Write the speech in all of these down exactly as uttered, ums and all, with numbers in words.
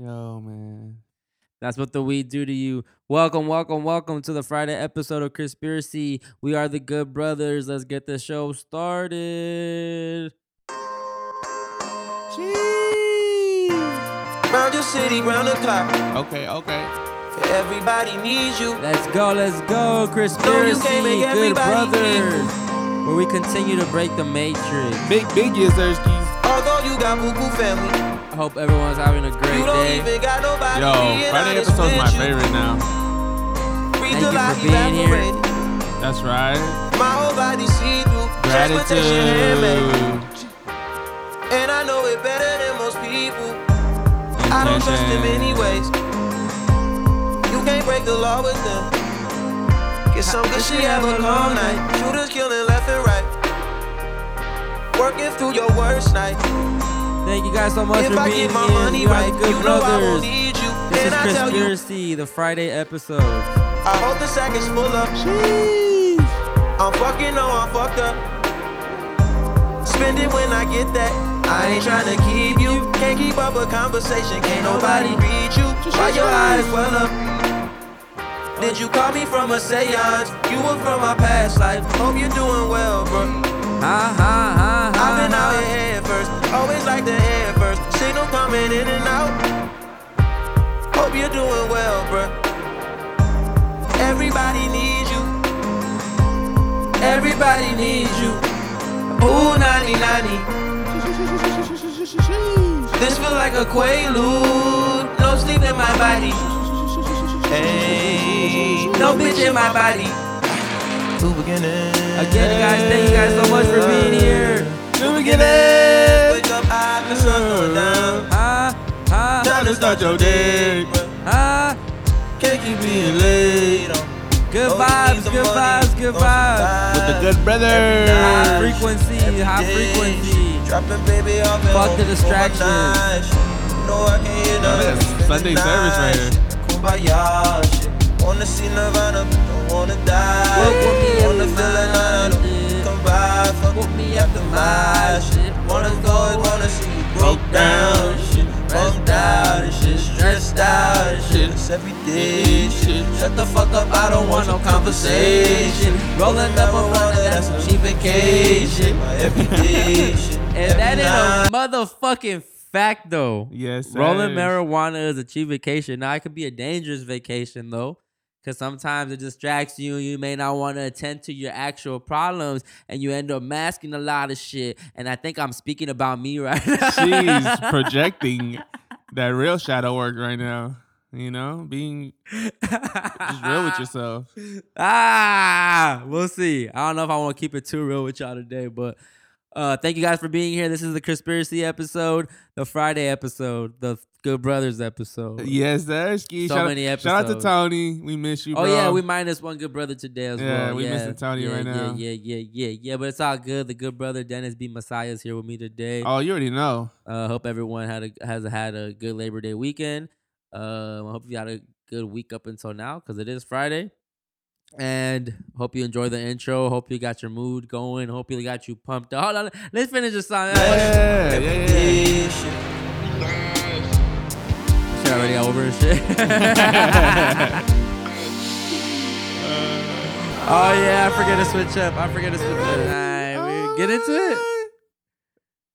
Yo, man. That's what the weed do to you. Welcome, welcome, welcome to the Friday episode of Crispiracy. We are the good brothers. Let's get the show started. Jeez. Round your city, round the clock. Okay, okay. Everybody needs you. Let's go, let's go. Crispiracy, good brothers. Where we continue to break the matrix. Big, big years, Ersky. Although you got Buku family. I hope everyone's having a great day. Yo, Friday episode is my favorite now. Thank you for being here. That's right. Gratitude. And I know it better than most people. I don't trust them anyways. You can't break the law with them. Get some good shit, have a long night. Shooters killing left and right. Working through your worst night. Thank you guys so much if for being here. Money you right, are the good you brothers. You. This and is Crispiracy, the Friday episode. I hope the sack is full up. Jeez. I'm fucking no, I'm fucked up. Spend it when I get that. I ain't trying to keep you. Can't keep up a conversation. Can't nobody read you. Why your eyes well up? Did you call me from a seance? You were from my past life. Hope you're doing well, bro. Ha, ha, ha, ha, I've been out here head first. Always like the head first. Signal coming in and out. Hope you're doing well, bruh. Everybody needs you. Everybody needs you. Ooh, nani, nani. This feel like a quaalude. No sleep in my body. Hey, no bitch in my body. To beginning. Again, guys, thank you guys so much for being here. To beginning. Wake up, I can circle down. Ah, ah. Time to start your day. Ah. Can't keep being late. Good vibes, good vibes, good vibes. With the good brothers. High frequency, high frequency. Dropping baby off. Fuck the distractions. No, I can't hear nothing. Sunday service right here. Kumbaya shit. Wanna see Nirvana. Wanna die, well, wanna feel like I don't come by, fuck with me after my shit. Wanna go, wanna see you broke down and shit, bumped out and shit, stressed out and shit. It's everyday shit. Shut the fuck up, I don't want no conversation. Rolling up a runner, that's a cheap vacation. My everyday shit. And that is a motherfucking fact though. Yes, sir. Rolling marijuana is a cheap vacation. Now it could be a dangerous vacation though. Because sometimes it distracts you. You may not want to attend to your actual problems. And you end up masking a lot of shit. And I think I'm speaking about me right now. She's projecting that real shadow work right now. You know? Being just real with yourself. Ah! We'll see. I don't know if I want to keep it too real with y'all today. But uh, thank you guys for being here. This is the Crispiracy episode. The Friday episode. The Good Brothers episode. Yes, Ersky. So shout many episodes. Shout out to Tony. We miss you, bro. Oh, yeah. We minus one good brother today as yeah, well. Yeah, we yeah. missing Tony yeah, right yeah, now. Yeah, yeah, yeah, yeah. Yeah, but it's all good. The good brother, Dennis B. Messiah, is here with me today. Oh, you already know. Uh, hope everyone had a, has had a good Labor Day weekend. Uh, I hope you had a good week up until now because it is Friday. And hope you enjoy the intro. Hope you got your mood going. Hope you got you pumped up. Hold on. Let's finish the song. Yeah, yeah, yeah. yeah. Already over and shit. uh, oh yeah, I forget to switch up. I forget to switch up. Alright, we get into it.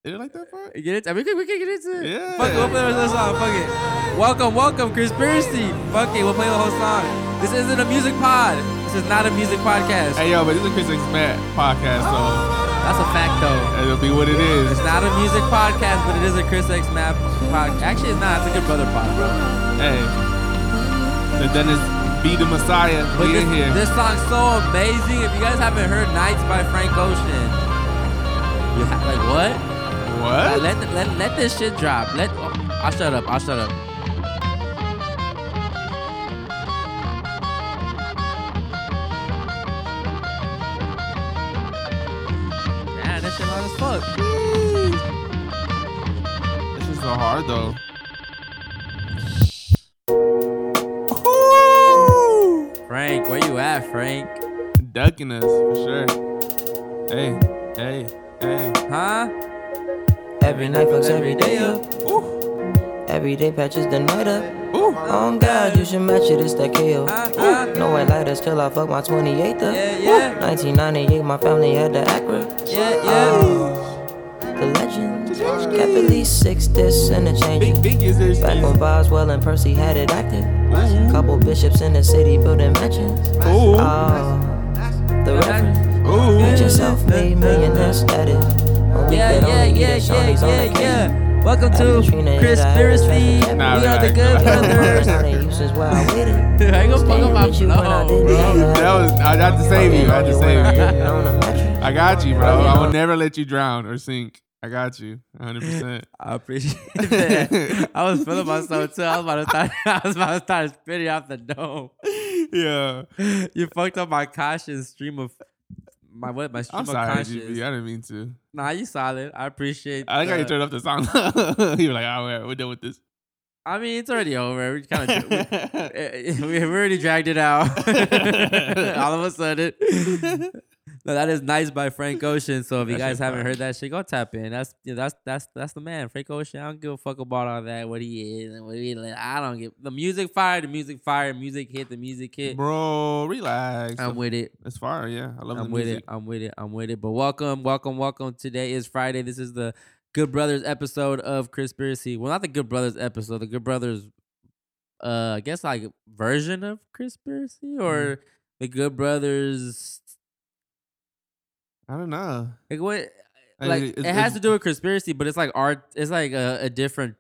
Did it like that part? Get it? I mean, we can we can get into it. Yeah. Fuck it, we'll play the whole song. Fuck it. Welcome, welcome, Crispiracy. Fuck it, we'll play the whole song. This isn't a music pod. This is not a music podcast. Hey yo, but this is a Chris Matt podcast, so that's a fact, though. It'll be what it is. It's not a music podcast, but it is a Chris X Map podcast. Actually, it's not. It's a Good Brother podcast, bro. Hey. The Dennis B. The Messiah. But be this, in here. This song's so amazing. If you guys haven't heard Nights by Frank Ocean, you ha- like, what? What? Uh, let, let, let this shit drop. Let oh, I'll shut up. I'll shut up. Fuck. This is so hard though. Ooh. Frank, where you at, Frank? Ducking us for sure. Hey, hey, hey. Huh? Every night fucks every day up. Ooh. everyday patches then light up. Ooh. Oh God, you should match it, it's that K O. Ooh. No white lighters till I fuck my twenty-eighth up. Yeah, yeah. nineteen ninety-eight, my family had the Acra. Yeah, yeah. Oh, the legend. Kept at least six discs in the change. Back when Boswell and Percy had it active. Couple bishops in the city building mansions. Oh, the reverend. Ooh. Get yourself made millionaire status. Yeah, yeah, yeah, yeah, yeah. Welcome to Crispiracy. Nah, we are the good brothers. I ain't gonna fuck up my flow, bro. That was, I had to save you. I had to save you. I got you, bro. I will never let you drown or sink. I got you, one hundred percent. I appreciate that. I was feeling myself too. I was about to start. I was about to start spitting off the dome. Yeah, you fucked up my conscious stream of. My what? My stream I'm sorry, of conscious. G B, I didn't mean to. Nah, you solid. I appreciate. I think the, I can turn up the song. You were like, "Oh, we're, we're done with this." I mean, it's already over. We kind of we, we already dragged it out. All of a sudden. No, that is Nice by Frank Ocean. So if you guys haven't heard that shit, go tap in. That's you know, that's that's that's the man, Frank Ocean. I don't give a fuck about all that. What he is and what he like. I don't give the music fire. The music fire. Music hit. The music hit. Bro, relax. I'm with it. It's fire. Yeah, I love. I'm the with music. it. I'm with it. I'm with it. But welcome, welcome, welcome. Today is Friday. This is the Good Brothers episode of Crispiracy. Well, not the Good Brothers episode. The Good Brothers, uh, I guess like version of Crispiracy or mm. the Good Brothers. I don't know. Like what? Like it's, it has to do with conspiracy, but it's like art. It's like a, a different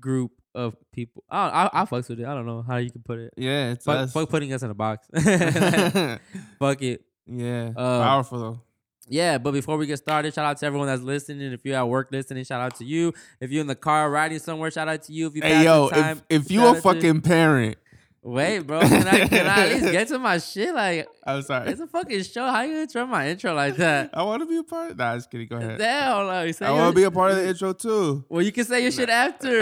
group of people. I I, I fucks with it. I don't know how you can put it. Yeah, it's fuck, us. fuck putting us in a box. Like, fuck it. Yeah, um, powerful though. Yeah, but before we get started, shout out to everyone that's listening. If you're at work listening, shout out to you. If you're in the car riding somewhere, shout out to you. If you hey yo, time, if if you're a fucking you. parent. Wait, bro, can I, can I at least get to my shit? Like, I'm sorry. It's a fucking show. How you gonna turn my intro like that? I want to be a part of that. Nah, just kidding. Go ahead. Damn, like, say I want to be a part of the intro, too. Well, you can say your shit after.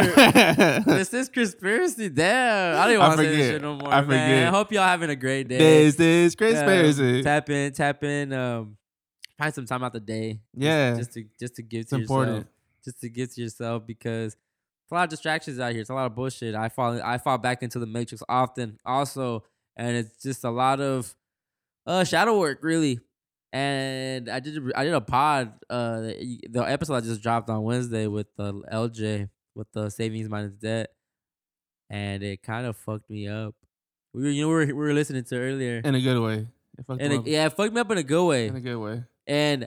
This is Crispiracy. Damn. I don't even want to say this shit no more, I forget. man. I hope y'all having a great day. This is Crispiracy. Um, tap in, tap in. Um, find some time out the day. Yeah. Just, just, to, just to give it's to important. yourself. Just to give to yourself because... It's a lot of distractions out here. It's a lot of bullshit. I fall I fall back into the matrix often also. And it's just a lot of uh, shadow work, really. And I did I did a pod, uh, the episode I just dropped on Wednesday with uh, L J, with the savings minus debt. And it kind of fucked me up. We were, you know, we were, we were listening to it earlier. In a good way. It fucked in me a, up. Yeah, it fucked me up in a good way. In a good way. And...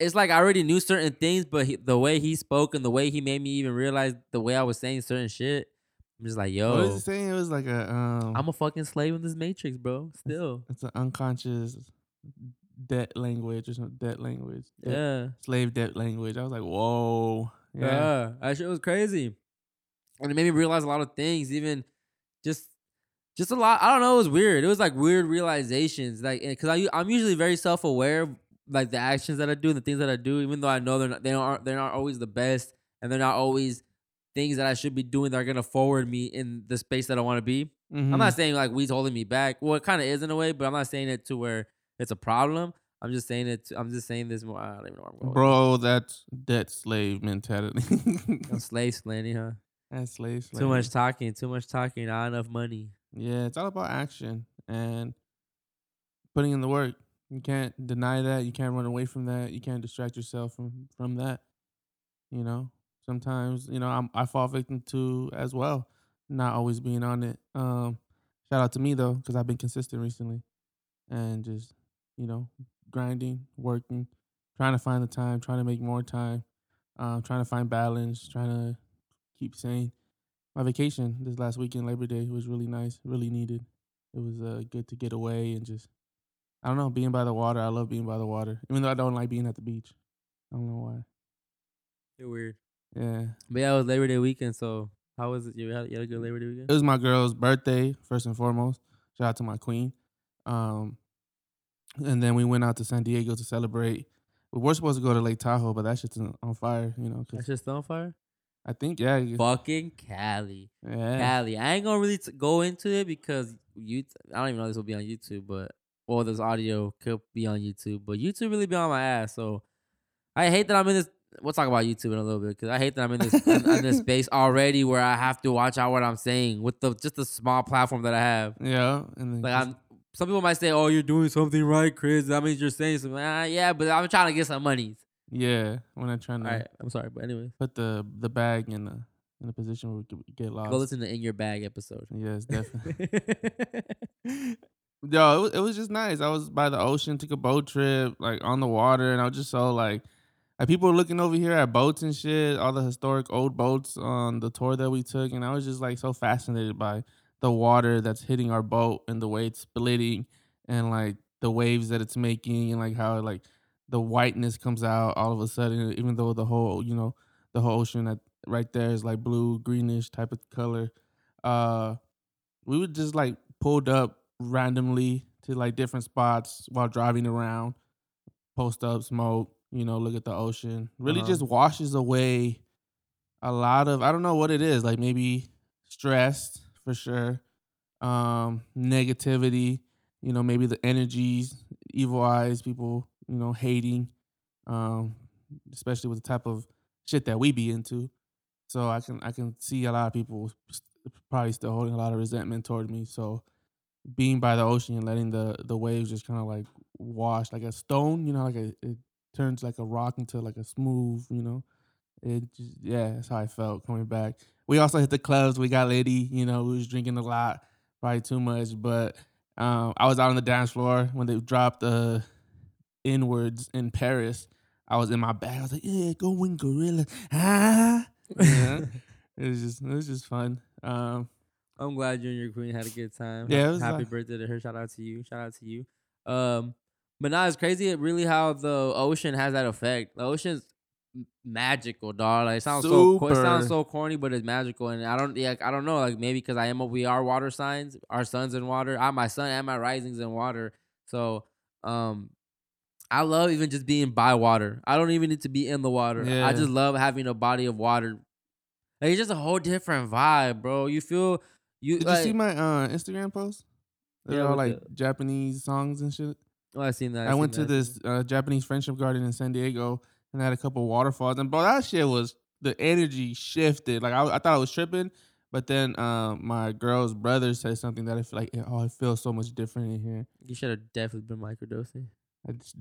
It's like I already knew certain things, but he, the way he spoke and the way he made me even realize the way I was saying certain shit, I'm just like, yo. What was he saying? It was like a... Um, I'm a fucking slave in this matrix, bro. Still. It's, it's an unconscious debt language or some debt language. Debt, yeah. Slave debt language. I was like, whoa. Yeah. yeah. That shit was crazy. And it made me realize a lot of things, even just... Just a lot. I don't know. It was weird. It was like weird realizations. Like, because I'm usually very self-aware, like the actions that I do and the things that I do, even though I know they're not, they aren't, they're not always the best and they're not always things that I should be doing that are going to forward me in the space that I want to be. Mm-hmm. I'm not saying like weed's holding me back. Well, it kind of is in a way, but I'm not saying it to where it's a problem. I'm just saying it. To, I'm just saying this more. I don't even know where I'm going. Bro, that's debt slave mentality. I'm slave slanty, huh? That's slave slanty. Too much talking, too much talking, not enough money. Yeah, it's all about action and putting in the work. You can't deny that. You can't run away from that. You can't distract yourself from, from that. You know, sometimes, you know, I'm, I fall victim to as well, not always being on it. Um, shout out to me, though, because I've been consistent recently and just, you know, grinding, working, trying to find the time, trying to make more time, um, trying to find balance, trying to keep sane. My vacation this last weekend, Labor Day, was really nice, really needed. It was uh, good to get away and just. I don't know, being by the water. I love being by the water. Even though I don't like being at the beach. I don't know why. You're weird. Yeah. But yeah, it was Labor Day weekend, so how was it? You had, you had a good Labor Day weekend? It was my girl's birthday, first and foremost. Shout out to my queen. Um, and then we went out to San Diego to celebrate. We were supposed to go to Lake Tahoe, but that shit's on fire, you know. That shit's on fire? I think, yeah. Fucking Cali. Yeah. Cali. I ain't gonna really t- go into it because you. T- I don't even know if this will be on YouTube, but... Well, this audio could be on YouTube, but YouTube really be on my ass. So I hate that I'm in this We'll talk about YouTube in a little bit because I hate that I'm in this in, in this space already where I have to watch out what I'm saying with the just the small platform that I have. Yeah, and like I'm, some people might say, "Oh, you're doing something right, Chris. That means you're saying something." Ah, yeah, but I'm trying to get some monies. Yeah, when I'm trying to. All right, I'm sorry, but anyway, put the the bag in the in a position where we get lost. Go listen to In Your Bag episode. Yes, definitely. Yo, it was, it was just nice. I was by the ocean, took a boat trip, like on the water, and I was just so like. Like people were looking over here at boats and shit, all the historic old boats on the tour that we took. And I was just like so fascinated by the water that's hitting our boat and the way it's splitting and like the waves that it's making and like how like the whiteness comes out all of a sudden, even though the whole, you know, the whole ocean that right there is like blue, greenish type of color. Uh, we would just like pulled up randomly to like different spots while driving around, post up, smoke. You know, look at the ocean. Really uh-huh. just washes away a lot of, I don't know what it is, like maybe stress for sure, um, negativity, you know, maybe the energies, evil eyes, people, you know, hating, um, especially with the type of shit that we be into. So I can I can see a lot of people probably still holding a lot of resentment toward me. So being by the ocean and letting the, the waves just kind of like wash like a stone, you know, like a... a turns like a rock into like a smooth, you know. It just, yeah, that's how I felt coming back. We also hit the clubs. We got lady, you know, we was drinking a lot, probably too much. But um, I was out on the dance floor when they dropped the uh, N-words in Paris. I was in my bag. I was like, yeah, going gorilla. Ah, yeah. it was just, it was just fun. Um, I'm glad you and your queen had a good time. Yeah, it was happy like, birthday to her. Shout out to you. Shout out to you. Um. But nah, it's crazy really how the ocean has that effect. The ocean's magical, dog. Like, it sounds Super. so it sounds so corny, but it's magical. And I don't, yeah, I don't know, like maybe because I am, we are water signs. Our sun's in water. I, my sun and my rising's in water. So, um, I love even just being by water. I don't even need to be in the water. Yeah. I just love having a body of water. Like, it's just a whole different vibe, bro. You feel you. Did like, you see my uh, Instagram post? They're yeah, all like the, Japanese songs and shit. Oh, I've seen that. I've I seen went that. to this uh, Japanese Friendship Garden in San Diego and had a couple waterfalls. And, bro, that shit was, the energy shifted. Like, I, I thought I was tripping, but then uh, my girl's brother said something that I feel like, oh, it feels so much different in here. You should have definitely been microdosing. I, just,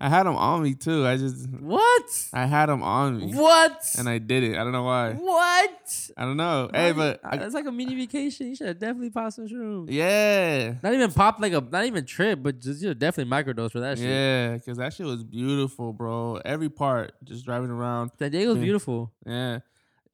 I had them on me, too. I just. What? I had them on me. What? And I did it. I don't know why. What? I don't know. Why? Hey, but. I, that's like a mini vacation. You should have definitely popped some shrooms. Yeah. Not even pop like a. Not even trip, but just you know, definitely microdose for that shit. Yeah, because that shit was beautiful, bro. Every part, just driving around. That day was and, beautiful. Yeah.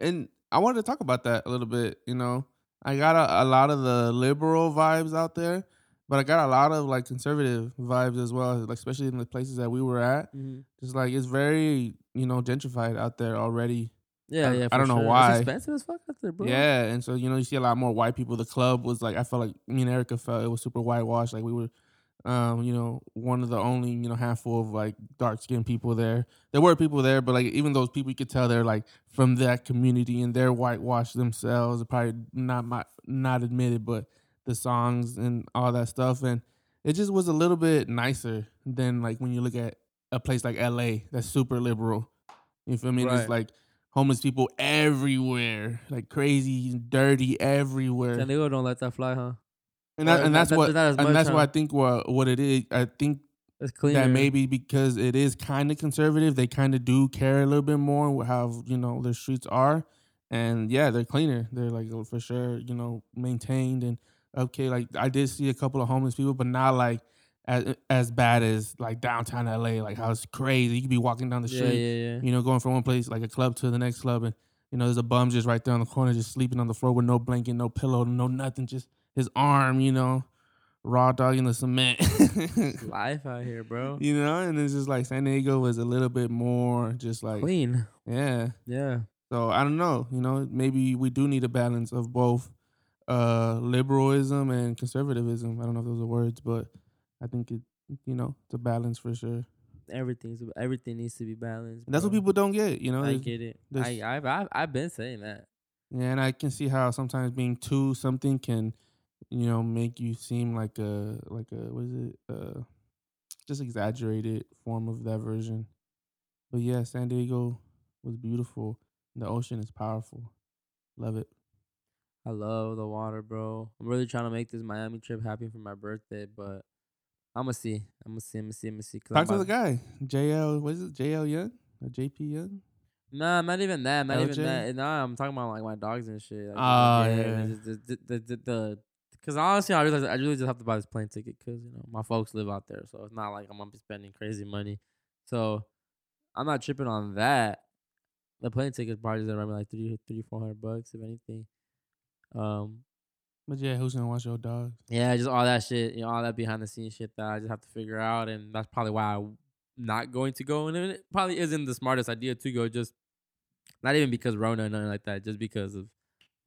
And I wanted to talk about that a little bit, you know. I got a, a lot of the liberal vibes out there. But I got a lot of, like, conservative vibes as well, like especially in the places that we were at. Mm-hmm. Just, like, it's very, you know, gentrified out there already. Yeah, I, yeah, for I don't sure. know why. It's expensive as fuck out there, bro. Yeah, and so, you know, you see a lot more white people. The club was, like, I felt like me and Erica felt it was super whitewashed. Like, we were, um, you know, one of the only, you know, handful of, like, dark-skinned people there. There were people there, but, like, even those people, you could tell they're, like, from that community and they're whitewashed themselves. Probably not my, not admitted, but... the songs and all that stuff, and it just was a little bit nicer than like when you look at a place like L A that's super liberal. You feel me? Right. It's like homeless people everywhere, like crazy, dirty everywhere. San Diego don't let that fly, huh? And that, and that's that, what that, that and that's time. what I think what what it is. I think that maybe because it is kind of conservative, they kind of do care a little bit more how you know their streets are, and yeah, they're cleaner. They're like oh, for sure, you know, maintained and. Okay, like I did see a couple of homeless people, but not like as as bad as like downtown L A. Like how it's crazy. You could be walking down the street, yeah, yeah, yeah. you know, going from one place like a club to the next club, and you know, there's a bum just right there on the corner, just sleeping on the floor with no blanket, no pillow, no nothing, just his arm, you know, raw dog in the cement. Life out here, bro. You know, and it's just like San Diego was a little bit more just like clean. Yeah, yeah. So I don't know, you know, maybe we do need a balance of both. Uh, liberalism and conservatism. I don't know if those are words, but I think it, you know, it's a balance for sure. Everything's everything needs to be balanced. And that's what people don't get, you know. I get it. I I've, I've I've been saying that. Yeah, and I can see how sometimes being too something can, you know, make you seem like a like a what is it? Uh, just exaggerated form of that version. But yeah, San Diego was beautiful. The ocean is powerful. Love it. I love the water, bro. I'm really trying to make this Miami trip happen for my birthday, but I'm going to see. I'm going to see. I'm going to see. I'm going to see. Talk to the guy. J L, what is it? J L Young? Or J P Young? Nah, not even that. Not L J? Even that. Nah, I'm talking about like my dogs and shit. Like, oh, yeah. yeah. Just, the, the, the, the, Cause honestly, I realized I really just have to buy this plane ticket because you know my folks live out there, so it's not like I'm gonna be spending crazy money. So I'm not tripping on that. The plane ticket probably is around like three, three, four hundred bucks if anything. Um, but yeah, who's gonna watch your dog? Yeah, just all that shit, you know, all that behind the scenes shit that I just have to figure out, and that's probably why I'm not going to go. And it probably isn't the smartest idea to go, just not even because Rona or nothing like that, just because of.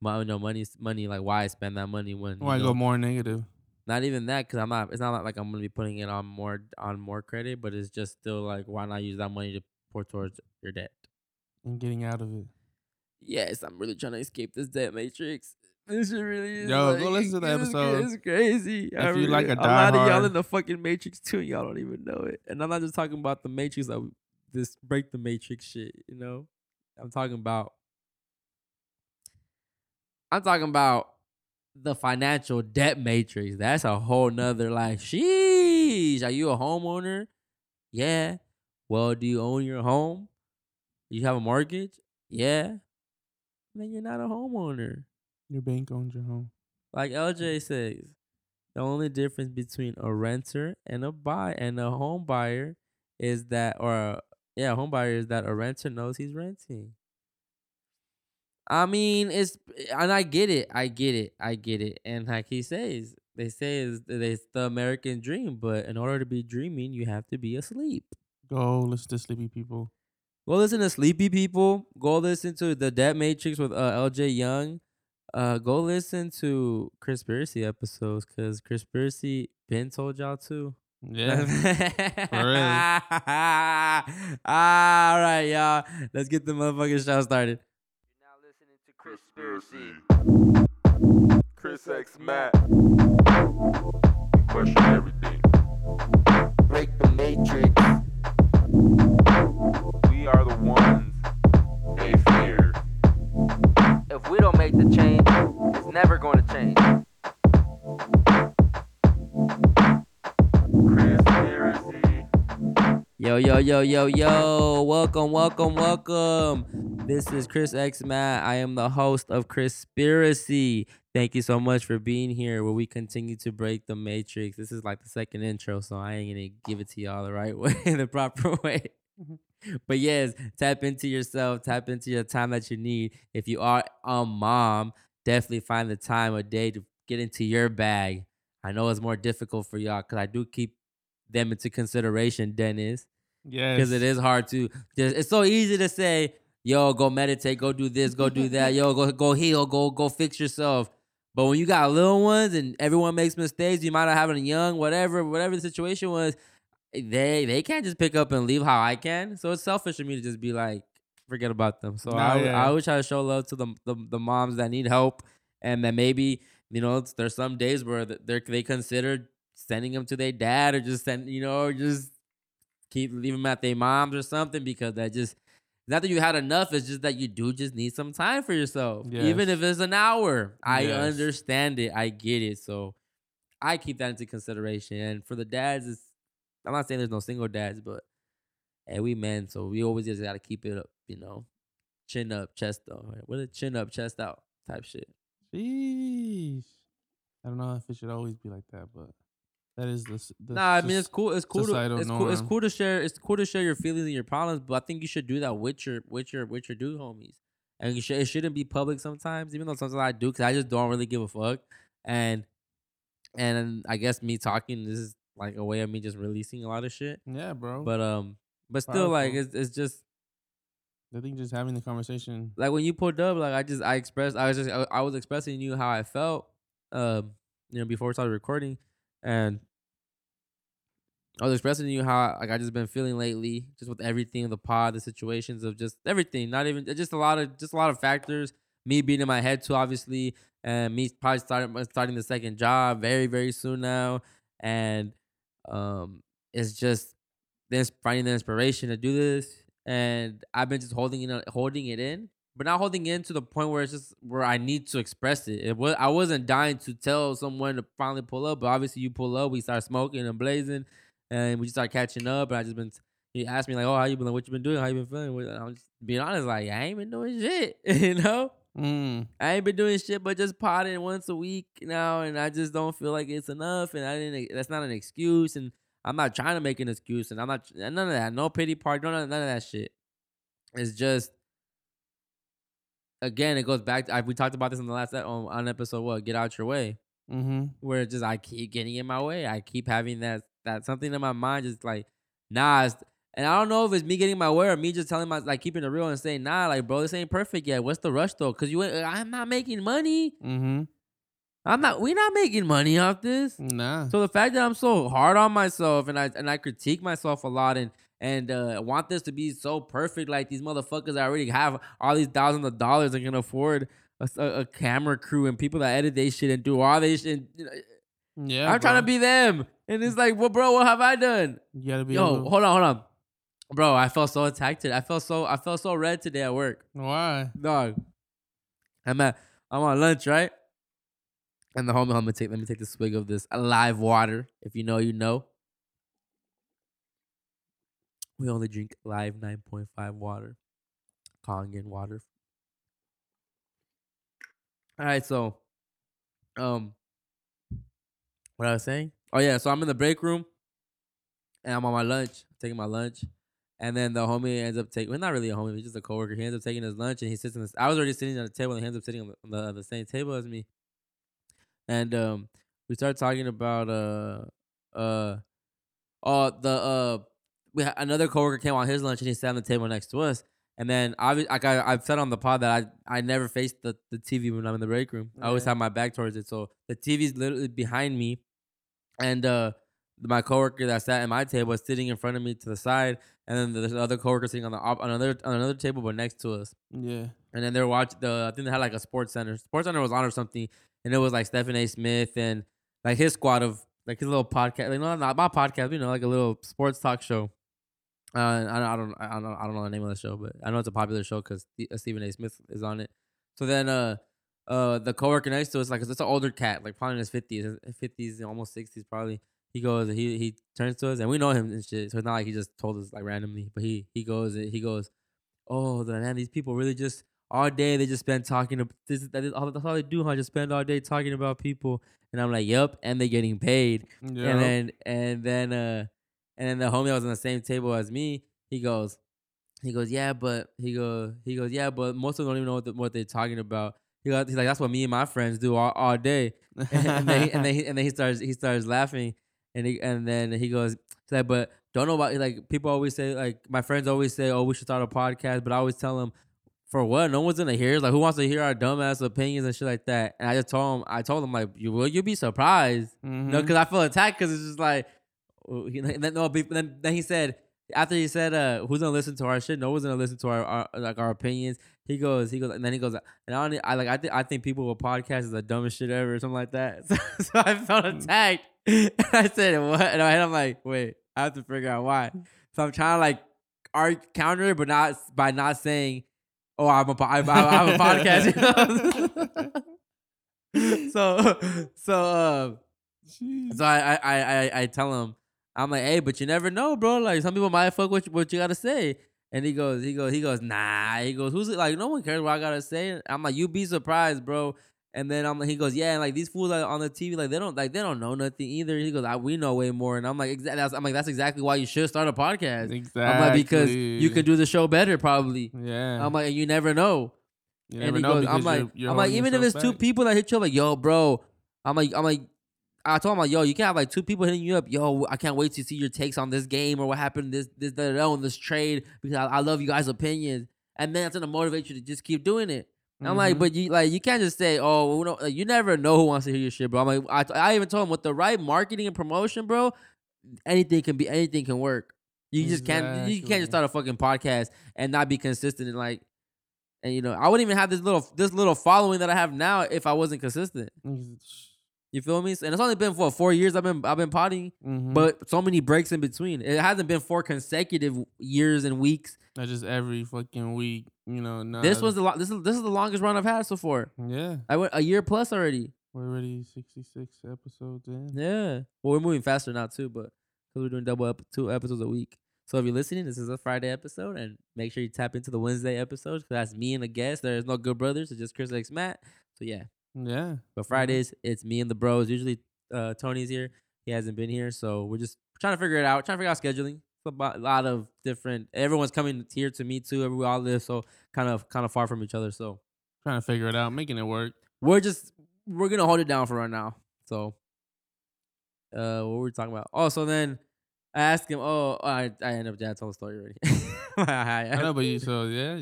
My no money, money. Like why I spend that money when why know, go more negative? Not even that, because I'm not. It's not like I'm gonna be putting it on more on more credit, but it's just still like why not use that money to pour towards your debt and getting out of it. Yes, I'm really trying to escape this debt matrix. This shit really is. Yo, like, go listen to the episode. It's crazy. If I you really, like a, a lot of y'all in the fucking matrix too, and y'all don't even know it. And I'm not just talking about the matrix. Like this break the matrix shit. You know, I'm talking about. I'm talking about the financial debt matrix. That's a whole nother like, sheesh, are you a homeowner? Yeah. Well, do you own your home? Do you have a mortgage? Yeah. Then you're not a homeowner. Your bank owns your home. Like L J says, the only difference between a renter and a buy and a home buyer is that, or a, yeah, a home buyer is that a renter knows he's renting. I mean, it's, and I get it, I get it, I get it. And like he says, they say it's, it's the American dream, but in order to be dreaming, you have to be asleep. Go listen to Sleepy People. Go listen to Sleepy People. Go listen to The Debt Matrix with uh, L J Young. Uh, go listen to Crispiracy episodes, because Crispiracy Ben told y'all too. Yeah. For real. All right, y'all. Let's get the motherfucking show started. Conspiracy. Chris X Matt. We question everything. Break the matrix. We are the ones they fear. If we don't make the change, it's never going to change. Conspiracy. Yo, yo, yo, yo, yo. Welcome, welcome, welcome. This is Chris X Matt. I am the host of Crispiracy. Thank you so much for being here where we continue to break the matrix. This is like the second intro, so I ain't going to give it to y'all the right way, the proper way. But yes, tap into yourself. Tap into your time that you need. If you are a mom, definitely find the time or day to get into your bag. I know it's more difficult for y'all because I do keep them into consideration, Dennis. Yes. Because it is hard to. It's so easy to say, yo, go meditate, go do this, go do that. Yo, go go heal, go go fix yourself. But when you got little ones and everyone makes mistakes, you might not have a young, whatever, whatever the situation was, they they can't just pick up and leave how I can. So it's selfish for me to just be like, forget about them. So nah, I, yeah. I always try to show love to the, the the moms that need help, and that maybe, you know, there's some days where they they consider sending them to their dad, or just send, you know, just keep leaving them at their moms or something, because that just. Not that you had enough, it's just that you do just need some time for yourself. Yes. Even if it's an hour. I yes. understand it. I get it. So I keep that into consideration. And for the dads, it's, I'm not saying there's no single dads, but hey, we men, so we always just got to keep it up, you know? Chin up, chest out. Right? What a chin up, chest out type shit. Jeez. I don't know if it should always be like that, but that is the, the nah. I mean, it's cool. It's cool. To, it's cool. It's cool to share. It's cool to share your feelings and your problems. But I think you should do that with your with your with your dude homies. And you should, it shouldn't be public sometimes. Even though sometimes I do, because I just don't really give a fuck. And and I guess me talking, this is like a way of me just releasing a lot of shit. Yeah, bro. But um, but still, Powerful. like it's it's just. I think just having the conversation. Like when you pulled up, like I just I expressed I was just I, I was expressing to you how I felt. Um, you know, before we started recording. And I was expressing to you how like I just been feeling lately, just with everything, the pod, the situations of just everything. Not even just a lot of just a lot of factors. Me being in my head too, obviously, and me probably starting starting the second job very very soon now, and um, it's just this finding the inspiration to do this, and I've been just holding it, holding it in, but not holding in to the point where it's just where I need to express it. It was I wasn't dying to tell someone to finally pull up, but obviously you pull up, we start smoking and blazing, and we just start catching up. And I just been he asked me like, "Oh, how you been? Like, what you been doing? How you been feeling?" And I'm just being honest, like I ain't been doing shit, you know. Mm. I ain't been doing shit but just potting once a week now, and I just don't feel like it's enough, and I didn't. That's not an excuse, and I'm not trying to make an excuse, and I'm not none of that, no pity party, none of, none of that shit. It's just, again, it goes back to, I, we talked about this in the last on, on episode what Get Out Your Way, mm-hmm. where it's just I keep getting in my way, I keep having that that something in my mind just like nah, it's, and I don't know if it's me getting my way or me just telling my, like, keeping it real and saying, nah, like, bro, this ain't perfect yet. What's the rush, though? Because you, I'm not making money. Mm-hmm. I'm not, we're not making money off this. Nah. So the fact that I'm so hard on myself and I and I critique myself a lot and and uh, want this to be so perfect, like, these motherfuckers I already have all these thousands of dollars and can afford a, a camera crew and people that edit their shit and do all their shit. And, you know, yeah, I'm bro. trying to be them. And it's like, well, bro, what have I done? You gotta be. Yo, able- hold on, hold on. Bro, I felt so attacked today. I felt so I felt so red today at work. Why? Dog. I'm at I'm on lunch, right? And the homie, I'm gonna take let me take the swig of this alive water. If you know, you know. We only drink live nine point five water. Kangen water. All right, so um what I was saying? Oh yeah, so I'm in the break room and I'm on my lunch, taking my lunch. And then the homie ends up taking, well, not really a homie, he's just a coworker. He ends up taking his lunch and he sits in this. I was already sitting at the table and he ends up sitting on the, on the same table as me. And um, we started talking about, uh, uh, oh, the, uh, we ha- another coworker came on his lunch and he sat on the table next to us. And then obviously, like I, I've said on the pod that I, I never face the, the T V when I'm in the break room. Okay. I always have my back towards it. So the T V's literally behind me. And, uh, my coworker that sat at my table was sitting in front of me to the side, and then there's another coworker sitting on the op- on another on another table but next to us. Yeah. And then they're watching the I think they had like a sports center. Sports center was on or something, and it was like Stephen A. Smith and like his squad of like his little podcast, like no, not my podcast, you know, like a little sports talk show. Uh, I, I don't I don't I don't know the name of the show, but I know it's a popular show because Stephen A. Smith is on it. So then uh uh the coworker next to us, like, 'cause it's an older cat, like probably in his fifties, fifties, almost sixties, probably. He goes, he he turns to us, and we know him and shit, so it's not like he just told us, like, randomly, but he he goes, he goes, oh, man, these people really just, all day, they just spend talking, to, this, that is all, that's all they do, huh, just spend all day talking about people, and I'm like, yep, and they're getting paid, yep. and then, and then, uh, and then the homie that was on the same table as me, he goes, he goes, yeah, but, he goes, he goes, yeah, but most of them don't even know what, the, what they're talking about. He's like, that's what me and my friends do all, all day, and, and then, he, and then, he, and then he starts, he starts laughing. And he, and then he goes, he's like, but don't know about, like, people always say, like, my friends always say, oh, we should start a podcast. But I always tell them, for what? No one's going to hear. Like, who wants to hear our dumbass opinions and shit like that? And I just told him, I told him, like, you will, you'll be surprised. Mm-hmm. No, because I feel attacked because it's just like, then, no, then, then he said, after he said, uh, who's going to listen to our shit? No one's going to listen to our, our, like, our opinions. He goes, he goes, and then he goes, and I, don't, I like, I think, I think people with podcasts is the dumbest shit ever or something like that. So, so I felt attacked. And I said, what? And I, and I'm like, wait, I have to figure out why. So I'm trying to, like, arc counter it, but not by not saying, oh, I'm a, I, I, I'm a podcast. You know? so, so, um, so I, I, I, I tell him, I'm like, hey, but you never know, bro. Like, some people might fuck with you, what you got to say. And he goes, he goes, he goes, nah. He goes, who's it? Like, no one cares what I got to say. I'm like, you be surprised, bro. And then I'm like, he goes, yeah, and like these fools are on the T V, like they don't, like they don't know nothing either. He goes, I, we know way more, and I'm like, exactly. I'm like, that's exactly why you should start a podcast. Exactly. I'm like, because you could do the show better, probably. Yeah. I'm like, you never know. You never and he know goes, I'm like, you're, you're I'm like, even if it's back. Two people that hit you up, like, yo, bro, I'm like, I'm like, I told him like, yo, you can't have like two people hitting you up. Yo, I can't wait to see your takes on this game or what happened this this that on this trade because I, I love you guys' opinions, and then that's gonna motivate you to just keep doing it. I'm like, mm-hmm. but you like you can't just say, oh, we don't, like, you never know who wants to hear your shit, bro. I'm like, I, I even told him with the right marketing and promotion, bro, anything can be, anything can work. You just exactly. can't, you can't just start a fucking podcast and not be consistent and like, and you know, I wouldn't even have this little, this little following that I have now if I wasn't consistent. Mm-hmm. You feel me? And it's only been for four years I've been, I've been potting, mm-hmm. but so many breaks in between. It hasn't been four consecutive years and weeks Not just every fucking week, you know. Nah, this was the lo- this is this is the longest run I've had so far. Yeah, I went a year plus already. We're already sixty-six episodes in. Yeah, well, we're moving faster now too, but because we're doing double up two episodes a week. So if you're listening, this is a Friday episode, and make sure you tap into the Wednesday episodes because that's me and a guest. There's no good brothers, it's just Chris X Matt. So yeah, yeah. But Fridays, it's me and the bros. Usually, uh, Tony's here. He hasn't been here, so we're just trying to figure it out. Trying to figure out scheduling. A lot of different. Everyone's coming here to me too. We all live so kind of kind of far from each other. So trying to figure it out, making it work. We're just we're gonna hold it down for right now. So, uh, what were we talking about? Oh, so then I asked him. Oh, I I ended up yeah, I told the story already. I, I know, but you so yeah,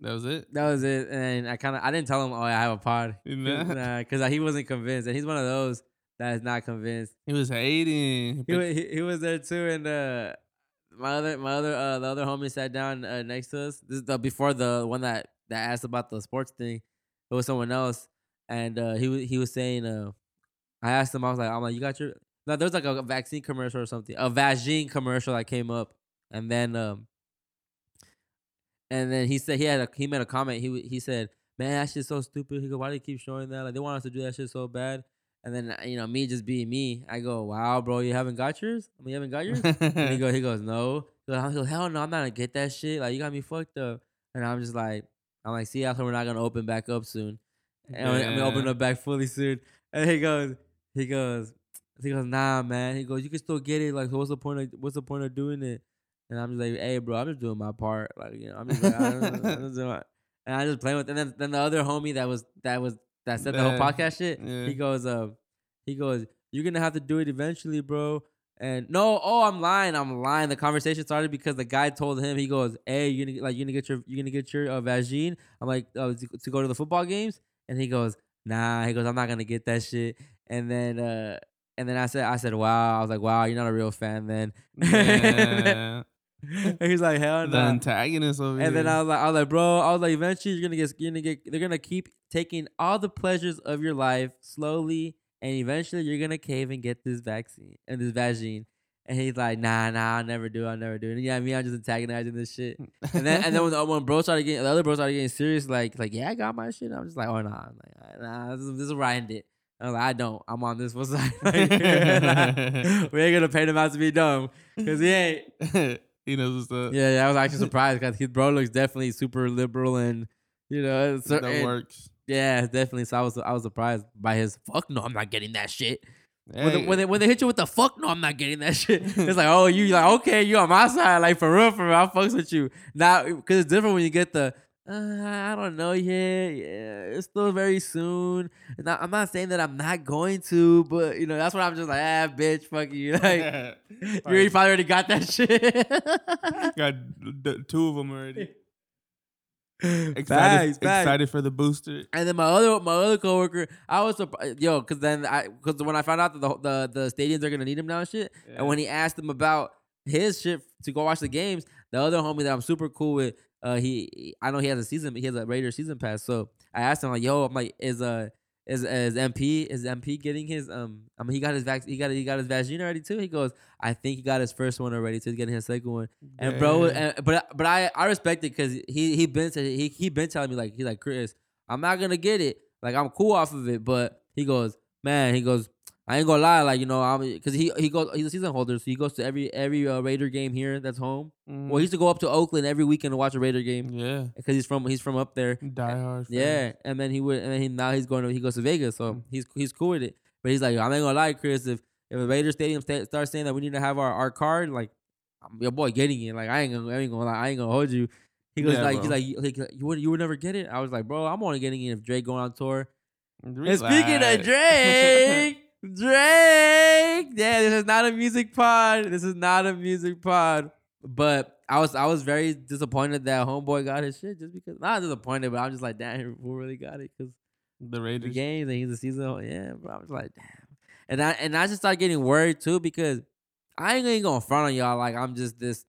that was it. That was it, and I kind of I didn't tell him. Oh, I have a pod, because nah. uh, he wasn't convinced, and he's one of those that is not convinced. He was hating. He he, he was there too, and uh. My other, my other, uh, the other homie sat down uh, next to us. This is the before the one that, that asked about the sports thing. It was someone else, and uh, he he was saying, uh, I asked him, I was like, I'm like, you got your no? There's like a vaccine commercial or something, a vagine commercial that came up, and then um, and then he said he had a, he made a comment. He he said, man, that shit's so stupid. He go, why do you keep showing that? Like they want us to do that shit so bad. And then, you know, me just being me, I go, wow, bro, you haven't got yours? I mean, you haven't got yours? And he goes, he goes, no. He goes, I go, hell no, I'm not going to get that shit. Like, you got me fucked up. And I'm just like, I'm like, see, how come we're not going to open back up soon? And yeah. I'm going to open up back fully soon. And he goes, he goes, he goes, nah, man. He goes, you can still get it. Like, so what's the point of, what's the point of doing it? And I'm just like, hey, bro, I'm just doing my part. Like, you know, I'm just like, I don't know. I'm just doing my, and I just play with it. And then, then the other homie that was, that was, that said the whole podcast shit. Yeah. He goes, uh, he goes, you're gonna have to do it eventually, bro. And no, oh, I'm lying, I'm lying. The conversation started because the guy told him, he goes, hey, you're gonna like, you're gonna get your, you're gonna get your uh, vagine. I'm like, oh, to, to go to the football games. And he goes, nah. He goes, I'm not gonna get that shit. And then, uh, and then I said, I said, wow. I was like, wow, you're not a real fan, then. Yeah. And he's like, hell no. The antagonist over here. And then I was like, I was like, bro, I was like, eventually you're gonna get, you're gonna get, they're gonna keep taking all the pleasures of your life slowly, and eventually you're gonna cave and get this vaccine and this vagine. And he's like, nah, nah, I'll never do it, I'll never do it. And yeah, me, I'm just antagonizing this shit. And then, and then when the when bro started getting, the other bro started getting serious, like, like yeah, I got my shit. And I'm just like, oh nah, I'm like, nah, this is, this is where I end it. I was like, I don't. I'm on this one side. Like, we ain't gonna paint him out to be dumb, cause he ain't. He knows what's up. Yeah, yeah, I was actually surprised because his bro looks definitely super liberal, and you know, it's, that it, works. Yeah, definitely. So I was, I was surprised by his fuck no, I'm not getting that shit. Hey. When, the, when they when they hit you with the fuck no, I'm not getting that shit. It's like, oh, you like okay, you on my side, like for real, for real, I fucks with you now because it's different when you get the. Uh, I don't know yet. Yeah, it's still very soon. Now, I'm not saying that I'm not going to, but you know that's what I'm just like, ah, bitch, fuck you. Like, yeah, you already probably already got that shit. Got d- two of them already. Excited, bags, bags. Excited for the booster. And then my other my other coworker, I was surprised, yo, because then I because when I found out that the the, the stadiums are gonna need him now and shit, yeah. And when he asked him about his shit to go watch the games, the other homie that I'm super cool with. Uh, he, I know he has a season, he has a Raiders season pass. So I asked him like, "Yo, I'm like, is uh, is is M P, is M P getting his um? I mean, he got his vac, he got he got his vaccine already too." He goes, "I think he got his first one already, so he's getting his second one." Yeah. And bro, and, but but I, I respect it because he he been he he been telling me like he's like Chris, I'm not gonna get it, like I'm cool off of it. But he goes, man, he goes, I ain't gonna lie, like you know, I'm because he he goes he's a season holder, so he goes to every every uh, Raider game here that's home. Mm. Well, he used to go up to Oakland every weekend to watch a Raider game. Yeah, because he's from he's from up there. Die hard. Yeah, and then he would and then he, now he's going to he goes to Vegas, so mm. he's he's cool with it. But he's like, I'm not gonna lie, Chris, if if a Raider stadium sta- starts saying that we need to have our, our card, like your boy getting it, like I ain't gonna I ain't gonna lie, I ain't gonna hold you. He goes yeah, like bro. he's like, like you would you would never get it. I was like, bro, I'm only getting it if Drake going on tour. Relax. And speaking of Drake. Drake, yeah, this is not a music pod. This is not a music pod. But I was, I was very disappointed that homeboy got his shit just because. Not disappointed, but I'm just like, damn, who really got it? Because the Raiders, the games, and he's a season. Yeah, but I was like, damn. And I, and I just started getting worried too because I ain't gonna front on y'all like I'm just this.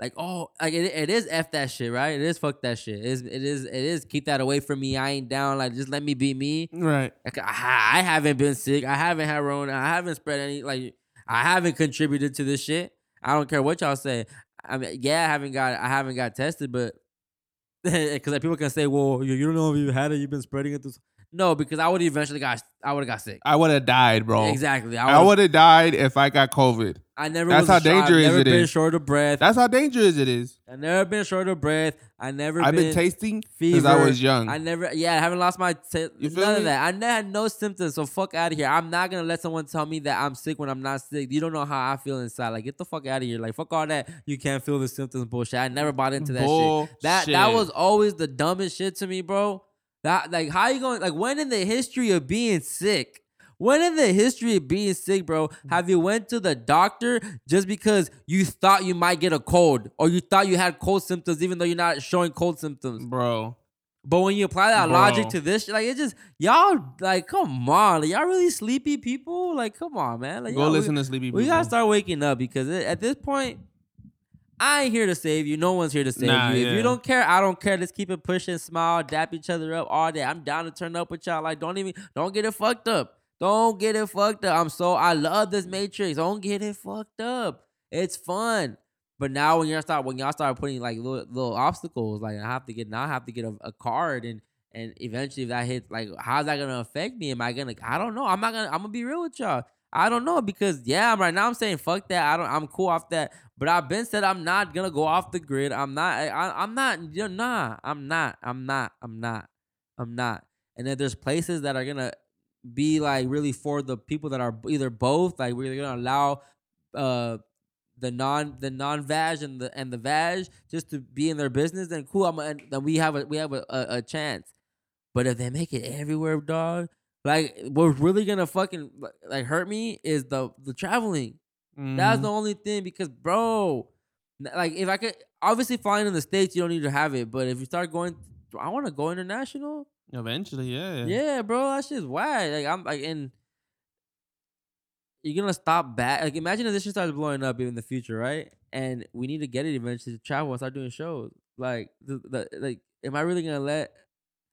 Like oh, like it, it is f that shit, right? It is fuck that shit. It is, it is, it is keep that away from me. I ain't down. Like just let me be me, right? Like, I, I haven't been sick. I haven't had Rona. I haven't spread any. Like I haven't contributed to this shit. I don't care what y'all say. I mean, yeah, I haven't got I haven't got tested, but because like, people can say, well, you, you don't know if you had it, you've been spreading it. This. No, because I would eventually got I would have got sick. I would have died, bro. Exactly. I would have died if I got COVID. I never. That's was how dangerous I've never it been is. Short of breath. That's how dangerous it is. I never been short of breath. I never. I've been, been tasting fever since I was young. I never. Yeah, I haven't lost my t- none me? of that. I never had no symptoms. So fuck out of here. I'm not gonna let someone tell me that I'm sick when I'm not sick. You don't know how I feel inside. Like get the fuck out of here. Like fuck all that. You can't feel the symptoms bullshit. I never bought into that bullshit. shit. That that was always the dumbest shit to me, bro. That like how you going? Like when in the history of being sick? When in the history of being sick, bro, have you went to the doctor just because you thought you might get a cold or you thought you had cold symptoms even though you're not showing cold symptoms? Bro. But when you apply that bro. logic to this, like, it's just, y'all, like, come on. Like, y'all really sleepy people? Like, come on, man. Like, Go listen we, to sleepy people. We got to start waking up because it, at this point, I ain't here to save you. No one's here to save nah, you. If yeah. you don't care, I don't care. Let's keep it pushing, smile, dap each other up all day. I'm down to turn up with y'all. Like, don't even, don't get it fucked up. Don't get it fucked up. I'm so, I love this Matrix. Don't get it fucked up. It's fun. But now when y'all start, when y'all start putting like little, little obstacles, like I have to get, now I have to get a, a card and, and eventually if that hits, like, how's that going to affect me? Am I going to, I don't know. I'm not going to, I'm going to be real with y'all. I don't know because yeah, right now I'm saying fuck that. I don't, I'm cool off that, but I've been said I'm not going to go off the grid. I'm not, I, I'm not, you're not, I'm not, I'm not, I'm not, I'm not. And then there's places that are going to be like really for the people that are either both like we're gonna allow uh the non the non vag and the and the vag just to be in their business, then cool. I'm a, then we have a we have a, a, a chance. But if they make it everywhere, dog, like what's really gonna fucking like hurt me is the the traveling. Mm. That's the only thing because bro, like if I could obviously flying in the States, you don't need to have it. But if you start going, I want to go international. Eventually, yeah. Yeah, bro, that shit's wild. Like I'm like, and you're gonna stop back. Like, imagine if this shit starts blowing up in the future, right? And we need to get it eventually to travel and start doing shows. Like, the, the, like, am I really gonna let?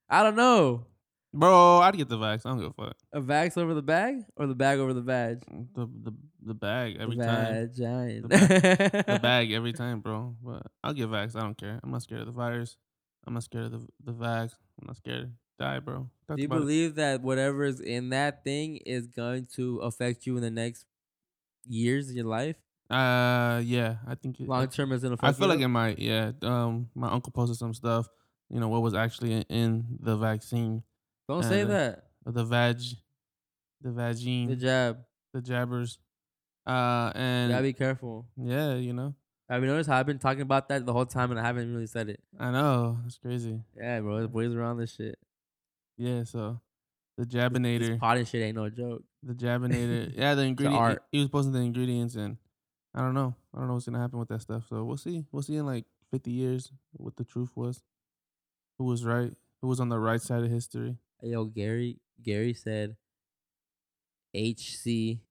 I don't know, bro. I'd get the vax. I don't give a fuck. A vax over the bag, or the bag over the vag? The the the bag every time. Giant. The, bag, the bag every time, bro. But I'll get vax. I don't care. I'm not scared of the virus. I'm not scared of the the vax. I'm not scared. Die, bro. Talk Do you believe it. that whatever is in that thing is going to affect you in the next years of your life? Uh, yeah, I think it, long term is gonna affect. I feel you. like it might. Yeah. Um, my uncle posted some stuff. You know what was actually in, in the vaccine. Don't and say the, that. The vag, the vagine, the jab, the jabbers. Uh, and gotta be careful. Yeah, you know. Have you noticed how I've been talking about that the whole time and I haven't really said it? I know. It's crazy. Yeah, bro. There's boys around this shit. Yeah, so the Jabinator. This, this pot and shit ain't no joke. The Jabinator. yeah, the ingredient. He, he was posting the ingredients and I don't know. I don't know what's going to happen with that stuff. So we'll see. We'll see in like fifty years what the truth was. Who was right? Who was on the right side of history? Yo, Gary. Gary said H C.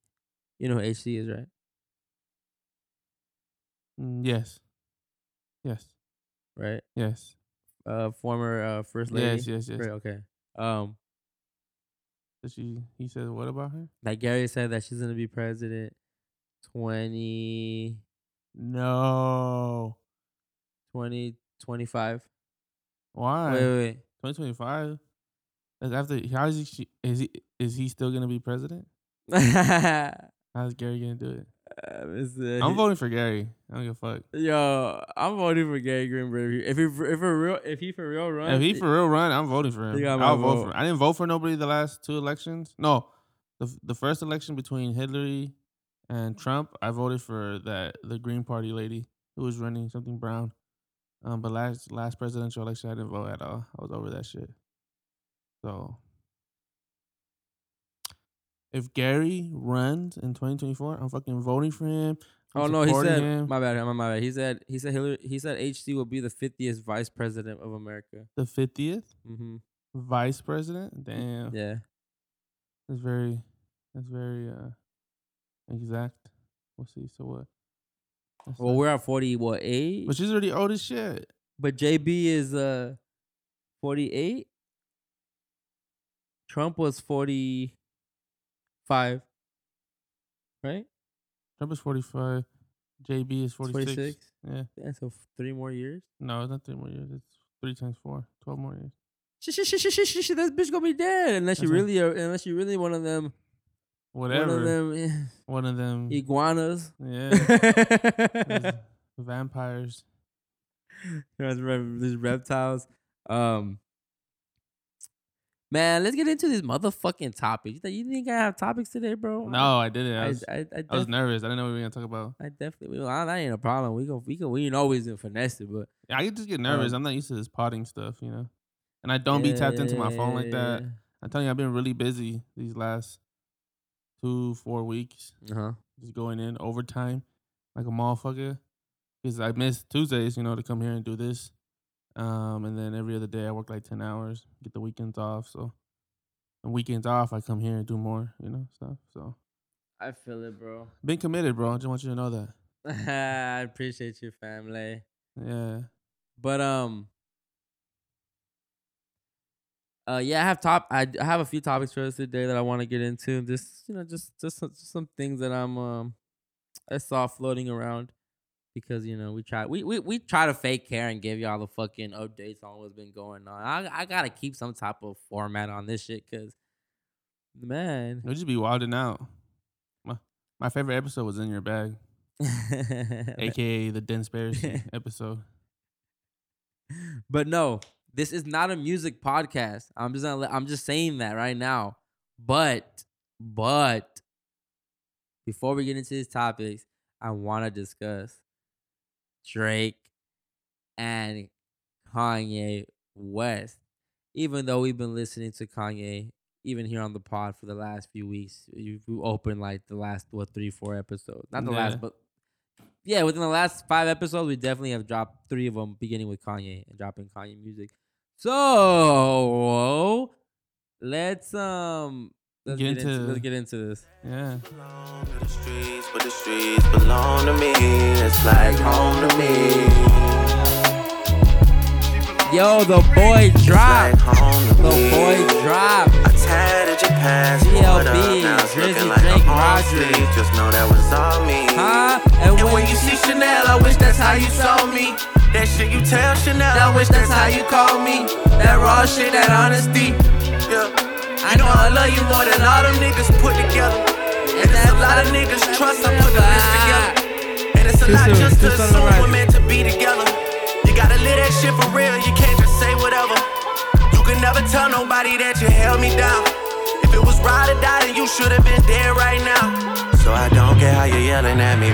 You know who H C is, right? Yes. Yes. Right? Yes. Uh, former uh, first lady? Yes, yes, yes. Right, okay. Um, so she, he said what about her? Like Gary said that she's going to be president twenty No. twenty twenty-five Why? Wait, wait, wait. twenty twenty-five That's after, how is he, is he, is he still going to be president? How's Gary going to do it? Uh, uh, I'm voting for Gary. I don't give a fuck. Yo, I'm voting for Gary Greenberg. If he if for real, if he for real run, if he for real run, I'm voting for him. I'll vote. vote for him. I didn't vote for nobody the last two elections. No, the the first election between Hillary and Trump, I voted for that the Green Party lady who was running something brown. Um, but last last presidential election, I didn't vote at all. I was over that shit. So. If Gary runs in twenty twenty-four I'm fucking voting for him. I'm oh no, he said him. my bad, my, my bad. He said he said Hillary, he said H C will be the fiftieth vice president of America. The fiftieth Mm-hmm. Vice president? Damn. Yeah. That's very that's very uh, exact. We'll see. So what? That's well, like, we're at forty what eight? But she's already old as shit. But J B is uh forty-eight Trump was forty Five, right? Trump is forty-five J B is forty-six Yeah. Yeah, so three more years? No, it's not three more years. It's three times four. Twelve more years. Shit, shit, shit, shit, shit, shit, shit. That bitch gonna be dead unless That's you really, are, unless you really one of them. Whatever. One of them. Yeah. One of them iguanas. Yeah. Vampires. These reptiles. Um. Man, let's get into this motherfucking topic. You think I have topics today, bro? No, I didn't. I was, I, I, I, def- I was nervous. I didn't know what we were going to talk about. I definitely will. That ain't a problem. We go, we go, we ain't always in finesse it, but. Yeah, I just get nervous. Um, I'm not used to this potting stuff, you know? And I don't yeah, be tapped into my phone like that. I'm telling you, I've been really busy these last two, four weeks. Uh-huh. Just going in overtime like a motherfucker. Because I missed Tuesdays, you know, to come here and do this. Um, and then every other day I work like ten hours, get the weekends off. So the weekends off, I come here and do more, you know, stuff. So I feel it, bro. Been committed, bro. I just want you to know that. I appreciate you, family. Yeah. But, um, uh, yeah, I have top, I, I have a few topics for us today that I want to get into. Just, you know, just, just, just some things that I'm, um, I saw floating around. Because, you know, we try we, we, we try to fake care and give y'all the fucking updates on what's been going on. I I got to keep some type of format on this shit because, man. You'll just be wilding out. My, my favorite episode was In Your Bag, a k a the Denspiracy episode. But no, this is not a music podcast. I'm just not, I'm just saying that right now. But, but, before we get into these topics, I want to discuss Drake and Kanye West. Even though we've been listening to Kanye, even here on the pod for the last few weeks, you opened like the last what three, four episodes. Not the yeah. last, but yeah, within the last five episodes, we definitely have dropped three of them, beginning with Kanye and dropping Kanye music. So let's um let's get, get into, into let's get into this. Yeah. But the streets belong to me. It's like home to me. Yo, the boy dropped. Like the me. boy dropped. I tired of your past. G L B, Drizzy, like Drake, Roderick. Just know that was all me. Huh? And, and when, when you see Chanel, I wish that's how you saw me. That shit you tell Chanel, I wish that's how you call me. That raw shit, that honesty. Yeah. I know I love you more than all them niggas put together. And it's a lot of niggas trust I put the list together. And it's a lot just to assume we're meant to be together. You gotta live that shit for real, you can't just say whatever. You can never tell nobody that you held me down. If it was ride or die, then you should have been dead right now. So I don't care how you're yelling at me.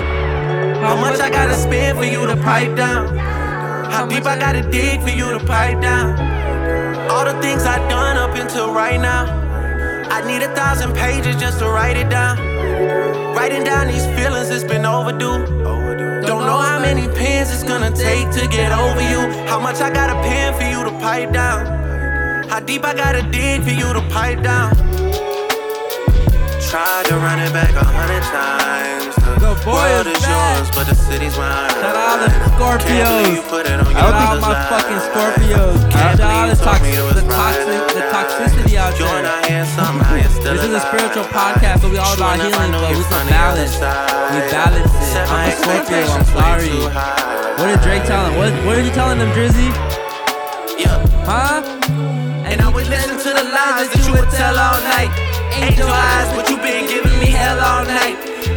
How much I gotta spend for you to pipe down? How deep I gotta dig for you to pipe down? All the things I've done up until right now, I need a thousand pages just to write it down. Writing down these feelings, it's been overdue. Don't know how many pens it's gonna take to get over you. How much I got a pen for you to pipe down? How deep I gotta dig for you to pipe down? Tried to run it back a hundred times. The world is yours, but the city's mine. Shout out all the Scorpios. Shout out my fucking Scorpios. Shout out all the toxic, the toxic, the toxicity out there. This is a spiritual podcast, so we all about healing, but we can balance. We balance it. I'm a Scorpio. I'm sorry. What did Drake tell him? What, what are you telling them, Drizzy? Huh? And I would listen to the lies that you would tell all night. Angel eyes, but you been giving me hell all night.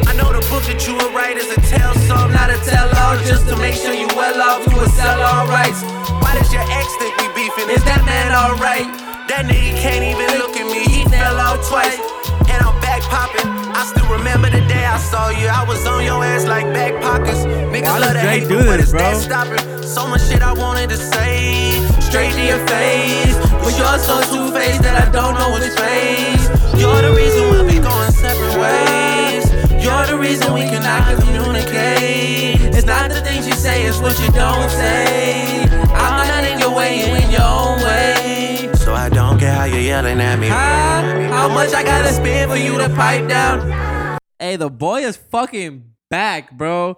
I know the book that you would write is a tell song, not a tell-all. Just to make sure you well off, you would sell all rights. Why does your ex think we beefing? Is that man alright? That nigga can't even look at me, he fell off twice. And I'm back popping. I still remember the day I saw you. I was on your ass like back pockets. Niggas love to hate you, but it's that stopping. So much shit I wanted to say, straight to your face. But you're so two-faced that I don't know which face. You're the reason we'll be going separate ways. You're the reason we cannot communicate. It's not the things you say, it's what you don't say. I'm not in your way, you in your own way. So I don't care how you're yelling at me. How, how much I gotta spend for you to pipe down? Hey, the boy is fucking back, bro.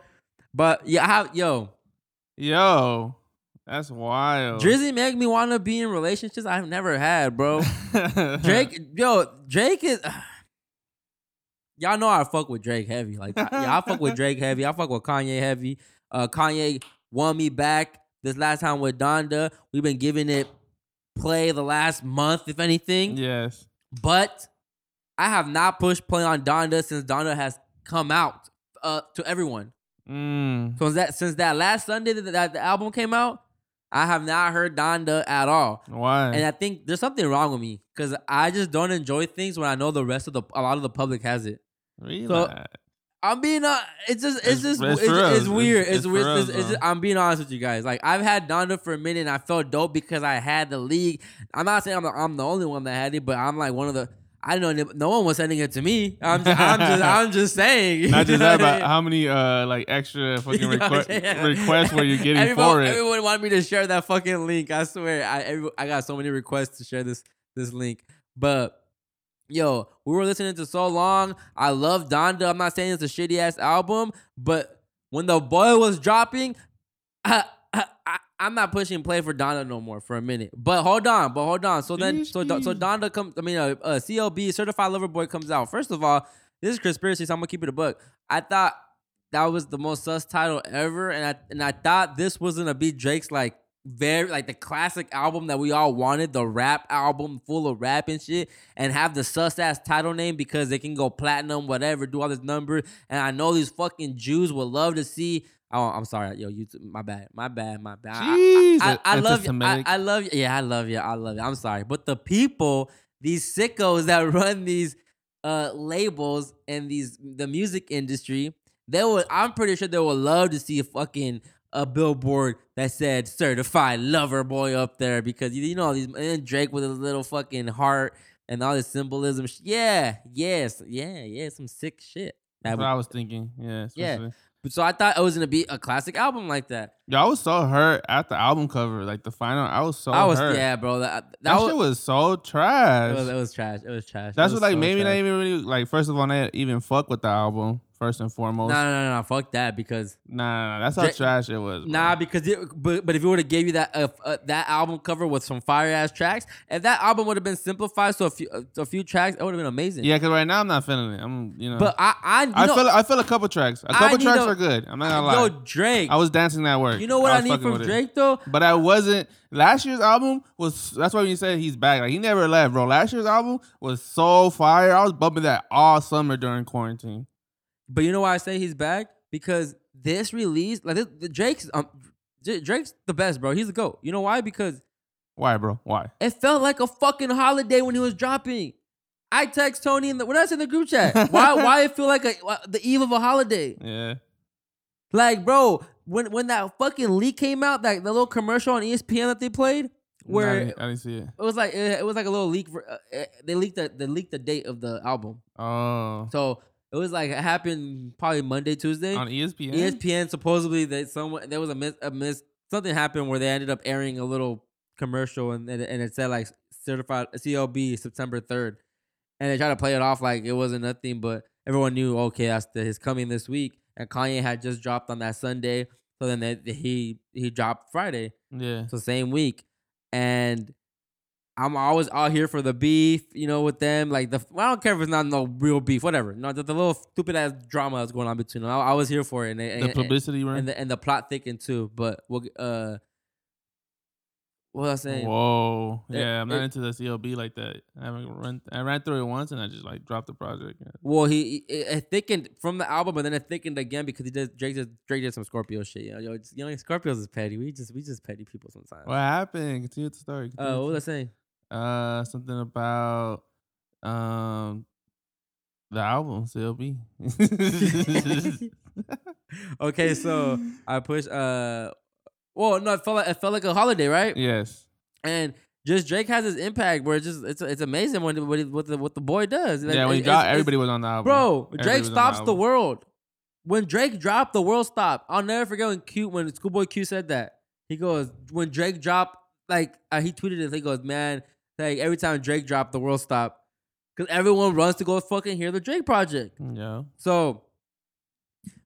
But yeah, how, yo, yo, that's wild. Drizzy make me wanna be in relationships I've never had, bro. Drake, yo, Drake is. Y'all know I fuck with Drake heavy. Like, yeah, I fuck with Drake heavy. I fuck with Kanye heavy. Uh, Kanye won me back this last time with Donda. We've been giving it play the last month, if anything. Yes. But I have not pushed play on Donda since Donda has come out uh, to everyone. Mm. So that, since that last Sunday that, that the album came out, I have not heard Donda at all. Why? And I think there's something wrong with me because I just don't enjoy things when I know the rest of the a lot of the public has it. Really? So I'm being uh, it's just it's, it's just it's, it's, it's weird. It's, it's, it's weird. It's, it's just, I'm being honest with you guys. Like I've had Donda for a minute, and I felt dope because I had the league. I'm not saying I'm the, I'm the only one that had it, but I'm like one of the. I don't know. No one was sending it to me. I'm just, I'm just, I'm just saying. Not just that, but how many uh, like extra fucking requ- yeah. requests were you getting everyone, for it? Everyone wanted me to share that fucking link. I swear, I every, I got so many requests to share this this link. But yo, we were listening to so long. I love Donda. I'm not saying it's a shitty ass album, but when the boy was dropping, I, I, I, I'm not pushing play for Donda no more for a minute. But hold on, but hold on. So then, so so Donda comes. I mean, uh, uh, C L B Certified Lover Boy comes out. First of all, this is Crispiracy, so I'm gonna keep it a buck. I thought that was the most sus title ever, and I and I thought this was gonna be Drake's like very like the classic album that we all wanted, the rap album full of rap and shit, and have the sus ass title name because they can go platinum, whatever, do all this number. And I know these fucking Jews would love to see. Oh, I'm sorry, yo, YouTube. My bad, my bad, my bad. Jeez, I, I, I love you. I, I love you. Yeah, I love you. I love you. I'm sorry, but the people, these sickos that run these uh, labels and these the music industry, they would. I'm pretty sure they would love to see a fucking a billboard that said "Certified Lover Boy" up there because you know these and Drake with his little fucking heart and all this symbolism. Yeah, yes, yeah, yeah. Some sick shit. That's what I was thinking. Yeah, especially. yeah. So I thought it was gonna be a classic album like that. Yeah, I was so hurt at the album cover, like the final. I was so I was, hurt. Yeah, bro. That, that, that was, shit was so trash. It was, it was trash. It was trash. That's was what like so maybe not even really like. First of all, not even fuck with the album. First and foremost. Nah, no, no, no, fuck that because nah, nah, nah that's how J- trash it was. Bro. Nah, because it, but but if it would have gave you that uh, uh, that album cover with some fire ass tracks, if that album would have been simplified so a few uh, a few tracks, it would have been amazing. Yeah, because right now I'm not feeling it. I'm you know. But I I you I know, feel I feel a couple tracks. A couple tracks a, are good. I'm not gonna I lie. Yo, Drake. I was dancing that work. You know what I, I need from Drake it. though? But I wasn't. Last year's album was. That's why when you said he's back, like he never left, bro. Last year's album was so fire. I was bumping that all summer during quarantine. But you know why I say he's back? Because this release, like this, Drake's, um, Drake's the best, bro. He's the GOAT. You know why? Because why, bro? Why? It felt like a fucking holiday when he was dropping. I text Tony in the when I was in the group chat. why? Why it feel like a, the eve of a holiday? Yeah. Like, bro, when when that fucking leak came out, that the little commercial on E S P N that they played, where no, I, didn't, I didn't see it. It was like it, it was like a little leak. For, uh, they leaked the they leaked the date of the album. Oh. So. It was like it happened probably Monday, Tuesday on E S P N. E S P N supposedly that someone there was a miss, a miss something happened where they ended up airing a little commercial and and, and it said like certified C L B September third, and they tried to play it off like it wasn't nothing, but everyone knew okay that's the, his coming this week, and Kanye had just dropped on that Sunday, so then they, they, he he dropped Friday, yeah, so same week, and. I'm always out here for the beef, you know, with them. Like, the well, I don't care if it's not no real beef, whatever. No, the, the little stupid-ass drama that's going on between them. I, I was here for it. And, and, the publicity, and, right? And the, and the plot thickened, too. But we'll, uh, what was I saying? Whoa. It, yeah, I'm not it, into the C L B like that. I, run, I ran through it once, and I just, like, dropped the project. Well, he it, it thickened from the album, but then it thickened again because he did, Drake, did, Drake did some Scorpio shit. You know, Yo, just, you know, Scorpios is petty. We just we just petty people sometimes. What happened? Continue the story. Oh, uh, what was I saying? Uh, something about um the album C L B. Okay, so I pushed. Uh, well, no, it felt like it felt like a holiday, right? Yes. And just Drake has this impact where it's just it's it's amazing when what what the, what the boy does. Like, yeah, when he dropped, everybody was on the album. Bro, everybody Drake stops the, the world. When Drake dropped, the world stopped. I'll never forget when Q when Schoolboy Q said that. He goes when Drake dropped, like uh, he tweeted it. He goes, man. Like every time Drake dropped, the world stopped because everyone runs to go fucking hear the Drake project. Yeah. So,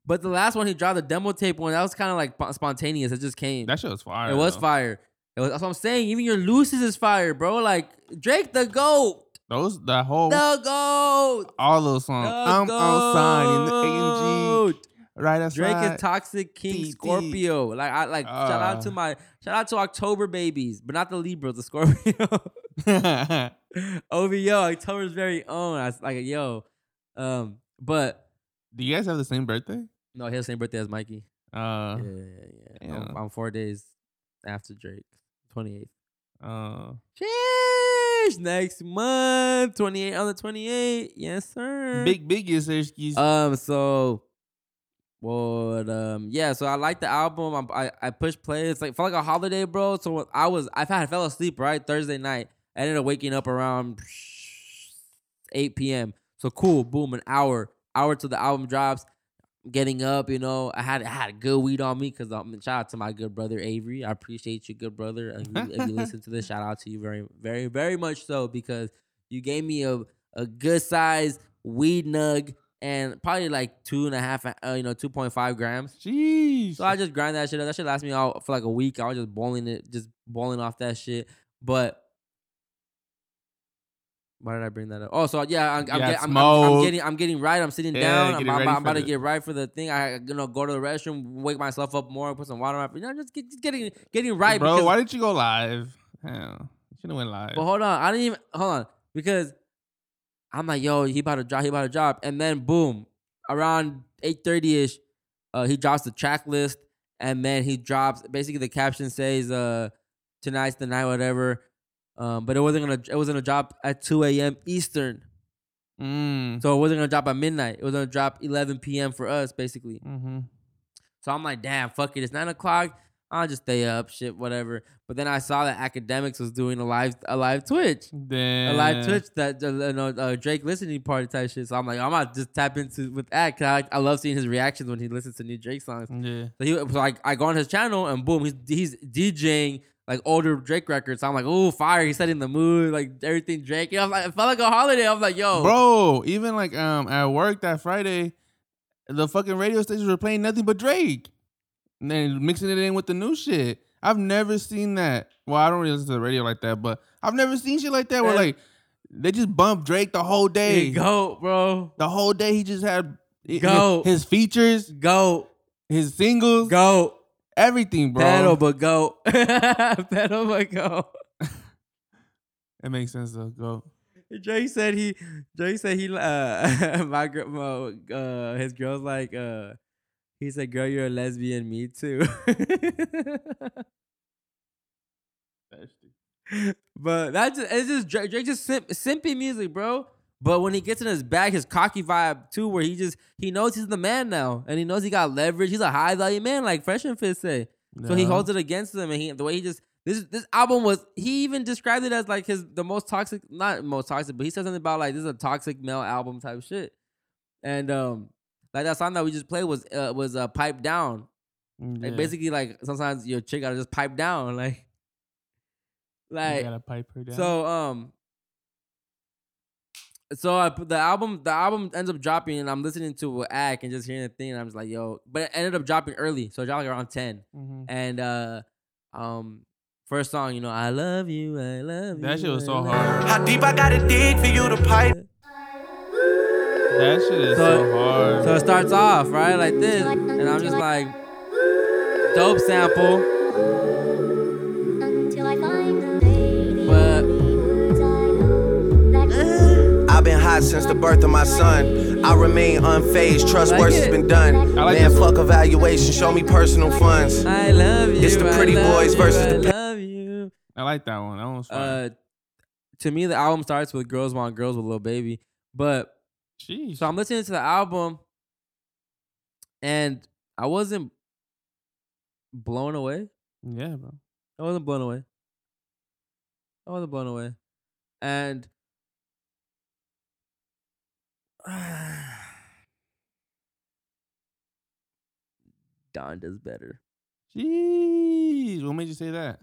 but the last one he dropped, the demo tape one, that was kind of like spontaneous. It just came. That shit was fire. It was though. fire. It was, that's what I'm saying. Even your Lucy's is fire, bro. Like Drake, the GOAT. Those that whole the GOAT. All those songs. The I'm goat. on sign in the A M G. Right, that's Drake right. is Toxic King D, Scorpio. D. Like I like uh, shout out to my shout out to October babies, but not the Libras, the Scorpio. Over yo, October's very own. I was like yo, um, but do you guys have the same birthday? No, he has the same birthday as Mikey. Uh, yeah, yeah, yeah. I'm, I'm four days after Drake, twenty-eighth. Uh, Sheesh, next month, twenty-eight on the twenty-eighth. Yes, sir. Big, biggest excuse. Um, so. Well, um, yeah, so I like the album. I, I I pushed play. It's like felt like a holiday, bro. So I was I I fell asleep right Thursday night. I ended up waking up around eight p.m. So cool, boom, an hour, hour till the album drops. Getting up, you know, I had I had good weed on me because um, shout out to my good brother Avery. I appreciate you, good brother. If you, if you listen to this, shout out to you very, very, very much so because you gave me a a good size weed nug. And probably like two and a half, uh, you know, two point five grams. Jeez. So I just grind that shit up. That shit lasts me out for like a week. I was just bowling it, just bowling off that shit. But why did I bring that up? Oh, so yeah, I'm, yeah, I'm, get, I'm, I'm, I'm getting, I'm getting right. I'm sitting yeah, down. I'm, I'm, I'm about to the... get right for the thing. I, you know, go to the restroom, wake myself up more, put some water on my. You know, just, get, just getting, getting right. Bro, because, why did you go live? Hell, you shouldn't went live. But hold on, I didn't even hold on because. I'm like, yo, he about to drop, he about to drop. And then, boom, around eight thirty-ish, uh, he drops the track list. And then he drops, basically the caption says, uh, tonight's the night, whatever. Um, but it wasn't going to, it was going to drop at two a.m. Eastern. Mm. So it wasn't going to drop at midnight. It was going to drop eleven p.m. for us, basically. Mm-hmm. So I'm like, damn, fuck it. It's nine o'clock. I'll just stay up, shit, whatever. But then I saw that Academics was doing a live, a live Twitch, Damn. a live Twitch that uh, you know, uh, Drake listening party type shit. So I'm like, I'm about to just tap into with that because I, I love seeing his reactions when he listens to new Drake songs. Yeah. So he was so like, I go on his channel and boom, he's he's DJing like older Drake records. So I'm like, oh, fire! He's setting the mood, like everything Drake. You know, I'm like, it felt like a holiday. I'm like, yo, bro, even like um at work that Friday, the fucking radio stations were playing nothing but Drake. And then mixing it in with the new shit. I've never seen that. Well, I don't really listen to the radio like that, but I've never seen shit like that where, like, they just bumped Drake the whole day. Go, bro. The whole day he just had go. His, his features. Go. His singles. Go. Everything, bro. Pedal but go. Pedal but go. It makes sense, though. Go. Drake said he, Drake said he, uh, my, my, uh, his girl's like, uh, he said, girl, you're a lesbian, me too. But that's just, it's just Drake, Drake just simp, simpy music, bro. But when he gets in his bag, his cocky vibe too, where he just, he knows he's the man now. And he knows he got leverage. He's a high value man, like Fresh and Fit say. No. So he holds it against him. And he, the way he just, this this album was, he even described it as like his, the most toxic, not most toxic, but he said something about like, this is a toxic male album type shit. And, um, like that song that we just played was uh, was uh, Pipe Down. Yeah. Like basically, like sometimes your chick gotta just pipe down, like, like you gotta pipe her down. So um, so I put the album. The album ends up dropping, and I'm listening to A C and just hearing the thing, and I'm just like, yo. But it ended up dropping early, so it dropped like around ten. Mm-hmm. And uh, um, first song, you know, I love you, I love you. That shit was so hard. How deep I gotta dig for you to pipe? That shit is so, so hard. So it starts off, right, like this. And I'm just like, dope sample. But I've been hot since the birth of my son. I remain unfazed. Trust work has been done. Like Man, fuck evaluation. Show me personal funds. I love you. It's the pretty boys you, versus I the I love you. I like that one. That one's fun. Uh, to me, the album starts with Girls Want Girls with Lil Baby. But... Jeez. So I'm listening to the album, and I wasn't blown away. Yeah, bro. I wasn't blown away. I wasn't blown away. And uh, Donda's better. Jeez. What made you say that?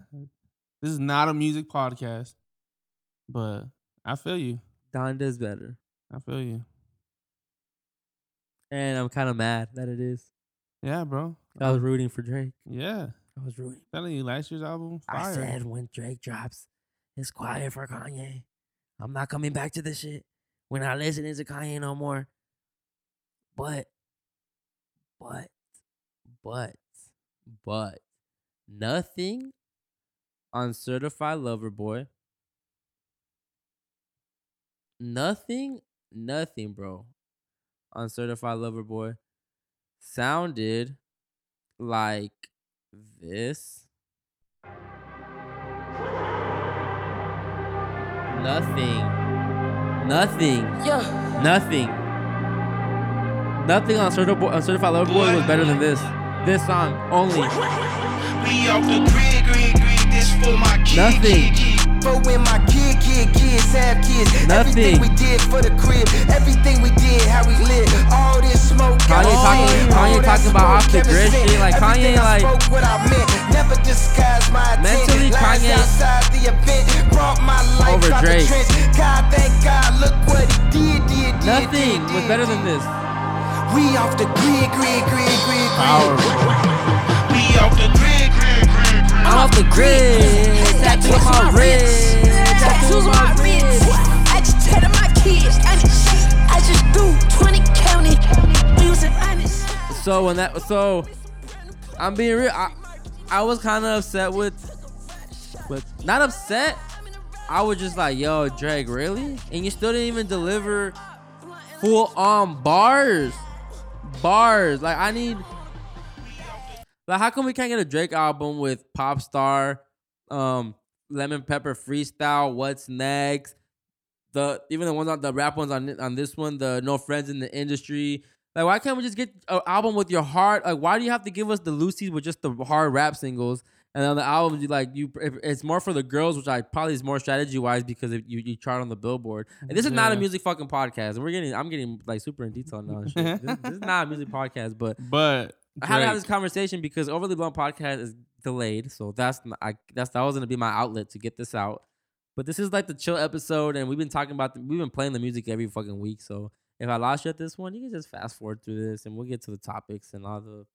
This is not a music podcast, but I feel you. Donda's better. I feel you. And I'm kind of mad that it is. Yeah, bro. I was rooting for Drake. Yeah. I was rooting. I'm telling you, last year's album, fire. I said when Drake drops, it's quiet for Kanye. I'm not coming back to this shit. We're not listening to Kanye no more. But But, but, but, nothing on Certified Lover Boy. Nothing, nothing, bro, on Certified Lover Boy sounded like this. Nothing. Nothing. Yeah. Nothing. Nothing on Certified Lover Boy was better than this. This song only. Nothing. But when my kid, kid, kids have kids, nothing. Everything we did for the crib, everything we did, how we lived, all this smoke. Kanye talking, Kanye talking about off the grid shit, like Kanye, like never disguised my mentally Kanye over Drake. God, thank God, look what he did, did, did. Nothing was better than this. We off the grid, grid, grid, grid, grid. We off the grid, grid, grid, grid. I'm off the grid. Tattoos my wrist, tattoos my wrist. I just tell them my kids, I just do twenty county music. So when that, so I'm being real. I, I was kind of upset with, with not upset. I was just like, yo, Drake, really? And you still didn't even deliver full on bars, bars. Like I need, like how come we can't get a Drake album with Pop Star? Um, Lemon Pepper Freestyle, What's Next, the even the ones on the rap ones on on this one, the No Friends in the Industry. Like, why can't we just get an album with your hard? Like, why do you have to give us the Lucy's with just the hard rap singles? And on the album, you like you, if, it's more for the girls, which I probably is more strategy wise because if you you chart on the Billboard. And this is yeah. not a music fucking podcast. And we're getting, I'm getting like super in detail now. And shit. this, this is not a music podcast, but but. I had to have this conversation because Overly Blunt podcast is delayed, so that's not, I that's that was gonna be my outlet to get this out. But this is like the chill episode, and we've been talking about the, we've been playing the music every fucking week. So if I lost you at this one, you can just fast forward through this, and we'll get to the topics and all the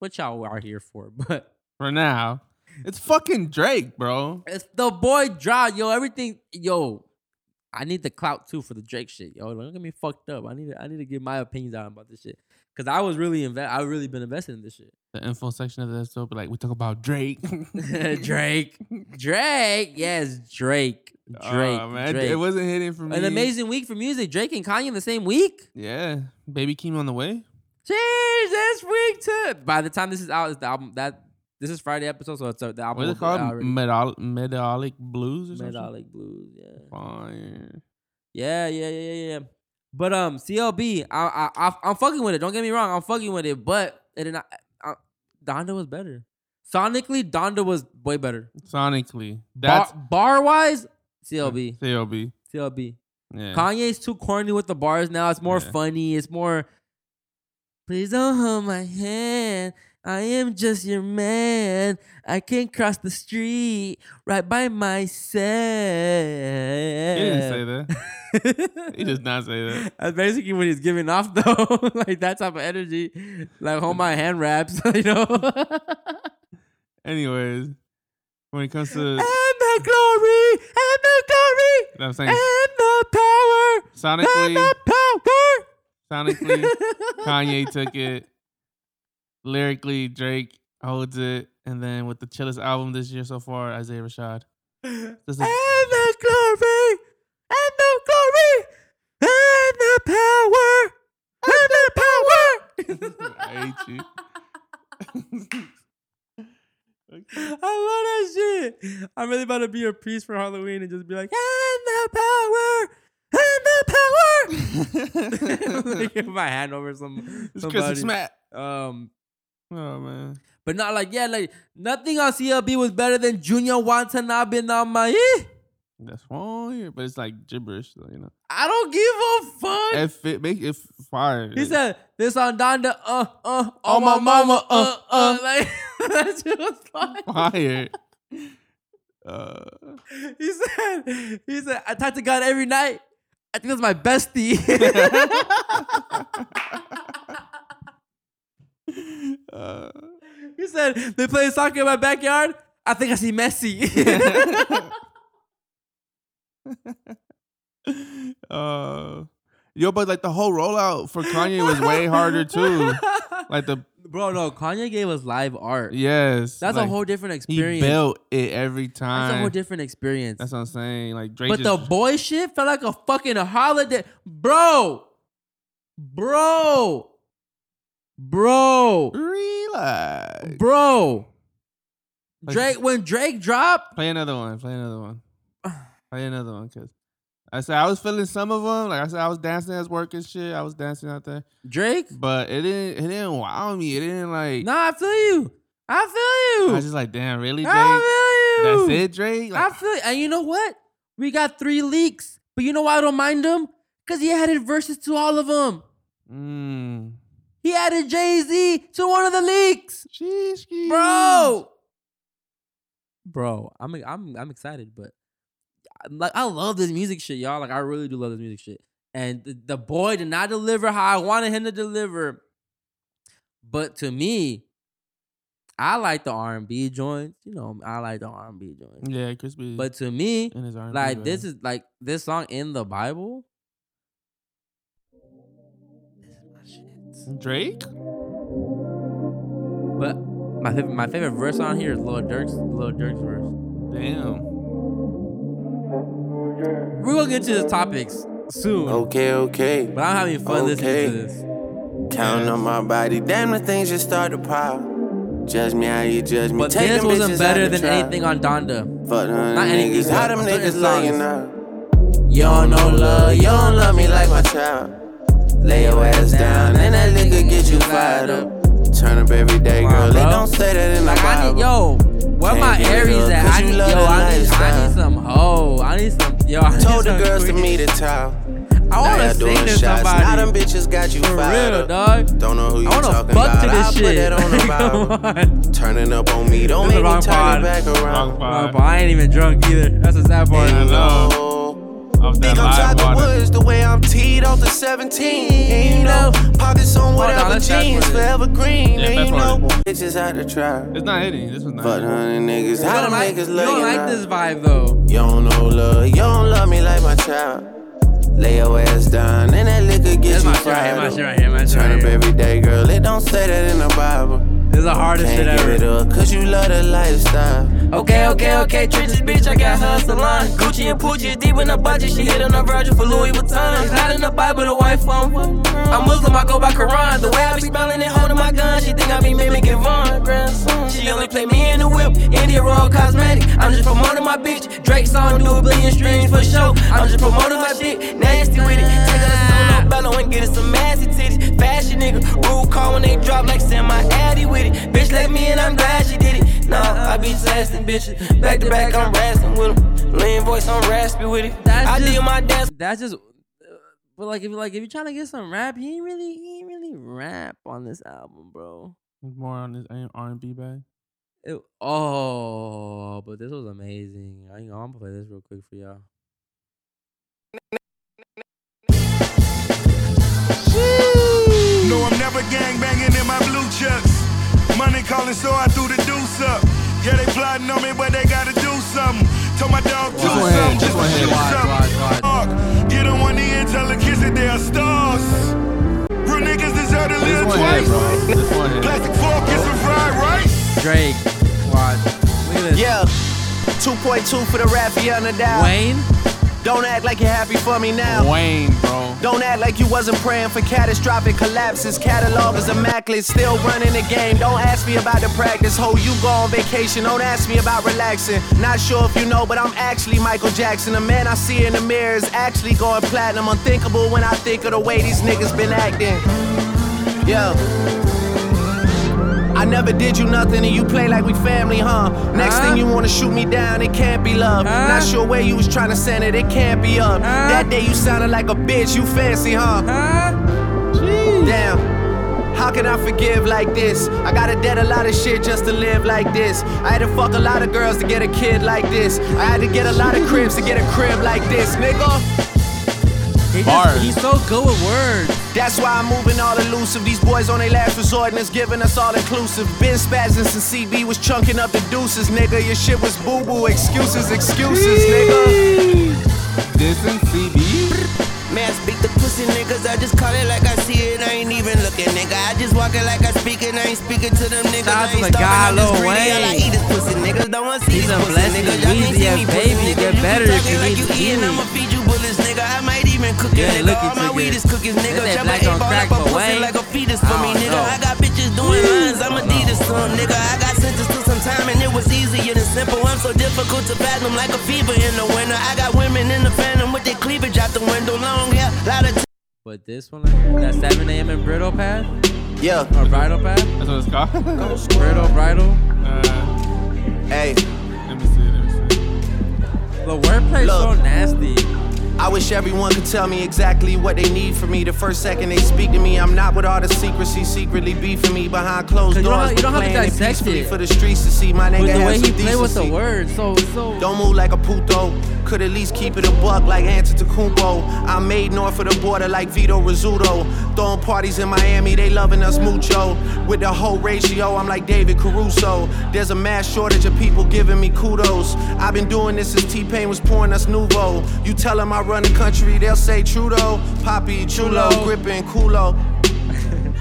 what y'all are here for. But for now, it's fucking Drake, bro. It's the boy Drake, yo. Everything, yo. I need the clout too for the Drake shit, yo. Don't get me fucked up. I need to, I need to get my opinions out about this shit. Cause I was really invest. I've really been invested in this shit. The info section of the episode, but like we talk about Drake, Drake, Drake. Yes, Drake, Drake, oh, man. Drake. It wasn't hitting for me. An amazing week for music. Drake and Kanye in the same week. Yeah, Baby Keem on the way. Jeez, this week too. By the time this is out, it's the album that this is Friday episode, so it's uh, the album. What's it called? Medal- Medallic Blues. Or something? Medallic Blues. Yeah. Fire. Yeah, yeah, yeah, yeah, yeah. But um, C L B, I, I I I'm fucking with it. Don't get me wrong, I'm fucking with it. But it did not, I, Donda was better. Sonically, Donda was way better. Sonically, that's bar, bar wise, C L B, C L B, C L B. Yeah. Kanye's too corny with the bars now. It's more yeah. funny. It's more. Please don't hold my hand. I am just your man. I can't cross the street right by myself. He didn't say that. He does not say that. That's basically what he's giving off, though. Like that type of energy. Like, hold my hand wraps, you know? Anyways, when it comes to... And the glory, and the glory, you know what I'm saying? And the power, sonically, and the power. Sonically, Kanye took it. Lyrically, Drake holds it, and then with the chillest album this year so far, Isaiah Rashad. And the glory, and the glory, and the power, and the power. I hate you. I love that shit. I'm really about to be a priest for Halloween and just be like, and the power. And the power. Give my hand over some. It's Christmas, Matt. Um. Oh man. But not like yeah, like nothing on C L B was better than Junior Watanabe Namae. That's wrong here, but it's like gibberish, so, you know. I don't give a fuck. If it make it fire. He like, said this on Donda. Uh uh. Oh my, my mama. mama uh, uh uh. Like that shit was fire. Fire. Uh. He said. He said. I talk to God every night. I think that's my bestie. Uh, he said they play soccer in my backyard. I think I see Messi. uh, yo, but like the whole rollout for Kanye was way harder too. Like the bro, no, Kanye gave us live art. Yes, that's like, a whole different experience. He built it every time. That's a whole different experience. That's what I'm saying. Like Drake, but just, the boy shit felt like a fucking holiday, bro, bro, bro, relax, bro. Drake, when Drake dropped, play another one. Play another one. Play another one, cause I said I was feeling some of them. Like I said, I was dancing at work and shit. I was dancing out there. Drake, but it didn't. It didn't wow me. It didn't like. Nah, I feel you. I feel you. I was just like, damn, really, Drake? I feel you. That's it, Drake. Like, I feel. And you know what? We got three leaks, but you know why I don't mind them? Cause he added verses to all of them. Mm. He added Jay-Z to one of the leaks. Jeez, geez. Bro. Bro, I'm I'm I'm excited, but like I love this music shit, y'all. Like I really do love this music shit. And the, the boy did not deliver how I wanted him to deliver. But to me, I like the R and B joints. You know, I like the R and B joints. Yeah, Crispy. But to me, like band. This is like this song in the Bible. This is my shit. Drake? But My favorite, my favorite verse on here is Lil Durk's Lil Durk's verse. Damn. We're gonna get to the topics soon. Okay, okay. But I'm having fun okay. listening to this. Counting on my body, damn the things just start to pile. Judge me how you judge me. But Take this wasn't better than trial. Anything on Donda. Fuck them Not anything. Niggas, how them niggas lying now? You don't know love, you don't love me like my child. Lay your ass down, and that nigga get you fired up. Turn up every day, girl. They don't say that in the like I need, yo, where my Aries at? I need, yo, I need, I need some hoe. I need some, yo. I need Told some the girls queen. To meet a towel. I wanna sing to somebody. Now them bitches got you fired up. Dog. Don't know who you talking about. I put that on the Bible. Turning up on me, don't make me turn it back around. Wrong, I ain't even drunk either. That's the sad part. I know. Think I'm tied to woods the way I'm teed off the seventeen. And you know, pockets on whatever jeans, forever green. And you know, bitches out the trap. It's not hitting. This was not. But honey, niggas, how them niggas love you. You don't like this vibe though. You don't know love. You don't love me like my child. Lay your ass down, and that liquor gets you fried. That's my shit right here. My shit right here. Turn up every day, girl. It don't say that in the Bible. This is the hardest shit ever. Can't give it up, cause you love the lifestyle. Okay, okay, okay, treat this bitch, I got her salon. Gucci and Poochie is deep in the budget, she hit on a Virgil for Louis Vuitton. It's not in the Bible, the wife on one. I'm Muslim, I go by Quran. The way I be smiling and holding my gun, she think I be mimicking Von. She only play me in the whip, India Royal Cosmetic. I'm just promoting my bitch, Drake song do a billion streams for show. I'm just promoting my bitch, nasty with it. Take her to Solo Bello and get her some massive titties. Fashion nigga, rude call when they drop like semi-addy with it. Bitch let me in, I'm glad she did it. Nah, I be testing bitches. Back to back, I'm wrestling with them. Lean voice, I'm raspy with it. That's I just, did my dance. That's just. But like, if you like, if you trying to get some rap, he ain't really, he ain't really rap on this album, bro. It's more on this R and B bag. It, oh, but this was amazing. I, I'm gonna play this real quick for y'all. Woo! No, I'm never gang banging in my blue chucks. Money calling, so I threw the deuce up. Yeah, they plotting on me, but they gotta do something. Told my dog, do wow. something, just to shoot something. Get on one knee and tell the kids that they are stars. Real niggas deserve to live twice. Head, Plastic fork and some fried rice. Drake, watch. Look at this. Yeah, two point two for the Raffiana down. Wayne? Don't act like you're happy for me now. Wayne, bro. Don't act like you wasn't praying for catastrophic collapses. Catalog is immaculate, still running the game. Don't ask me about the practice. Ho, you go on vacation. Don't ask me about relaxing. Not sure if you know, but I'm actually Michael Jackson. The man I see in the mirror is actually going platinum. Unthinkable when I think of the way these niggas been acting. Yeah. I never did you nothing and you play like we family, huh? Next huh? thing you wanna shoot me down, it can't be love. Huh? Not sure where you was trying to send it, it can't be up. Huh? That day you sounded like a bitch, you fancy, huh? Huh? Damn. How can I forgive like this? I gotta debt a lot of shit just to live like this. I had to fuck a lot of girls to get a kid like this. I had to get a lot of cribs to get a crib like this, nigga. He just, he's so good with words. That's why I'm moving all elusive. These boys on their last resort and it's giving us all inclusive. Been spazzing since C B was chunking up the deuces, nigga. Your shit was boo boo. Excuses, excuses, nigga. This and C B? Man, speak the pussy, niggas. I just call it like I see it. I ain't even looking. speaking, nigga. I just walk it like I speak it. I ain't speaking to them niggas. Shout out to the guy, Lil Wayne. He's a blessing. Easy as baby. Get better if you need to eat. I'ma feed you bullets, nigga. I might even cook it, nigga. All my weed is cookies, nigga. Chop my eight ball up a pussy like a fetus for me, nigga. I got bitches doing lines. I'm Adidas to them, nigga. I got sentenced to some time and it was easier than simple. I'm so difficult to fathom like a fever in the winter. I got women in the phantom with their cleavage out the window. Long hair, lot of. But this one, that seven a.m. in bridal pad? Yeah. Or bridal pad? That's what it's called. Bridal, bridal. Uh, hey. Let me see, let me see. The wordplay's so nasty. I wish everyone could tell me exactly what they need from me. The first second they speak to me, I'm not with all the secrecy secretly beefing me behind closed doors. You don't, you don't have to dissect it for the streets to see. My nigga has the way he play with the words, so so. Don't move like a puto. Could at least keep it a buck like Antetokounmpo. I made north of the border like Vito Rizzuto. Throwing parties in Miami, they loving us mucho. With the whole ratio, I'm like David Caruso. There's a mass shortage of people giving me kudos. I've been doing this since T-Pain was pouring us Nouveau. You tell him I run the country, they'll say Trudeau, Poppy, Chulo, Grippin', Kulo.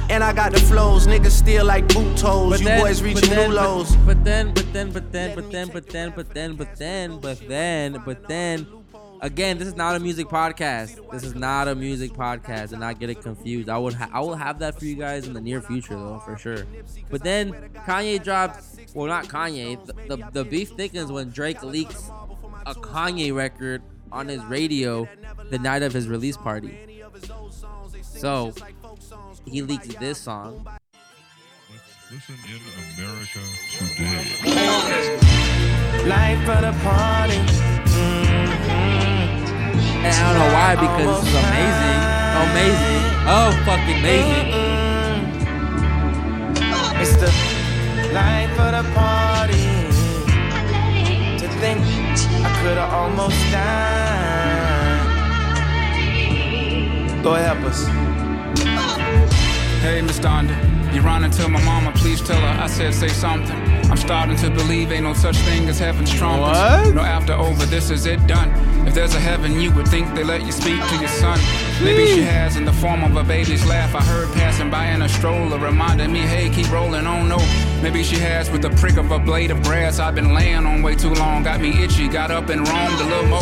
And I got the flows, niggas still like boot toes. But you then, boys reaching new lows. But then, but then, but then, but then, but then, but then, but then, but then, but then, again, this is not a music podcast. This is not a music podcast, and I get it confused. I would, ha- I will have that for you guys in the near future, though, for sure. But then Kanye dropped, well, not Kanye. The the, the beef thickens when Drake leaks a Kanye record on his radio the night of his release party. So he leaks this song. Let's listen in America today. Life of the party. Mm-hmm. And I don't know why, because it's amazing. Amazing. Oh, fucking amazing. Mm-hmm. It's the life of the party. Think I could've almost died. Lord help us. Hey, Miss Donda, you're running to my mama. Please tell her I said say something. I'm starting to believe ain't no such thing as heaven's trumpets. What? No after over, this is it done. If there's a heaven, you would think they let you speak to your son. Maybe she has in the form of a baby's laugh I heard passing by in a stroller, reminding me, hey, keep rolling on, no. Maybe she has with the prick of a blade of grass I've been laying on way too long. Got me itchy, got up and roamed a little more.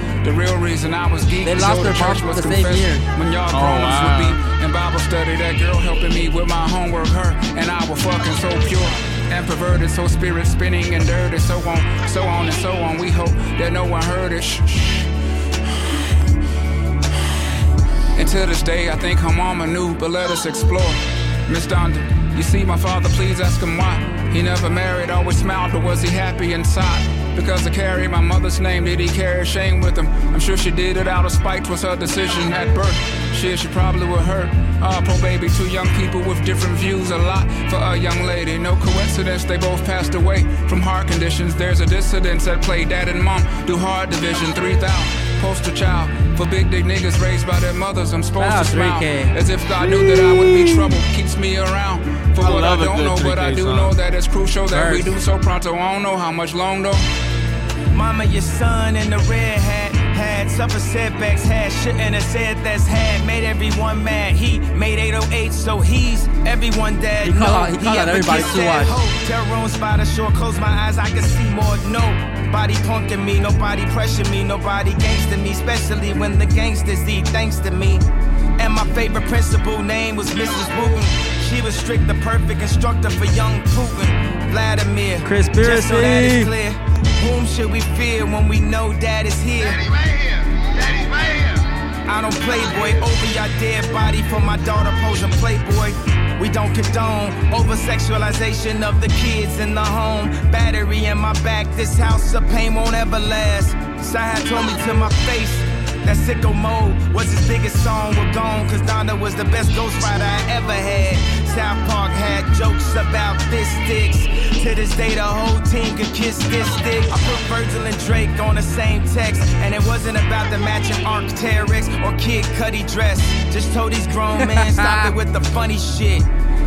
The real reason I was geeking. They lost so their the church was the confessed same year. When y'all oh, grown wow. would be in Bible study. That girl helping me with my homework. Her and I were fucking so pure and perverted, so spirit spinning and dirty, so on, so on and so on. We hope that no one heard it. Shh, shh. Until this day, I think her mama knew, but let us explore. Miss Donda, you see my father, please ask him why. He never married, always smiled, but was he happy inside? Because I carry my mother's name, did he carry shame with him? I'm sure she did it out of spite, was her decision at birth. Shit, she probably would hurt. Ah, poor baby, two young people with different views, a lot for a young lady. No coincidence, they both passed away from heart conditions. There's a dissidence that played dad and mom do hard division. three thousand, poster child for big dick niggas raised by their mothers. I'm supposed wow, to smile three K. As if God knew that I would be trouble, keeps me around. For I what I don't know, but I do song. Know that it's crucial that First. We do so pronto. I don't know how much longer. Mama, your son in the red hat had suffered setbacks, had shouldn't have said that's had, made everyone mad. He made eight oh eight, so he's everyone dead. He called no, out everybody to watch. Terror on spot ashore, close my eyes, I can see more. Nobody punking me, nobody pressure me, nobody gangster me, especially when the gangsters eat thanks to me. And my favorite principal name was Missus Wooten. She was strict, the perfect instructor for young Putin. Vladimir, Crispiracy. Just so that is clear. Whom should we fear when we know dad is here? Daddy right here. Daddy right here. I don't play, boy. Over your dead body for my daughter posing playboy. We don't condone over-sexualization of the kids in the home. Battery in my back. This house of pain won't ever last. Sahad told me to my face that sicko mode was his biggest song. We're gone, cause Donda was the best ghostwriter I ever had. South Park had jokes about fist sticks. To this day, the whole team could kiss this stick. I put Virgil and Drake on the same text, and it wasn't about the matching Arc'teryx or Kid Cudi dress. Just told these grown men stop it with the funny shit.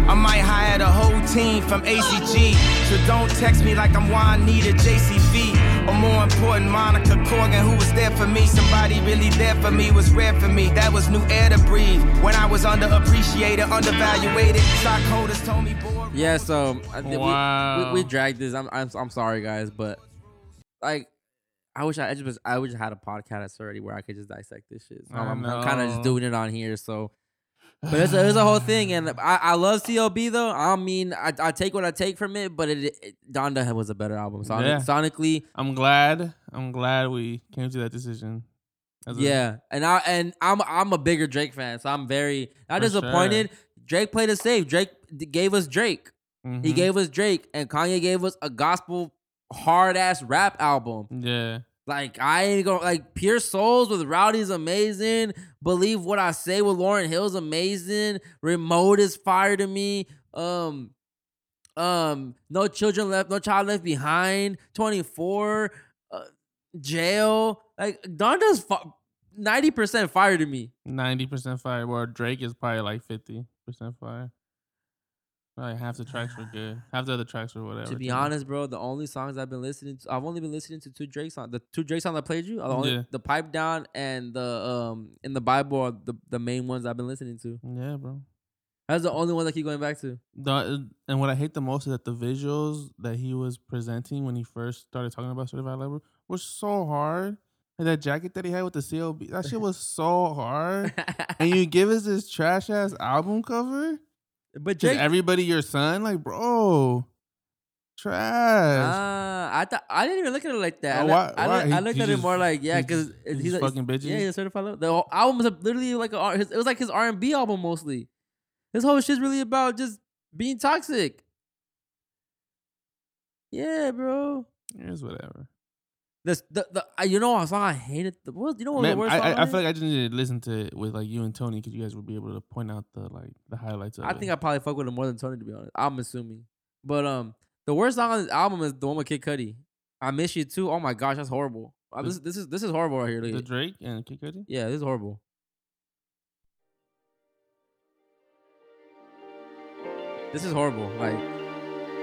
I might hire the whole team from A C G. So don't text me like I'm Juanita J C V. Or more important, Monica Corgan, who was there for me. Somebody really there for me, was rare for me. That was new air to breathe. When I was underappreciated, undervaluated, stockholders told me, boy. Yeah, so I th- wow. we, we, we dragged this. I'm, I'm I'm sorry, guys, but like, I wish I, I just I wish I had a podcast already where I could just dissect this shit. So I'm, I'm kind of just doing it on here, so. But it's a, it's a whole thing, and I, I love C L B though. I mean, I, I take what I take from it, but it, it Donda was a better album. Sonic, yeah. Sonically, I'm glad. I'm glad we came to that decision. As yeah, a, and I and I'm I'm a bigger Drake fan, so I'm very not disappointed. Sure. Drake played it safe. Drake gave us Drake. Mm-hmm. He gave us Drake, and Kanye gave us a gospel hard ass rap album. Yeah. Like, I ain't gonna, like, Pure Souls with Rowdy's amazing. Believe What I Say with Lauryn Hill's amazing. Remote is fire to me. Um, um, No Children Left, No Child Left Behind. twenty-four, uh, Jail. Like, Donda's fi- ninety percent fire to me. ninety percent fire. Well, Drake is probably like fifty percent fire. Right, half the tracks were good. Half the other tracks were whatever. To be honest, bro, the only songs I've been listening to, I've only been listening to two Drake songs. The two Drake songs I played you, are the, only, yeah. the Pipe Down and the um in the Bible are the, the main ones I've been listening to. Yeah, bro. That's the only one I keep going back to. The, and what I hate the most is that the visuals that he was presenting when he first started talking about Certified Lover were so hard. And that jacket that he had with the C L B, that shit was so hard. And you give us this trash ass album cover. But Drake, is everybody your son? Like, bro, trash. Uh, I thought I didn't even look at it like that. Oh, why, I, why? I, I looked he, at it more like, yeah, because he's, he's like, fucking bitches. Yeah, he's certified lover. The whole album was literally like a, his, it was like his R and B album mostly. This whole shit's really about just being toxic. Yeah, bro. It's whatever. This the the you know what song I hated the worst. You know what Man, the worst I, song I, I feel like I just needed to listen to it with like you and Tony because you guys would be able to point out the like the highlights of I it. I think I probably fuck with him more than Tony, to be honest. I'm assuming, but um, the worst song on this album is the one with Kid Cudi. I Miss You Too. Oh my gosh, that's horrible. The, I, this, this is this is horrible right here. Look. The Drake and Kid Cudi. Yeah, this is horrible. This is horrible. Like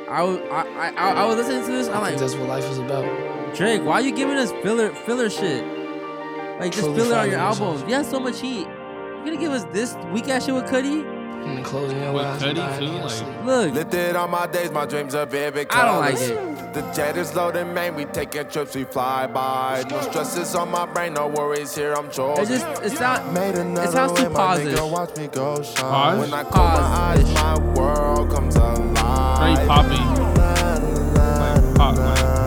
I I I, I, I was listening to this. I'm I think like, that's what life is about. Drake, why are you giving us filler filler shit? Like, just filler on your albums. You have so much heat. You're gonna give us this weak-ass shit with Cudi? With Cudi, too? Like, look. Lifted all my days, my dreams are vivid. I don't like it. The jet is loaded, man. We taking trips, we fly by. No stresses on my brain, no worries here, I'm sure. It just, it sounds, it sounds too positive. Pause? When I close my eyes, my world comes alive. Very poppy. Like, pop, man.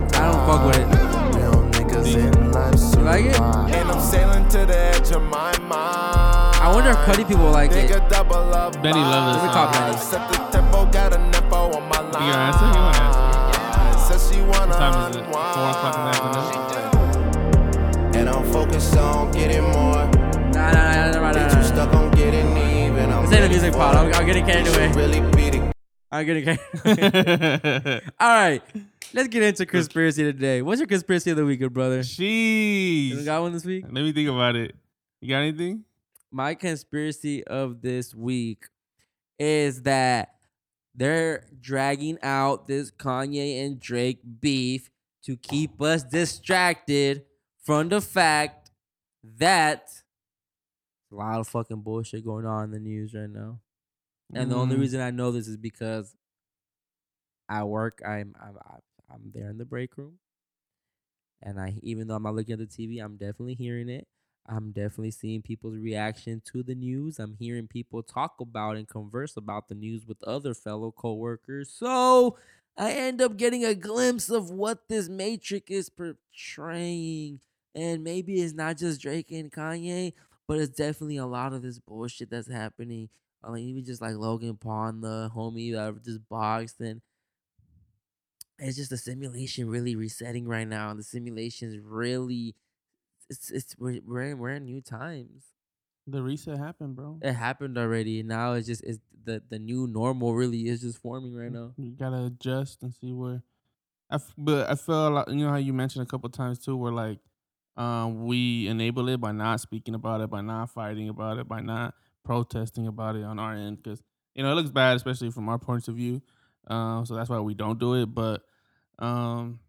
I don't fuck with it. You like it? And I'm sailing to the edge of my mind. I wonder if Cudi people will like it. Benny loves this song. You gonna answer? You wanna answer? What time is it? four o'clock in the afternoon. And I'm focused on getting more. Nah, nah, nah, nah, nah, nah. This ain't a music pod. I'm, I'm getting carried away. I'm getting carried away. All right. Let's get into Crispiracy today. What's your Crispiracy of the week, good brother? Jeez. You got one this week? Let me think about it. You got anything? My Crispiracy of this week is that they're dragging out this Kanye and Drake beef to keep us distracted from the fact that a lot of fucking bullshit going on in the news right now. And mm. the only reason I know this is because I work, I'm... I'm, I'm I'm there in the break room, and I even though I'm not looking at the T V, I'm definitely hearing it. I'm definitely seeing people's reaction to the news. I'm hearing people talk about and converse about the news with other fellow coworkers. So I end up getting a glimpse of what this matrix is portraying, and maybe it's not just Drake and Kanye, but it's definitely a lot of this bullshit that's happening. I mean, even just like Logan Paul, the homie that just boxed and. It's just the simulation really resetting right now, and the simulation's really—it's—it's it's, we're we're in, we're in new times. The reset happened, bro. It happened already. Now it's just it's the, the new normal really is just forming right now. You got to adjust and see where. I f- but I feel like, you know how you mentioned a couple times too, where like um, we enable it by not speaking about it, by not fighting about it, by not protesting about it on our end, because you know it looks bad, especially from our points of view. Um, so that's why we don't do it. But um,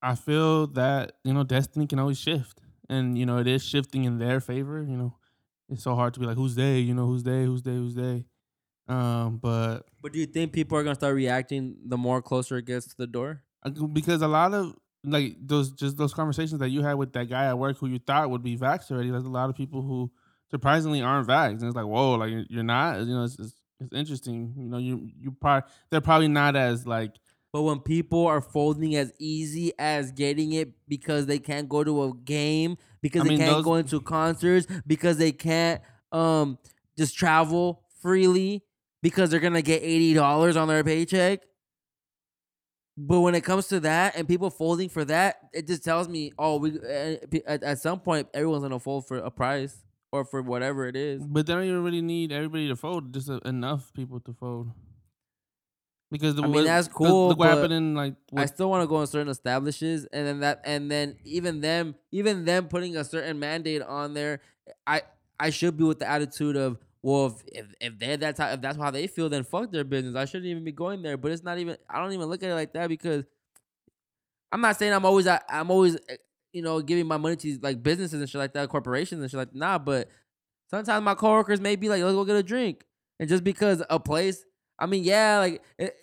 I feel that you know destiny can always shift, and you know it is shifting in their favor. You know, it's so hard to be like, who's they? You know, who's they? Who's they? Who's they? Um, but but do you think people are gonna start reacting the more closer it gets to the door? Because a lot of like those just those conversations that you had with that guy at work who you thought would be vaxxed already, there's a lot of people who surprisingly aren't vaxxed, and it's like, whoa, like you're not, you know, it's it's, it's interesting, you know, you you probably they're probably not as like. But when people are folding as easy as getting it because they can't go to a game, because I mean, they can't those... go into concerts, because they can't um just travel freely. Because they're going to get eighty dollars on their paycheck. But when it comes to that and people folding for that, it just tells me, oh, we at, at some point, everyone's going to fold for a price or for whatever it is. But they don't even really need everybody to fold, just enough people to fold. Because the I mean, what, that's cool, the, the but happening, like, I still want to go in certain establishes. And then that, and then even them, even them putting a certain mandate on there, I, I should be with the attitude of, well, if if, if they that's how if that's how they feel, then fuck their business. I shouldn't even be going there. But it's not even. I don't even look at it like that because I'm not saying I'm always I, I'm always you know giving my money to like businesses and shit like that, corporations and shit like that. Nah, but sometimes my coworkers may be like, let's go get a drink, and just because a place. I mean, yeah, like, it,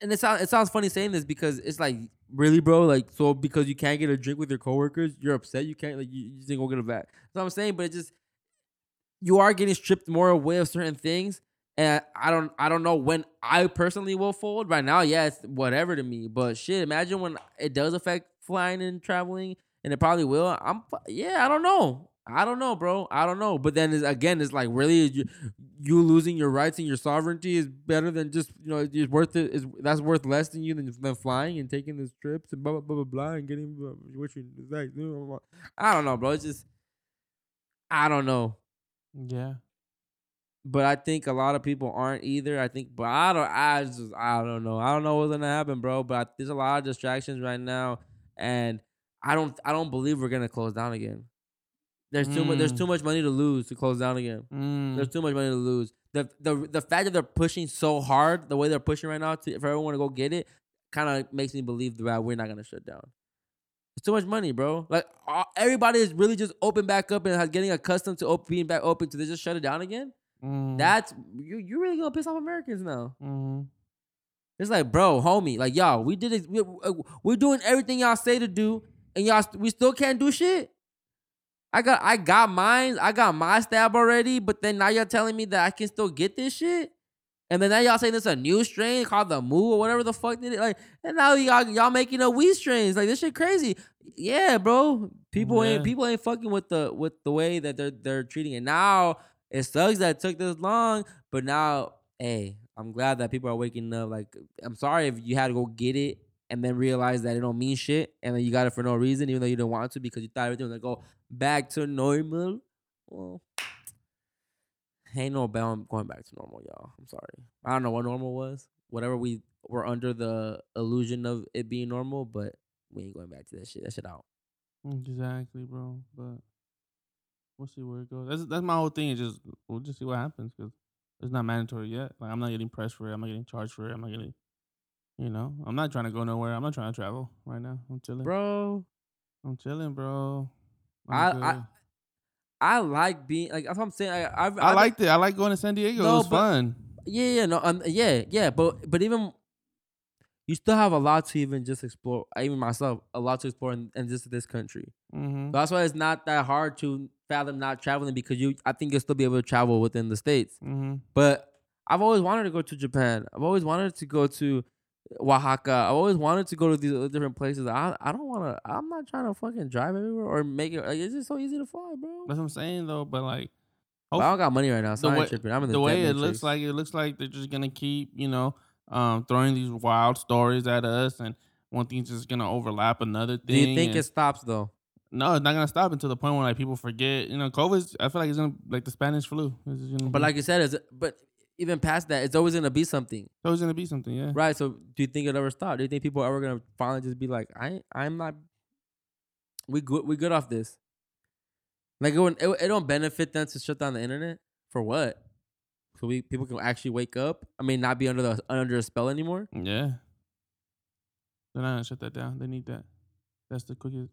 and it sounds it sounds funny saying this because it's like really, bro, like so because you can't get a drink with your coworkers, you're upset. You can't like you, you just didn't go get a vac. That's what I'm saying, but it just. You are getting stripped more away of certain things, and I don't, I don't know when I personally will fold. Right now, yeah, it's whatever to me. But shit, imagine when it does affect flying and traveling, and it probably will. I'm, yeah, I don't know, I don't know, bro, I don't know. But then it's, again, it's like really, you, you losing your rights and your sovereignty is better than just you know, it's worth it. Is that's worth less than you than, than flying and taking these trips and blah blah blah blah blah and getting what you like. I don't know, bro. It's just, I don't know. Yeah, but I think a lot of people aren't either. I think, but I don't. I just, I don't know. I don't know what's gonna happen, bro. But I, there's a lot of distractions right now, and I don't, I don't believe we're gonna close down again. There's too mm. much. There's too much money to lose to close down again. Mm. There's too much money to lose. The, the, the fact that they're pushing so hard, the way they're pushing right now, to, for everyone to go get it, kind of makes me believe that we're not gonna shut down. It's too much money, bro. Like, all, everybody is really just open back up and has getting accustomed to op- being back open to they just shut it down again. Mm. That's, you you really gonna piss off Americans now. Mm-hmm. It's like, bro, homie, like, y'all, we did it. We, we're doing everything y'all say to do, and y'all, we still can't do shit. I got, I got mine. I got my stab already, but then now y'all telling me that I can still get this shit? And then now y'all saying this a new strain called the Moo or whatever the fuck did it like. And now y'all y'all making a weed strains like this shit crazy. Yeah, bro. People yeah. ain't people ain't fucking with the with the way that they're they're treating it now. It sucks that it took this long, but now, hey, I'm glad that people are waking up. Like, I'm sorry if you had to go get it and then realize that it don't mean shit and then you got it for no reason, even though you didn't want to because you thought everything was gonna go back to normal. Well. Ain't no bound going back to normal, y'all. I'm sorry. I don't know what normal was. Whatever we were under the illusion of it being normal, but we ain't going back to that shit. That shit out. Exactly, bro. But we'll see where it goes. That's that's my whole thing. It's just we'll just see what happens because it's not mandatory yet. Like, I'm not getting pressed for it. I'm not getting charged for it. I'm not getting, you know, I'm not trying to go nowhere. I'm not trying to travel right now. I'm chilling, bro. I'm chilling, bro. I'm I. I I like being like that's what I'm saying. I I, I, I liked it. I like going to San Diego. No, it was but, fun. Yeah, yeah, no, um, yeah, yeah. But but even you still have a lot to even just explore. Even myself, a lot to explore in, in just this country. Mm-hmm. So that's why it's not that hard to fathom not traveling because you. I think you'll still be able to travel within the states. Mm-hmm. But I've always wanted to go to Japan. I've always wanted to go to Oaxaca. I've always wanted to go to these other different places. I I don't want to. I'm not trying to fucking drive everywhere or make it. Like, it's just so easy to fly, bro. That's what I'm saying though. But like, but I don't got money right now, so I ain't tripping. I'm in the, the way it looks like. It looks like they're just gonna keep, you know, um, throwing these wild stories at us, and one thing's just gonna overlap another thing. Do you think it stops though? No, it's not gonna stop until the point where like people forget. You know, COVID. I feel like it's gonna like the Spanish flu. But be, like you said, it's, but even past that, it's always gonna be something. It's always gonna be something, yeah. Right. So, do you think it'll ever stop? Do you think people are ever gonna finally just be like, I, I'm not. We good. We good off this. Like it, would, it, it don't benefit them to shut down the internet for what? So we people can actually wake up. I mean, not be under the under a spell anymore. Yeah. They're not gonna shut that down. They need that. That's the quickest.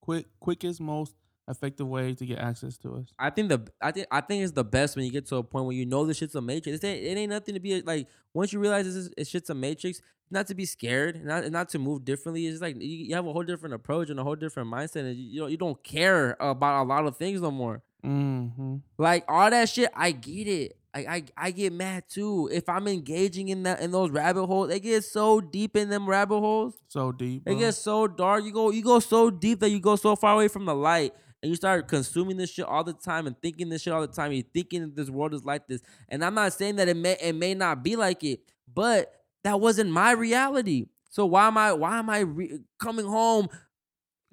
Quick, quickest, most effective way to get access to us. I think the I think I think it's the best when you get to a point where you know this shit's a matrix. It ain't, it ain't nothing to be like. Once you realize this is, it's shit's a matrix, not to be scared, not not to move differently. It's like you, you have a whole different approach and a whole different mindset, and you, you know you don't care about a lot of things no more. Mm-hmm. Like all that shit, I get it. I, I I get mad too if I'm engaging in that in those rabbit holes. They get so deep in them rabbit holes. So deep. Bro. It gets so dark. You go you go so deep that you go so far away from the light, and you start consuming this shit all the time and thinking this shit all the time. You're thinking that this world is like this, and I'm not saying that it may it may not be like it, but that wasn't my reality. So why am I why am I re- coming home?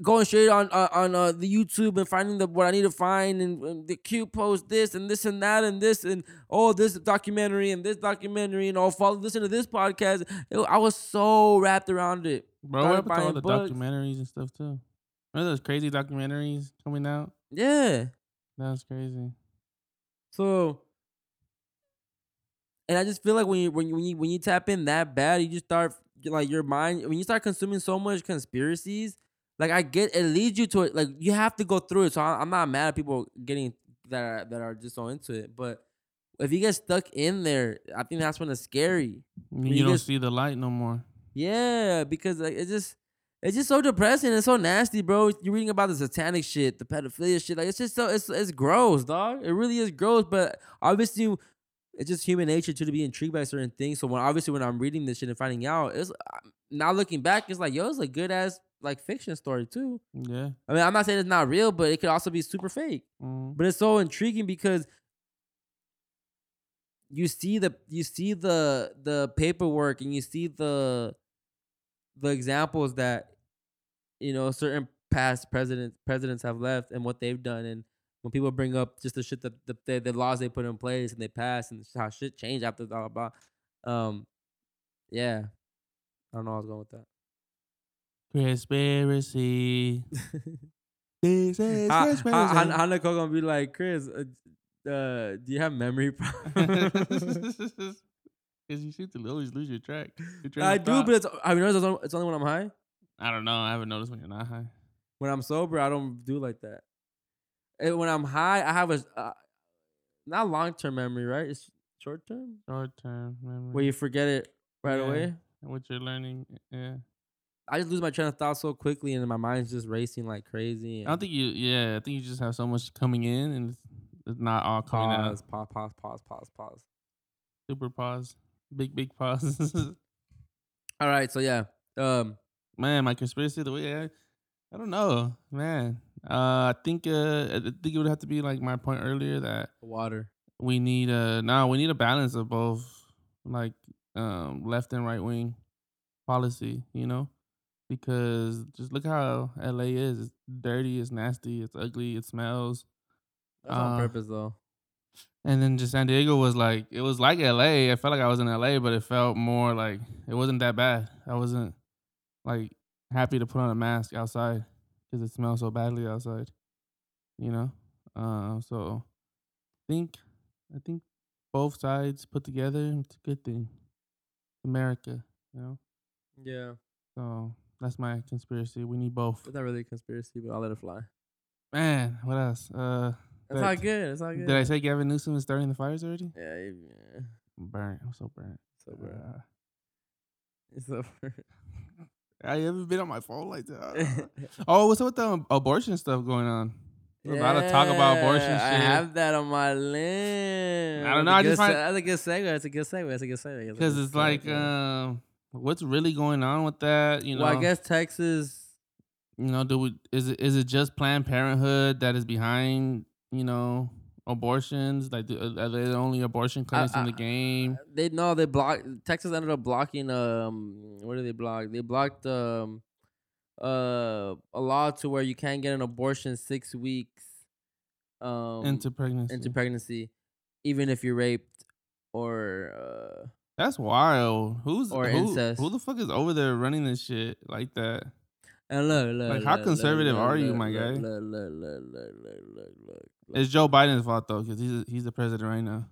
Going straight on uh, on uh, the YouTube and finding the what I need to find and, and the cute post this and this and that and this and oh this documentary and this documentary and all follow listen to this podcast. It, I was so wrapped around it. Bro, what happened to all the books. Documentaries and stuff too? Remember those crazy documentaries coming out? Yeah, that was crazy. So, and I just feel like when you when you when you, when you tap in that bad, you just start like your mind when you start consuming so much conspiracies. Like I get, it leads you to it. Like you have to go through it. So I'm not mad at people getting that are, that are just so into it. But if you get stuck in there, I think that's when it's scary. When you, you don't get, see the light no more. Yeah, because like it's just, it's just so depressing. It's so nasty, bro. You're reading about the satanic shit, the pedophilia shit. Like it's just so, it's it's gross, dog. It really is gross. But obviously, it's just human nature too to be intrigued by certain things. So when obviously when I'm reading this shit and finding out, it's now looking back, it's like yo, it's a good ass. Like fiction story too. Yeah. I mean, I'm not saying it's not real, but it could also be super fake. Mm. But it's so intriguing because you see the you see the the paperwork and you see the the examples that you know certain past presidents presidents have left and what they've done. And when people bring up just the shit that the the, the laws they put in place and they passed and how shit changed after blah blah blah. Um, yeah. I don't know where I was going with that. Crispiracy. This is Crispiracy. Han- Han- Hanako gonna be like, Chris, uh, uh, do you have memory problems? Because you seem to always lose your track. Your I do, stop. But it's, have you noticed it's only when I'm high? I don't know. I haven't noticed when you're not high. When I'm sober, I don't do like that. And when I'm high, I have a, uh, not long-term memory, right? It's short-term? Short-term memory. Where you forget it right yeah. away? What you're learning, yeah. I just lose my train of thought so quickly, and my mind's just racing like crazy. I don't think you, yeah, I think you just have so much coming in, and it's not all coming pause, out. Pause, pause, pause, pause, pause. Super pause. Big, big pause. All right, so yeah. Um, man, my conspiracy, the way I, I don't know, man. Uh, I think uh, I think it would have to be like my point earlier that water. We need a, no, we need a balance of both, like um, left and right wing policy, you know? Because just look how L A is. It's dirty, it's nasty, it's ugly, it smells. That's uh, on purpose, though. And then just San Diego was like, it was like L A. I felt like I was in L A, but it felt more like it wasn't that bad. I wasn't, like, happy to put on a mask outside because it smells so badly outside, you know? Uh, so I think, I think both sides put together, it's a good thing. America, you know? Yeah. So... That's my conspiracy. We need both. It's not really a conspiracy, but I'll let it fly. Man, what else? Uh, it's all good. It's all good. Did I say Gavin Newsom is starting the fires already? Yeah. yeah. I'm burnt. I'm so burnt. So burnt. Uh, it's so burnt. I haven't been on my phone like that. Oh, what's up with the abortion stuff going on? There's yeah, a lot of talk about abortion shit. I have that on my list. I don't know. I just find se- that's a good segue. That's a good segue. That's a good segue. Because it's like... um. What's really going on with that? You know, well, I guess Texas. You know, do we? Is it is it just Planned Parenthood that is behind? You know, abortions. Like, do, are they the only abortion clinics I, I, in the game? They no, they blocked. Texas ended up blocking. Um, what did they block? They blocked um, uh, a law to where you can't get an abortion six weeks um, into pregnancy. Into pregnancy, even if you're raped or uh, that's wild. Who's or who, incest? Who the fuck is over there running this shit like that? And look, look, like, how look, conservative look, are look, you, my look, guy? Look, look, look, look, look, look, look, look. It's Joe Biden's fault though, because he's he's the president right now.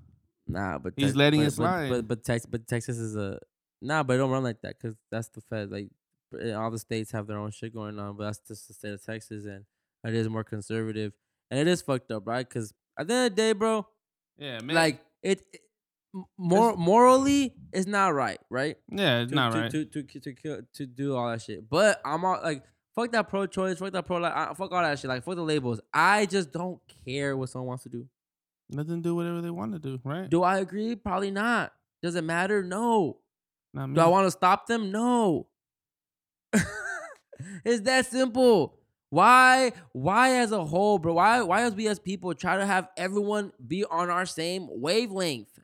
Nah, but he's te- letting but, it slide. But but, but, Texas, but Texas is a nah, but it don't run like that because that's the Fed. Like all the states have their own shit going on, but that's just the state of Texas, and it is more conservative, and it is fucked up, right? Because at the end of the day, bro, yeah, man, like it, it more morally, it's not right, right? Yeah, it's to, not to, right to to to to, kill, to do all that shit. But I'm all like, fuck that pro-choice, fuck that pro-life, fuck all that shit. Like fuck the labels. I just don't care what someone wants to do. Let them do whatever they want to do, right? Do I agree? Probably not. Does it matter? No. Not me. Do I want to stop them? No. It's that simple. Why? Why as a whole, bro? Why? Why as we as people try to have everyone be on our same wavelength?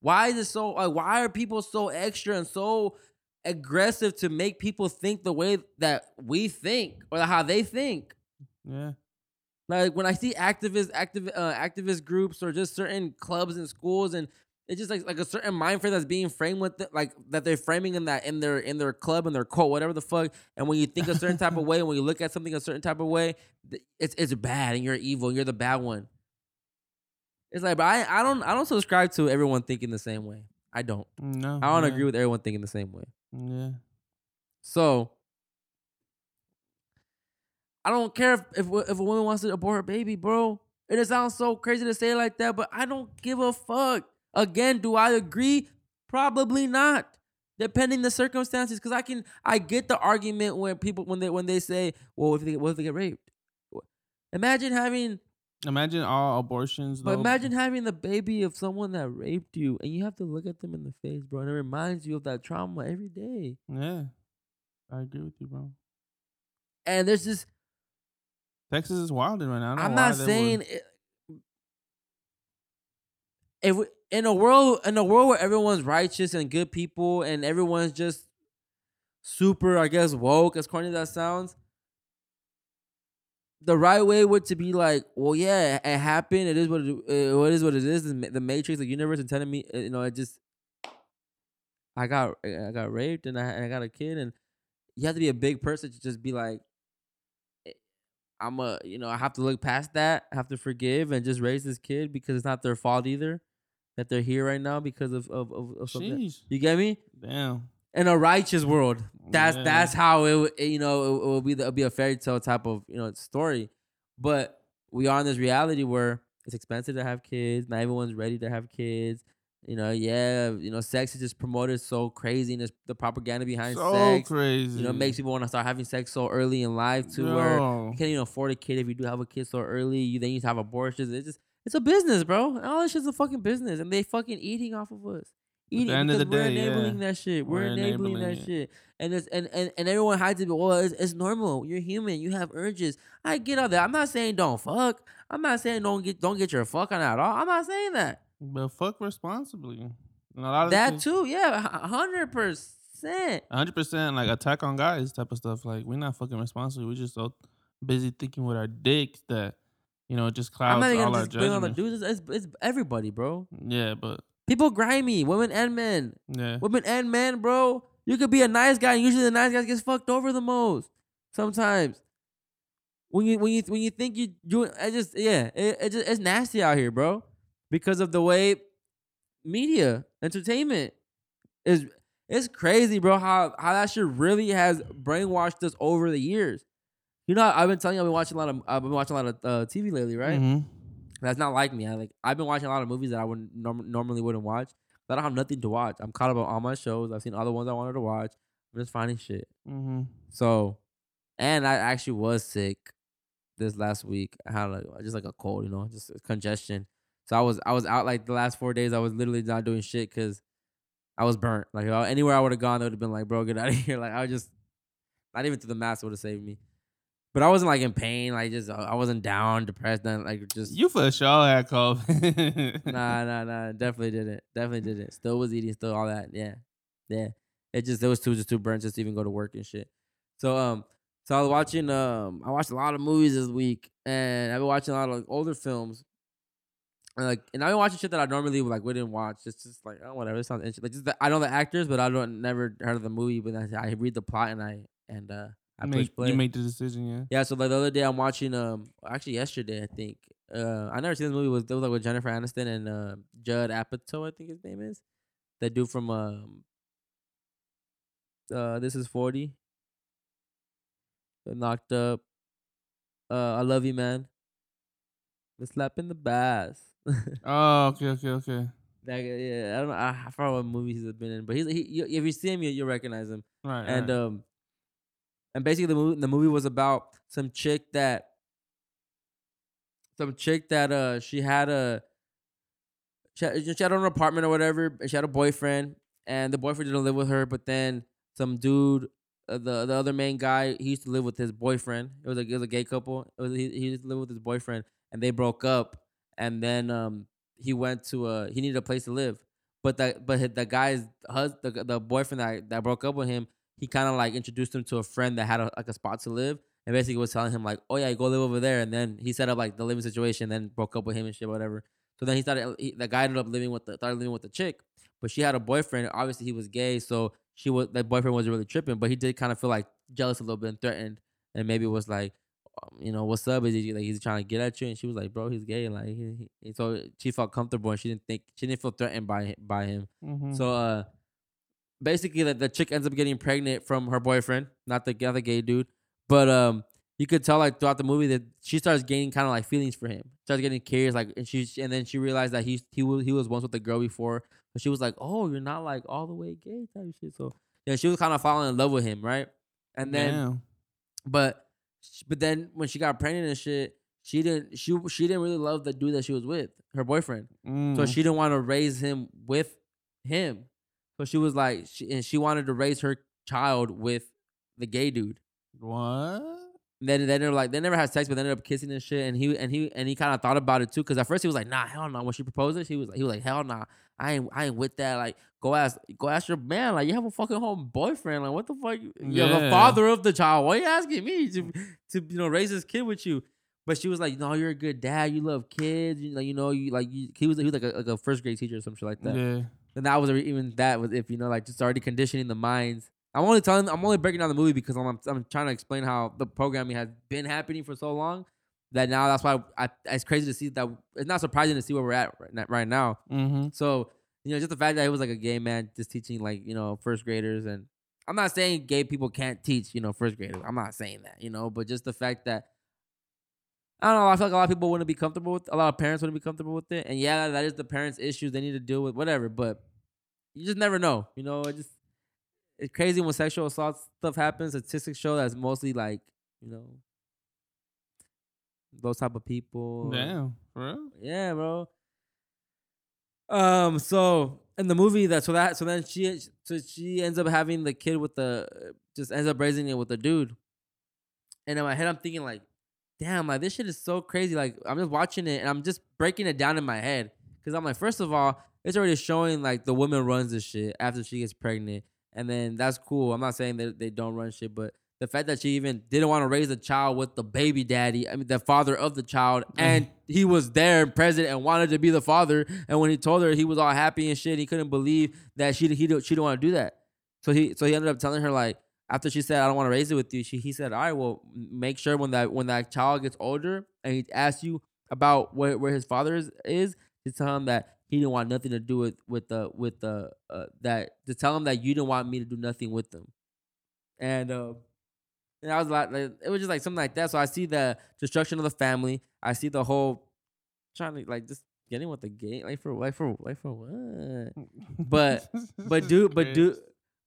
Why is it so? Like, why are people so extra and so aggressive to make people think the way that we think or how they think? Yeah. Like when I see activist, activ- uh, activist groups or just certain clubs and schools, and it's just like like a certain mind frame that's being framed with, the, like that they're framing in that in their in their club and their cult, whatever the fuck. And when you think a certain type of way, when you look at something a certain type of way, it's it's bad and you're evil, and you're the bad one. It's like, but I, I don't I don't subscribe to everyone thinking the same way. I don't. No, I don't yeah. agree with everyone thinking the same way. Yeah. So. I don't care if, if if a woman wants to abort her baby, bro. And it sounds so crazy to say it like that, but I don't give a fuck. Again, do I agree? Probably not, depending the circumstances. Because I can, I get the argument when people when they when they say, "Well, if they what if they get raped?" Imagine having, imagine all abortions. But though. Imagine having the baby of someone that raped you, and you have to look at them in the face, bro. And it reminds you of that trauma every day. Yeah, I agree with you, bro. And there's this. Texas is wilding right now. I don't I'm know not saying it, if we, in a world in a world where everyone's righteous and good people and everyone's just super, I guess, woke, as corny as that sounds. The right way would to be like, well, yeah, it happened. It is what it, it is. What it is. The Matrix, the universe, and telling me, you know, I just, I got, I got raped and I, and I got a kid, and you have to be a big person to just be like. I'm a, you know, I have to look past that. I have to forgive and just raise this kid because it's not their fault either that they're here right now because of of, of, of something. You get me? Damn. In a righteous world, that's yeah. that's how it, it you know it, it will be. The, it'll be a fairy tale type of you know story, but we are in this reality where it's expensive to have kids. Not everyone's ready to have kids. You know, yeah, you know, sex is just promoted so crazy, and it's the propaganda behind so sex. So crazy. You know, it makes people want to start having sex so early in life, too, no. where you can't even afford a kid if you do have a kid so early. You then you have abortions. It's just, it's a business, bro. All this shit's a fucking business, and they fucking eating off of us. Eating at the end of the we're day, enabling yeah. that shit. We're, we're enabling, enabling that it. Shit. And it's and, and, and everyone hides it, but well, it's, it's normal. You're human. You have urges. I get all that. I'm not saying don't fuck. I'm not saying don't get don't get your fuck on at all. I'm not saying that. But fuck responsibly. And a lot of that things, too, yeah, one hundred percent. one hundred percent, like, attack on guys type of stuff. Like, we're not fucking responsible. We're just so busy thinking with our dicks that, you know, it just clouds all just our judgment. Dudes, it's, it's everybody, bro. Yeah, but... People grimy, women and men. Yeah. Women and men, bro. You could be a nice guy, and usually the nice guy gets fucked over the most. Sometimes. When you when you, when you think you're doing... I just, yeah, it, it just, it's nasty out here, bro. Because of the way media, entertainment is, it's crazy, bro. How how that shit really has brainwashed us over the years. You know, I've been telling you, I've been watching a lot of, I've been watching a lot of uh, T V lately, right? Mm-hmm. That's not like me. I like, I've been watching a lot of movies that I would norm- normally wouldn't watch. But I don't have nothing to watch. I'm caught up on all my shows. I've seen all the ones I wanted to watch. I'm just finding shit. Mm-hmm. So, and I actually was sick this last week. I had like just like a cold, you know, just congestion. So I was I was out like the last four days. I was literally not doing shit because I was burnt. Like anywhere I would have gone, they would have been like, "Bro, get out of here!" Like I was just not even through the mask would have saved me. But I wasn't like in pain. Like just I wasn't down, depressed. Nothing, like just you for sure had COVID. nah, nah, nah. Definitely didn't. Definitely didn't. Still was eating. Still all that. Yeah, yeah. It just it was too just too burnt just to even go to work and shit. So um, So I was watching, um, I watched a lot of movies this week, and I've been watching a lot of like, older films. And, like, and I've been watching shit that I normally like wouldn't watch. It's just like, oh, whatever. It sounds interesting. Like, just the, I know the actors, but I don't never heard of the movie. But I, I read the plot and I and uh, I make, push play. You make the decision, yeah. Yeah. So like the other day, I'm watching. Um, actually, yesterday, I think. Uh, I never seen this movie. It was, it was like with Jennifer Aniston and uh, Judd Apatow, I think his name is. That dude from um. Uh, This Is forty. Knocked Up. Uh, I Love You, Man. The slap in the bass. Oh, okay, okay, okay. Like, yeah, I don't know. I, I forgot what movies he's been in, but he's he. You, if you see him, you, you'll recognize him. Right. And right. um, and basically the movie the movie was about some chick that. Some chick that uh she had a. She had, she had her own apartment or whatever, and she had a boyfriend, and the boyfriend didn't live with her, but then some dude. Uh, the the other main guy, he used to live with his boyfriend. It was a it was a gay couple. It was, he he used to live with his boyfriend, and they broke up. And then um he went to a he needed a place to live, but that but the guy's husband, the, the boyfriend that that broke up with him, he kind of like introduced him to a friend that had a, like a spot to live, and basically was telling him like, oh yeah, go live over there. And then he set up like the living situation, and then broke up with him and shit, whatever. So then he started he, the guy ended up living with the started living with the chick, but she had a boyfriend. Obviously he was gay, so. She was that boyfriend wasn't really tripping, but he did kind of feel like jealous a little bit and threatened, and maybe was like, um, you know, what's up? Is he like he's trying to get at you? And she was like, bro, he's gay, and like he, he, so she felt comfortable and she didn't think she didn't feel threatened by by him. Mm-hmm. So uh, basically, that the chick ends up getting pregnant from her boyfriend, not the other gay dude, but um, you could tell like throughout the movie that she starts gaining kind of like feelings for him, starts getting curious, like and she and then she realized that he he was he was once with a girl before. But she was like, oh, you're not like all the way gay type of shit. So yeah, she was kind of falling in love with him, right? And then, yeah. but but then when she got pregnant and shit, she didn't she she didn't really love the dude that she was with, her boyfriend. Mm. So she didn't want to raise him with him. So she was like, she, and she wanted to raise her child with the gay dude. What? And then they never like they never had sex, but they ended up kissing and shit. And he and he and he kind of thought about it too, because at first he was like, nah, hell no. Nah. When she proposed it, she was like, he was like, hell no. Nah. I ain't, I ain't with that. Like, go ask, go ask your man. Like, you have a fucking home boyfriend. Like, what the fuck? Yeah. You're the father of the child. Why are you asking me to, to, you know, raise this kid with you? But she was like, no, you're a good dad. You love kids. You, like, you know, you like. You, he was, he was like a, like a first grade teacher or some shit like that. Yeah. And that was even that was if you know, like, just already conditioning the minds. I'm only telling, I'm only breaking down the movie because I'm, I'm trying to explain how the programming has been happening for so long. That now that's why I, it's crazy to see that it's not surprising to see where we're at right now. Mm-hmm. So, you know, just the fact that he was like a gay man just teaching like, you know, first graders. And I'm not saying gay people can't teach, you know, first graders. I'm not saying that, you know, but just the fact that, I don't know, I feel like a lot of people wouldn't be comfortable with a lot of parents wouldn't be comfortable with it. And yeah, that is the parents' issues they need to deal with, whatever. But you just never know. You know, it just, it's crazy when sexual assault stuff happens. Statistics show that's mostly like, you know, those type of people. Damn, bro. Yeah, bro. Um, so in the movie that so that so then she so she ends up having the kid with the just ends up raising it with the dude. And in my head, I'm thinking like, damn, like this shit is so crazy. Like I'm just watching it and I'm just breaking it down in my head because I'm like, first of all, it's already showing like the woman runs this shit after she gets pregnant, and then that's cool. I'm not saying that they don't run shit, but. The fact that she even didn't want to raise a child with the baby daddy, I mean, the father of the child, and he was there and present and wanted to be the father. And when he told her, he was all happy and shit. He couldn't believe that she he she didn't want to do that. So he so he ended up telling her like after she said, "I don't want to raise it with you." She he said, "All right, well, make sure when that when that child gets older and he asks you about where, where his father is, is, to tell him that he didn't want nothing to do with with the with the uh, that to tell him that you didn't want me to do nothing with them." And. Uh, And I was like, like, it was just like something like that. So I see the destruction of the family. I see the whole trying to like just getting with the gay, like for like for like for what? But but dude, but dude,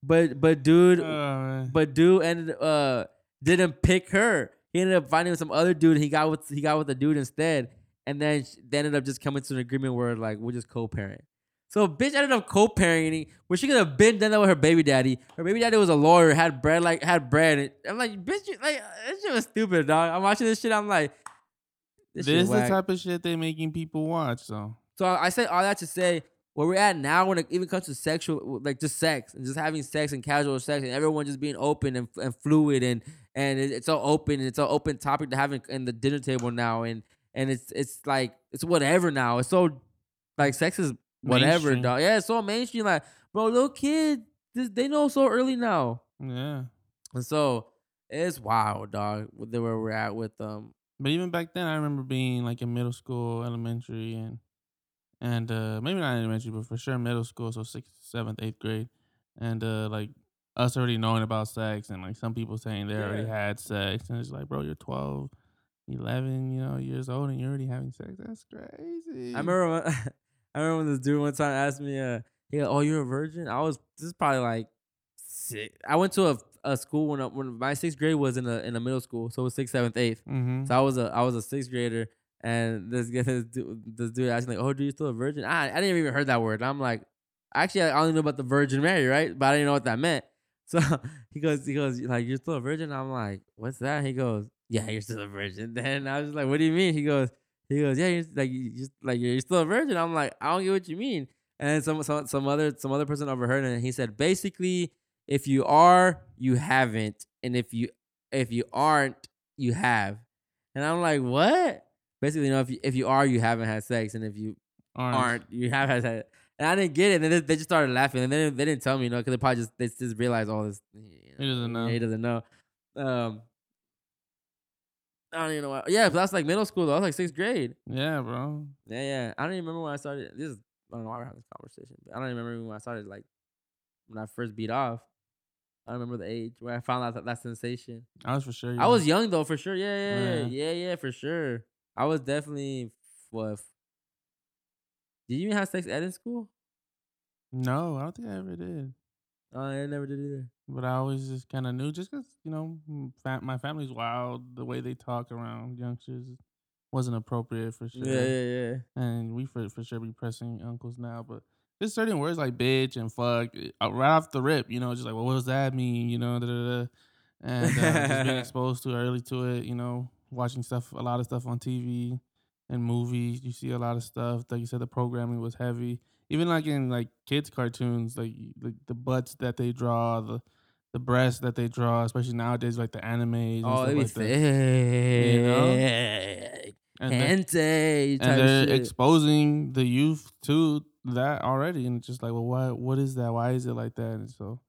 but but dude, oh, but dude ended uh didn't pick her. He ended up finding some other dude. He got with he got with the dude instead, and then they ended up just coming to an agreement where like we'll just co-parent. So bitch ended up co-parenting where she could have been done that with her baby daddy. Her baby daddy was a lawyer, had bread, like had bread. I'm like, bitch, you, like this shit was stupid, dog. I'm watching this shit. I'm like, this, this is the type of shit they making people watch. So, so I say all that to say, where we're at now when it even comes to sexual, like just sex and just having sex and casual sex and everyone just being open and, and fluid and and it's so open and it's an open topic to have in, in the dinner table now and and it's it's like it's whatever now. It's so like sex is whatever, mainstream. Dog. Yeah, it's so mainstream. Like, bro, little kid, this, they know so early now. Yeah, and so it's wild, dog. Where we're at with um. But even back then, I remember being like in middle school, elementary, and and uh, maybe not elementary, but for sure middle school. So sixth, seventh, eighth grade, and uh, like us already knowing about sex, and like some people saying they yeah. already had sex, and it's like, bro, you're twelve, eleven, you know, years old, and you're already having sex. That's crazy. I remember, when, I remember when this dude one time asked me, uh, yeah, oh, you're a virgin. I was this is probably like six. I went to a. A school when when my sixth grade was in a in a middle school, so it was sixth, seventh, eighth. Mm-hmm. So I was a I was a sixth grader, and this this dude, this dude asked me like, "Oh, dude, you still a virgin?" I I didn't even heard that word. And I'm like, actually, I only knew about the Virgin Mary, right? But I didn't know what that meant. So he goes, he goes like, "You're still a virgin?" I'm like, "What's that?" He goes, "Yeah, you're still a virgin." Then I was like, "What do you mean?" He goes, he goes, "Yeah, you're like you like you're still a virgin." I'm like, "I don't get what you mean." And then some some some other some other person overheard, and he said basically, if you are, you haven't, and if you if you aren't, you have. And I'm like, what? Basically, you know, if you, if you are, you haven't had sex, and if you aren't, aren't you have had sex. And I didn't get it, and they, they just started laughing, and they they didn't tell me, you know, because they probably just they just realized all this. You know, he doesn't know. He doesn't know. Um, I don't even know why. Yeah, but that's like middle school though. I was like sixth grade. Yeah, bro. Yeah, yeah. I don't even remember when I started. This is, I don't know why we're having this conversation, but I don't even remember when I started like when I first beat off. I remember the age where I found out that, that sensation. I was for sure. Young. I was young though, for sure. Yeah, yeah, yeah, yeah, yeah, for sure. I was definitely what? Did you even have sex ed in school? No, I don't think I ever did. Oh, I never did either. But I always just kind of knew, just because you know, fam- my family's wild. The way they talk around youngsters wasn't appropriate for sure. Yeah, yeah, yeah. And we for for sure be pressing uncles now, but. There's certain words like bitch and fuck right off the rip, you know, just like, well, what does that mean? You know, da, da, da. And uh, just being exposed to early to it, you know, watching stuff, a lot of stuff on T V and movies. You see a lot of stuff. Like you said, the programming was heavy. Even like in like kids cartoons, like, like the butts that they draw, the the breasts that they draw, especially nowadays, like the animes. And oh, stuff like that, you know? And, and they, and they're shit. Exposing the youth to that already, and it's just like, well, why? What is that? Why is it like that? And so,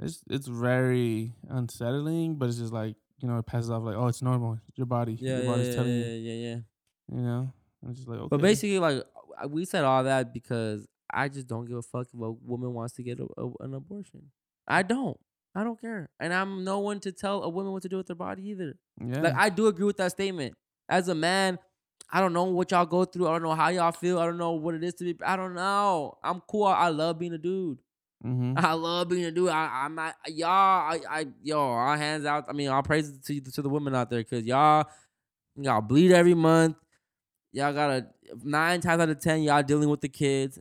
it's it's very unsettling, but it's just like, you know, it passes off like, oh, it's normal. Your body, yeah, your yeah, body's yeah, telling yeah, you, yeah, yeah, you know. I'm just like, okay. But basically, like we said all that because I just don't give a fuck if a woman wants to get a, a, an abortion. I don't. I don't care, and I'm no one to tell a woman what to do with their body either. Yeah. Like I do agree with that statement. As a man, I don't know what y'all go through. I don't know how y'all feel. I don't know what it is to be. I don't know. I'm cool. I, I love being a dude. Mm-hmm. I love being a dude. I, I'm not y'all. I, I yo. All hands out. I mean, all praises to to the women out there because y'all y'all bleed every month. Y'all gotta nine times out of ten y'all dealing with the kids.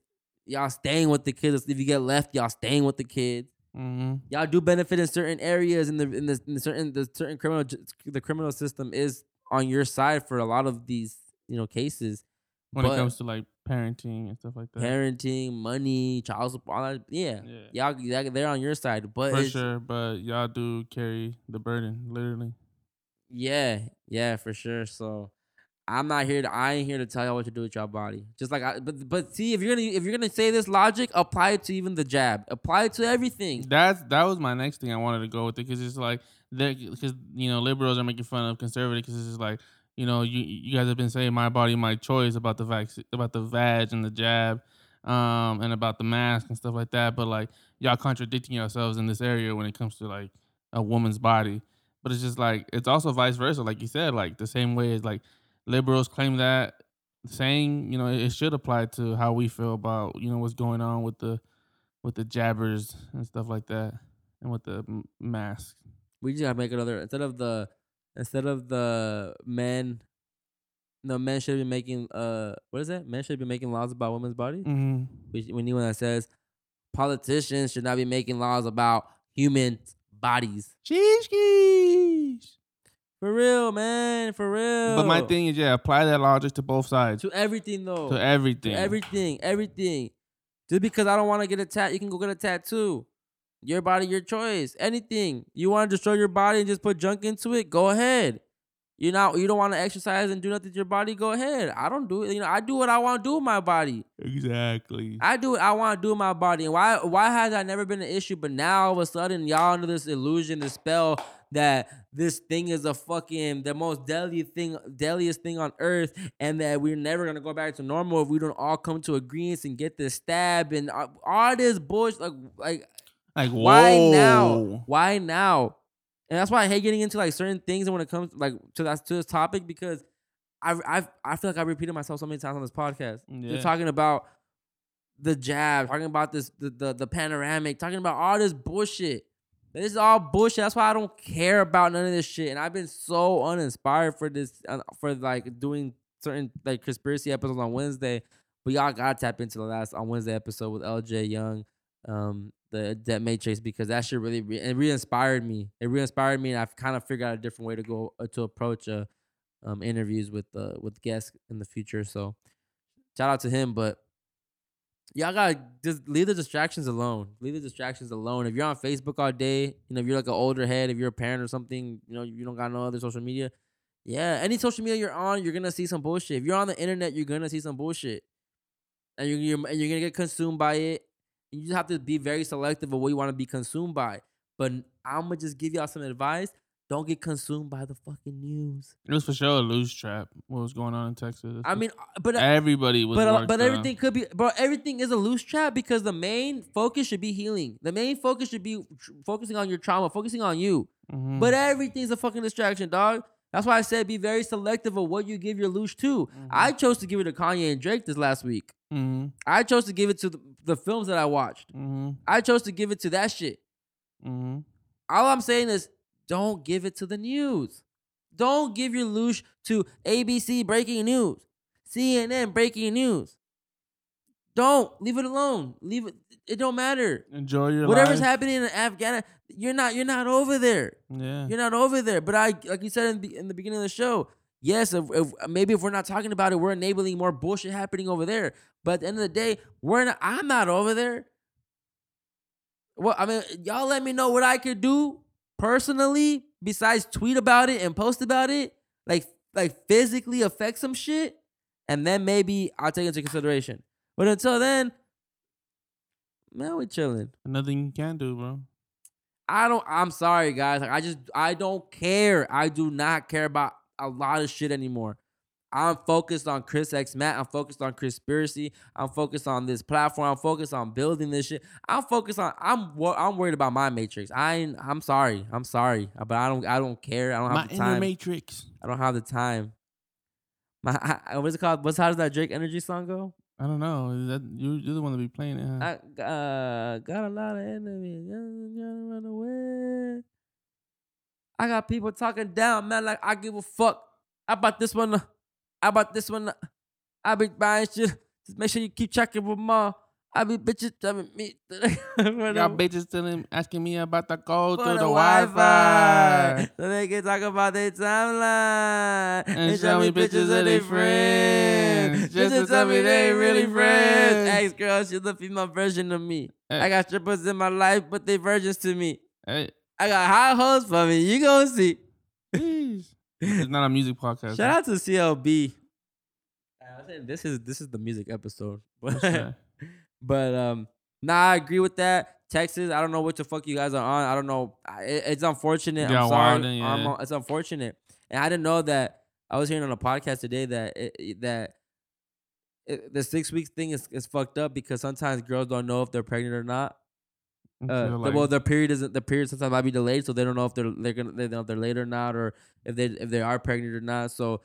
Y'all staying with the kids. If you get left, y'all staying with the kids. Mm-hmm. Y'all do benefit in certain areas in the in the, in the certain the certain criminal the criminal system is on your side for a lot of these. You know, cases when but it comes to like parenting and stuff like that, parenting, money, child support, all that. Yeah, yeah. Y'all, they're on your side, but for it's, sure. But y'all do carry the burden, literally. Yeah, yeah, for sure. So I'm not here to. I ain't here to tell y'all what to do with y'all body. Just like, I, but but see, if you're gonna if you're gonna say this logic, apply it to even the jab. Apply it to everything. That's that was my next thing I wanted to go with it because it's like because you know liberals are making fun of conservatives because it's just like. You know, you you guys have been saying my body, my choice about the vaccine, about the vag and the jab, um, and about the mask and stuff like that. But like y'all contradicting yourselves in this area when it comes to like a woman's body. But it's just like it's also vice versa, like you said, like the same way as like liberals claim that saying, you know, it should apply to how we feel about you know what's going on with the with the jabbers and stuff like that, and with the m- mask. We just gotta make another instead of the. Instead of the men, no men should be making uh what is that? Men should be making laws about women's bodies. Mm-hmm. We we need one that says politicians should not be making laws about human bodies. Cheese, for real, man, for real. But my thing is, yeah, apply that logic to both sides. To everything, though. To everything. To everything, everything. Just because I don't want to get a tat, you can go get a tattoo. Your body, your choice. Anything. You want to destroy your body and just put junk into it? Go ahead. You know, you don't want to exercise and do nothing to your body? Go ahead. I don't do it. You know, I do what I want to do with my body. Exactly. I do what I want to do with my body. And why why has that never been an issue? But now all of a sudden, y'all under this illusion, this spell that this thing is a fucking, the most deadly thing, deadliest thing on earth, and that we're never going to go back to normal if we don't all come to agreements and get this stab and all this bullshit. Like, like, like why whoa. now? Why now? And that's why I hate getting into like certain things, and when it comes like to that, to this topic, because I I I feel like I repeated myself so many times on this podcast. Yeah. You're talking about the jab, talking about this the, the the panoramic, talking about all this bullshit. This is all bullshit. That's why I don't care about none of this shit. And I've been so uninspired for this for like doing certain like conspiracy episodes on Wednesday. But y'all gotta tap into the last on Wednesday episode with L J Young. Um, the Debt Matrix, because that shit really re- it re-inspired me. It re-inspired me, and I've kind of figured out a different way to go uh, to approach uh, um, interviews with uh, with guests in the future. So shout out to him, but y'all gotta just leave the distractions alone. Leave the distractions alone. If you're on Facebook all day, you know, if you're like an older head, if you're a parent or something, you know, you don't got no other social media. Yeah, any social media you're on, you're gonna see some bullshit. If you're on the internet, you're gonna see some bullshit, and you're, you're and you're gonna get consumed by it. You just have to be very selective of what you want to be consumed by. But I'm going to just give y'all some advice. Don't get consumed by the fucking news. It was for sure a loose trap, what was going on in Texas. I mean, but... Everybody was But, but everything could be... Bro, everything is a loose trap because the main focus should be healing. The main focus should be tr- focusing on your trauma, focusing on you. Mm-hmm. But everything's a fucking distraction, dog. That's why I said be very selective of what you give your loose to. Mm-hmm. I chose to give it to Kanye and Drake this last week. Mm-hmm. I chose to give it to the, the films that I watched. Mm-hmm. I chose to give it to that shit. Mm-hmm. All I'm saying is don't give it to the news. Don't give your loose to A B C breaking news, C N N breaking news. Don't. Leave it alone. Leave it. It don't matter. Enjoy your whatever's life. Happening in Afghanistan. You're not. You're not over there. Yeah. You're not over there. But I, like you said in the, in the beginning of the show, yes. If, if, maybe if we're not talking about it, we're enabling more bullshit happening over there. But at the end of the day, we're. Not, I'm not over there. Well, I mean, y'all let me know what I could do personally besides tweet about it and post about it, like like physically affect some shit, and then maybe I'll take it into consideration. But until then, man, we chilling. Nothing you can do, bro. I don't. I'm sorry, guys. Like, I just, I don't care. I do not care about a lot of shit anymore. I'm focused on Chris X Matt. I'm focused on Crispiracy. I'm focused on this platform. I'm focused on building this shit. I'm focused on. I'm. I'm worried about my matrix. I. I'm sorry. I'm sorry, but I don't. I don't care. I don't have my the time. My inner matrix. I don't have the time. My. I, what's it called? What's how does that Drake Energy song go? I don't know. That, you're the one to be playing it, huh? I uh, got a lot of enemies. Run away. I got people talking down, man. Like, I give a fuck. I bought this one. I bought this one. I be buying shit. Just make sure you keep checking with ma. I be bitches telling me. Y'all bitches telling, asking me about the code through the, the Wi-Fi. So they can talk about their timeline. And, and show me bitches of their friends. Just bitches to tell me they ain't really friends. Ex girl, she's the female version of me. Hey. I got strippers in my life, but they virgins to me. Hey. I got hot hoes for me. You gonna see. It's not a music podcast. Shout right? out to C L B. I think this is this is the music episode. But um, nah, I agree with that. Texas, I don't know what the fuck you guys are on. I don't know. It, it's unfortunate. Yeah, I'm sorry. Wilding, yeah. I'm, it's unfortunate, and I didn't know that. I was hearing on a podcast today that it, that it, the six weeks thing is, is fucked up because sometimes girls don't know if they're pregnant or not. Uh, the, well, their period isn't the period sometimes might be delayed, so they don't know if they're they're gonna they don't know if they're late or not, or if they if they are pregnant or not. So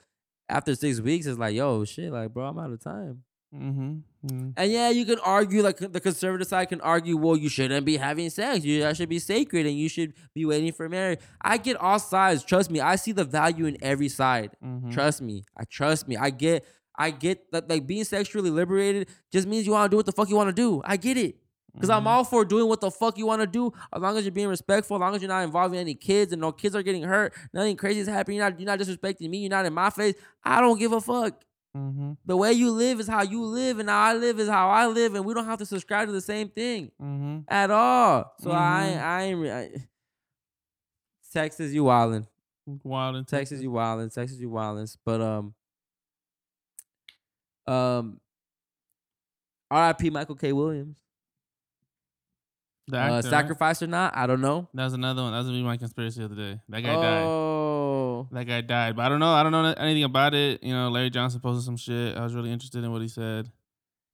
after six weeks, it's like, yo, shit, like, bro, I'm out of time. Mm-hmm. Mm-hmm. And yeah, you can argue, like the conservative side can argue, well, you shouldn't be having sex. You that should be sacred, and you should be waiting for marriage. I get all sides. Trust me, I see the value in every side. Mm-hmm. Trust me, I trust me. I get, I get that. Like being sexually liberated just means you want to do what the fuck you want to do. I get it, because mm-hmm. I'm all for doing what the fuck you want to do, as long as you're being respectful, as long as you're not involving any kids and no kids are getting hurt, nothing crazy is happening. You're not, you're not disrespecting me. You're not in my face. I don't give a fuck. Mm-hmm. The way you live is how you live, and how I live is how I live, and we don't have to subscribe to the same thing mm-hmm. at all. So mm-hmm. I, I ain't. I, Texas, you wildin'. Wildin'. Texas, you wildin'. Texas, you wildin'. But um, um, R I P Michael K. Williams. The actor, uh, sacrifice right? or not, I don't know. That was another one. That was gonna be my conspiracy of the day. That guy oh. died. Oh, that guy died. But I don't know. I don't know anything about it. You know, Larry Johnson posted some shit. I was really interested in what he said.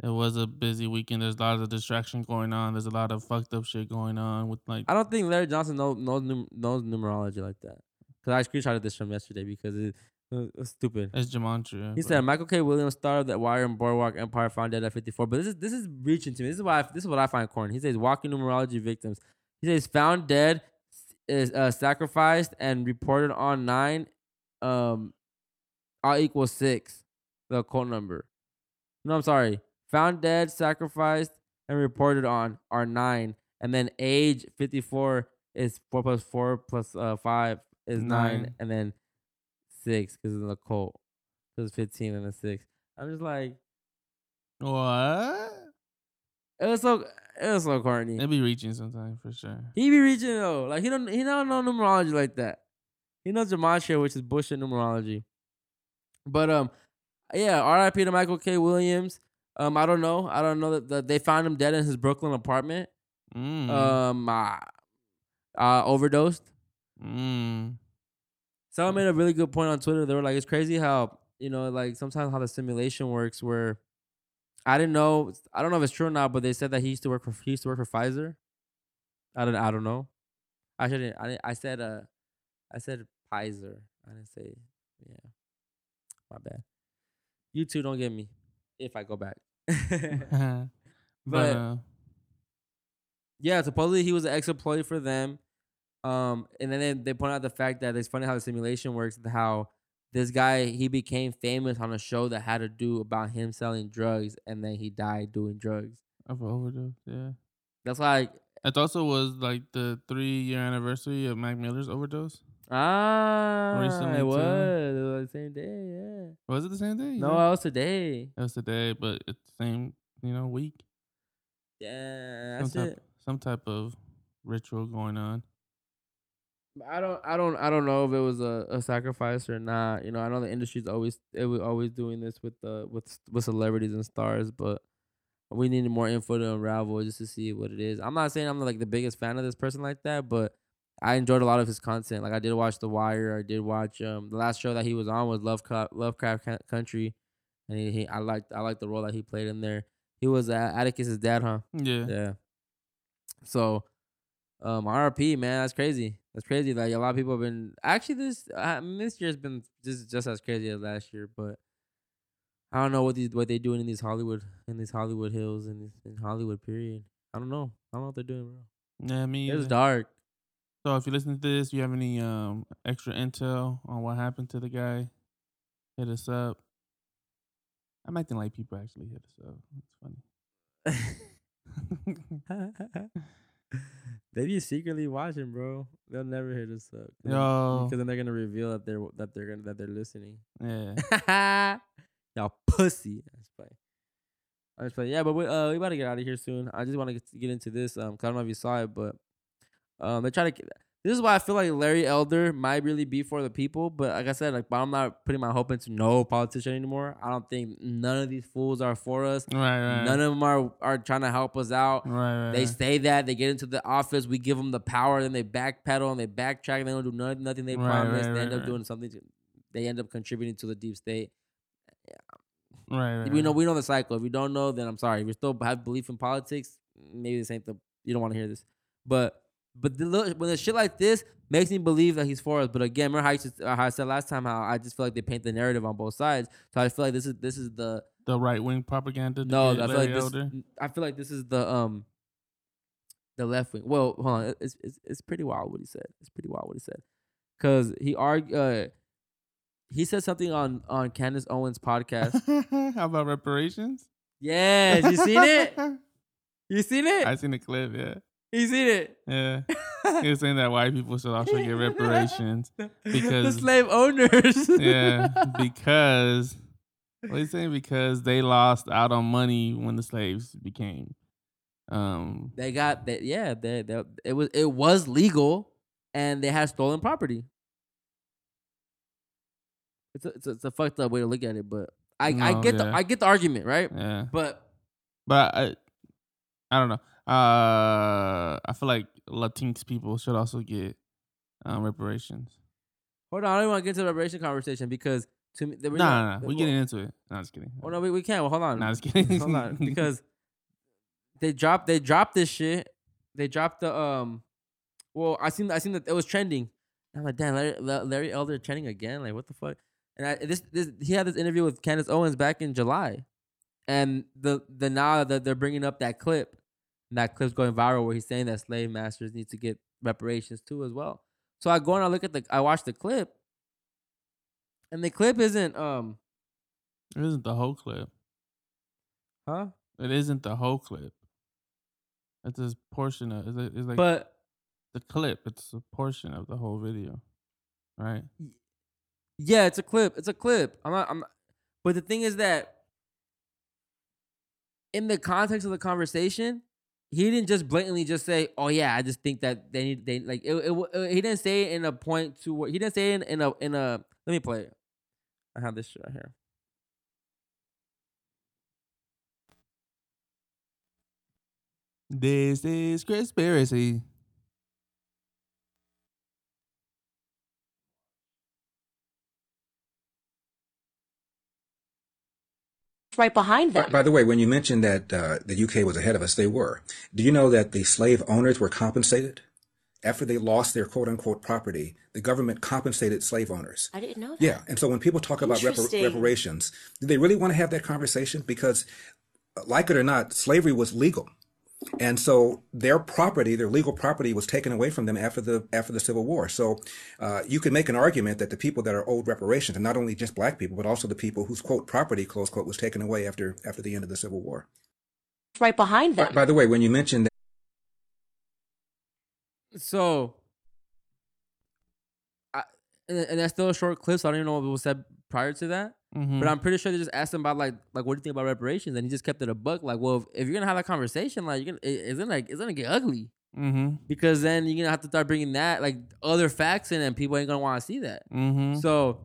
It was a busy weekend. There's a lot of distraction going on. There's a lot of fucked up shit going on with like. I don't think Larry Johnson knows knows, knows numerology like that. Cause I screenshotted this from yesterday because it, it was stupid. It's Jumanji. He but. said Michael K. Williams, star of The Wire and Boardwalk Empire, found dead at fifty-four. But this is this is reaching to me. This is why I, this is what I find corny. He says walking numerology victims. He says found dead is uh, sacrificed and reported on nine. Um, all equals six. The code number. No, I'm sorry. Found dead, sacrificed, and reported on are nine. And then age fifty-four is four plus four plus uh, five is nine. nine. And then six because it's a cult. Because it's fifteen and a six. I'm just like, what? It was so it was so corny. They be reaching sometimes for sure. He be reaching though. Like he don't he don't know numerology like that. He knows Jumanji, which is bullshit numerology. But um, yeah. R I P to Michael K. Williams. Um, I don't know. I don't know that, that they found him dead in his Brooklyn apartment. Mm. Um, uh, uh, overdosed. Mm. Someone made a really good point on Twitter. They were like, "It's crazy how you know, like sometimes how the simulation works." Where I didn't know. I don't know if it's true or not, but they said that he used to work for he used to work for Pfizer. I don't. I don't know. I shouldn't. I didn't, I said. Uh, I said Pfizer. I didn't say. Yeah. My bad. You two don't get me. If I go back. but, but uh, yeah, supposedly he was an ex-employee for them. Um, and then they, they point out the fact that it's funny how the simulation works, how this guy, he became famous on a show that had to do about him selling drugs, and then he died doing drugs. Of overdose, yeah. That's like... It also was like the three-year anniversary of Mac Miller's overdose. Ah, recently it was. Too. It was the same day, yeah. Was it the same day? No, yeah. It was today. It was today, but it's the same, you know, week. Yeah, that's some type, it. Some type of ritual going on. I don't, I don't, I don't know if it was a, a sacrifice or not. You know, I know the industry's always it was always doing this with the with with celebrities and stars, but we needed more info to unravel just to see what it is. I'm not saying I'm like the biggest fan of this person like that, but. I enjoyed a lot of his content. Like I did watch The Wire. I did watch um, the last show that he was on was Lovecraft, Lovecraft Country, and he, he I liked I liked the role that he played in there. He was uh, Atticus's dad, huh? Yeah. Yeah. So, um, R I P man, that's crazy. That's crazy. Like a lot of people have been actually this I mean, this year has been just just as crazy as last year, but I don't know what these what they doing in these Hollywood in these Hollywood hills and in, in Hollywood period. I don't know. I don't know what they're doing, bro. Yeah, I mean, it's dark. So if you listen to this, you have any um, extra intel on what happened to the guy, hit us up. I'm acting like people actually hit us up. It's funny. They be secretly watching, bro. They'll never hit us up. No, because then they're gonna reveal that they're that they're gonna that they're listening. Yeah. Y'all pussy. That's funny. I just play. Yeah, but we uh we about to get out of here soon. I just want to get into this. Um, 'cause I don't know if you saw it, but. Um, they try to. This is why I feel like Larry Elder might really be for the people, but like I said, like I'm not putting my hope into no politician anymore. I don't think none of these fools are for us. Right, right. None of them are, are trying to help us out. Right, right. They say that they get into the office, we give them the power, then they backpedal and they backtrack. And they don't do nothing. Nothing they right, promise. Right, they end right, up doing something. To, they end up contributing to the deep state. Yeah. Right, right. We know we know the cycle. If you don't know, then I'm sorry. If you still have belief in politics, maybe this ain't the. You don't want to hear this, but. But the little, when the shit like this makes me believe that he's for us. But again, remember how I, just, how I said last time how I just feel like they paint the narrative on both sides. So I feel like this is this is the the right wing propaganda. No, I feel like this. Elder. I feel like this is the um the left wing. Well, hold on, it's it's it's pretty wild what he said. It's pretty wild what he said because he argue uh, he said something on on Candace Owens' podcast. How about reparations? Yes, you seen it? You seen it? I seen the clip. Yeah. He seen it. Yeah. He was saying that white people should also get reparations because the slave owners. Yeah. Because Well, he's saying because they lost out on money when the slaves became. Um, they got that. Yeah, they, they, it was it was legal, and they had stolen property. It's a, it's a, it's a fucked up way to look at it, but I, no, I get yeah. the I get the argument, right? Yeah. But but I I don't know. Uh, I feel like Latinx people should also get um, reparations. Hold on, I don't want to get into the reparation conversation because to me, the reason nah, nah, nah. we're well, getting into it. No, just kidding. Oh no, we we can't. Well, hold on. No, nah, just kidding. Hold on, because they dropped they dropped this shit. They dropped the um. Well, I seen I seen that it was trending. I'm like, damn, Larry, Larry Elder trending again. Like, what the fuck? And I, this, this, he had this interview with Candace Owens back in July, and the the now that they're bringing up that clip, and that clip's going viral where he's saying that slave masters need to get reparations too as well. So I go and I look at the, I watch the clip, and the clip isn't um, it isn't the whole clip, huh? It isn't the whole clip. It's a portion of it's like, it's like but the clip. It's a portion of the whole video, right? Y- Yeah, it's a clip. It's a clip. I'm not, I'm not, but the thing is that in the context of the conversation, he didn't just blatantly just say, "Oh yeah, I just think that they need they like." It, it, it, he didn't say it in a point to where he didn't say it in, in a in a. Let me play it. I have this shit right here. This is Crispiracy. Right behind them. By the way, when you mentioned that uh, the U K was ahead of us, they were. Do you know that the slave owners were compensated? After they lost their quote-unquote property, the government compensated slave owners. I didn't know that. Yeah, and so when people talk about repar- reparations, do they really want to have that conversation? Because, like it or not, slavery was legal. And so their property, their legal property, was taken away from them after the after the Civil War. So uh, you can make an argument that the people that are owed reparations are not only just black people, but also the people whose, quote, property, close quote, was taken away after after the end of the Civil War. Right behind them. By, by the way, when you mentioned that. So. I, and, and that's still a short clip, so I don't even know what was said prior to that. Mm-hmm. But I'm pretty sure they just asked him about like like what do you think about reparations, and he just kept it a buck. Like, well, if, if you're gonna have that conversation, like you're gonna it, it's gonna like it's gonna get ugly, mm-hmm. because then you're gonna have to start bringing that like other facts in, and people ain't gonna want to see that. Mm-hmm. So,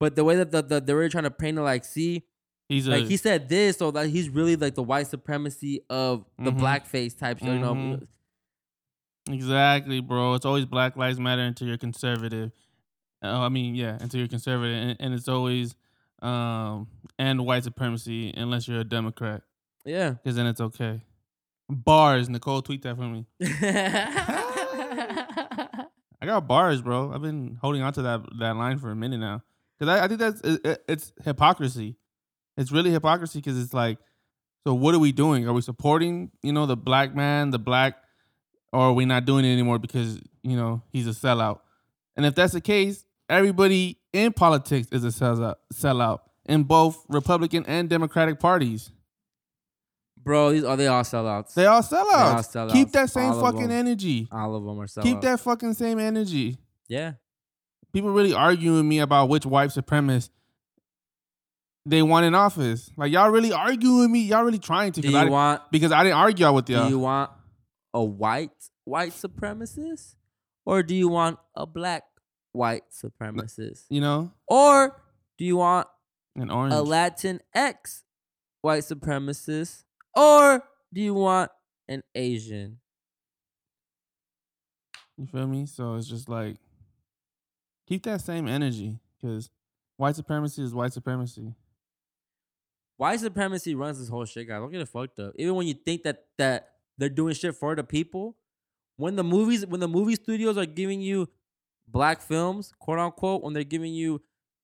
but the way that the, the they were trying to paint it, like, see, he's like a, he said this, so that he's really like the white supremacy of the mm-hmm. blackface type shit. Mm-hmm. You know, exactly, bro. It's always Black Lives Matter until you're conservative. Oh, I mean, yeah, until you're conservative, and, and it's always. Um and white supremacy unless you're a Democrat. Yeah. Because then it's okay. Bars, Nicole, tweet that for me. I got bars, bro. I've been holding on to that, that line for a minute now. Because I, I think that's it, it's hypocrisy. It's really hypocrisy because it's like, so what are we doing? Are we supporting, you know, the black man, the black, or are we not doing it anymore because, you know, he's a sellout? And if that's the case, everybody in politics is a sellout, sellout in both Republican and Democratic parties. Bro, these are they all sellouts. They all sellouts. They all sellouts. Keep that same all fucking energy. All of them are sellouts. Keep that fucking same energy. Yeah. People really arguing with me about which white supremacist they want in office. Like, y'all really arguing with me. Y'all really trying to. Do you I want, because I didn't argue out with y'all. Do you want a white white supremacist? Or do you want a black white supremacist, you know, or do you want an orange, a Latin X white supremacist, or do you want an Asian? You feel me? So it's just like keep that same energy because white supremacy is white supremacy. White supremacy runs this whole shit, guys. Don't get it fucked up. Even when you think that that they're doing shit for the people, when the movies, when the movie studios are giving you black films, quote unquote, when they're giving you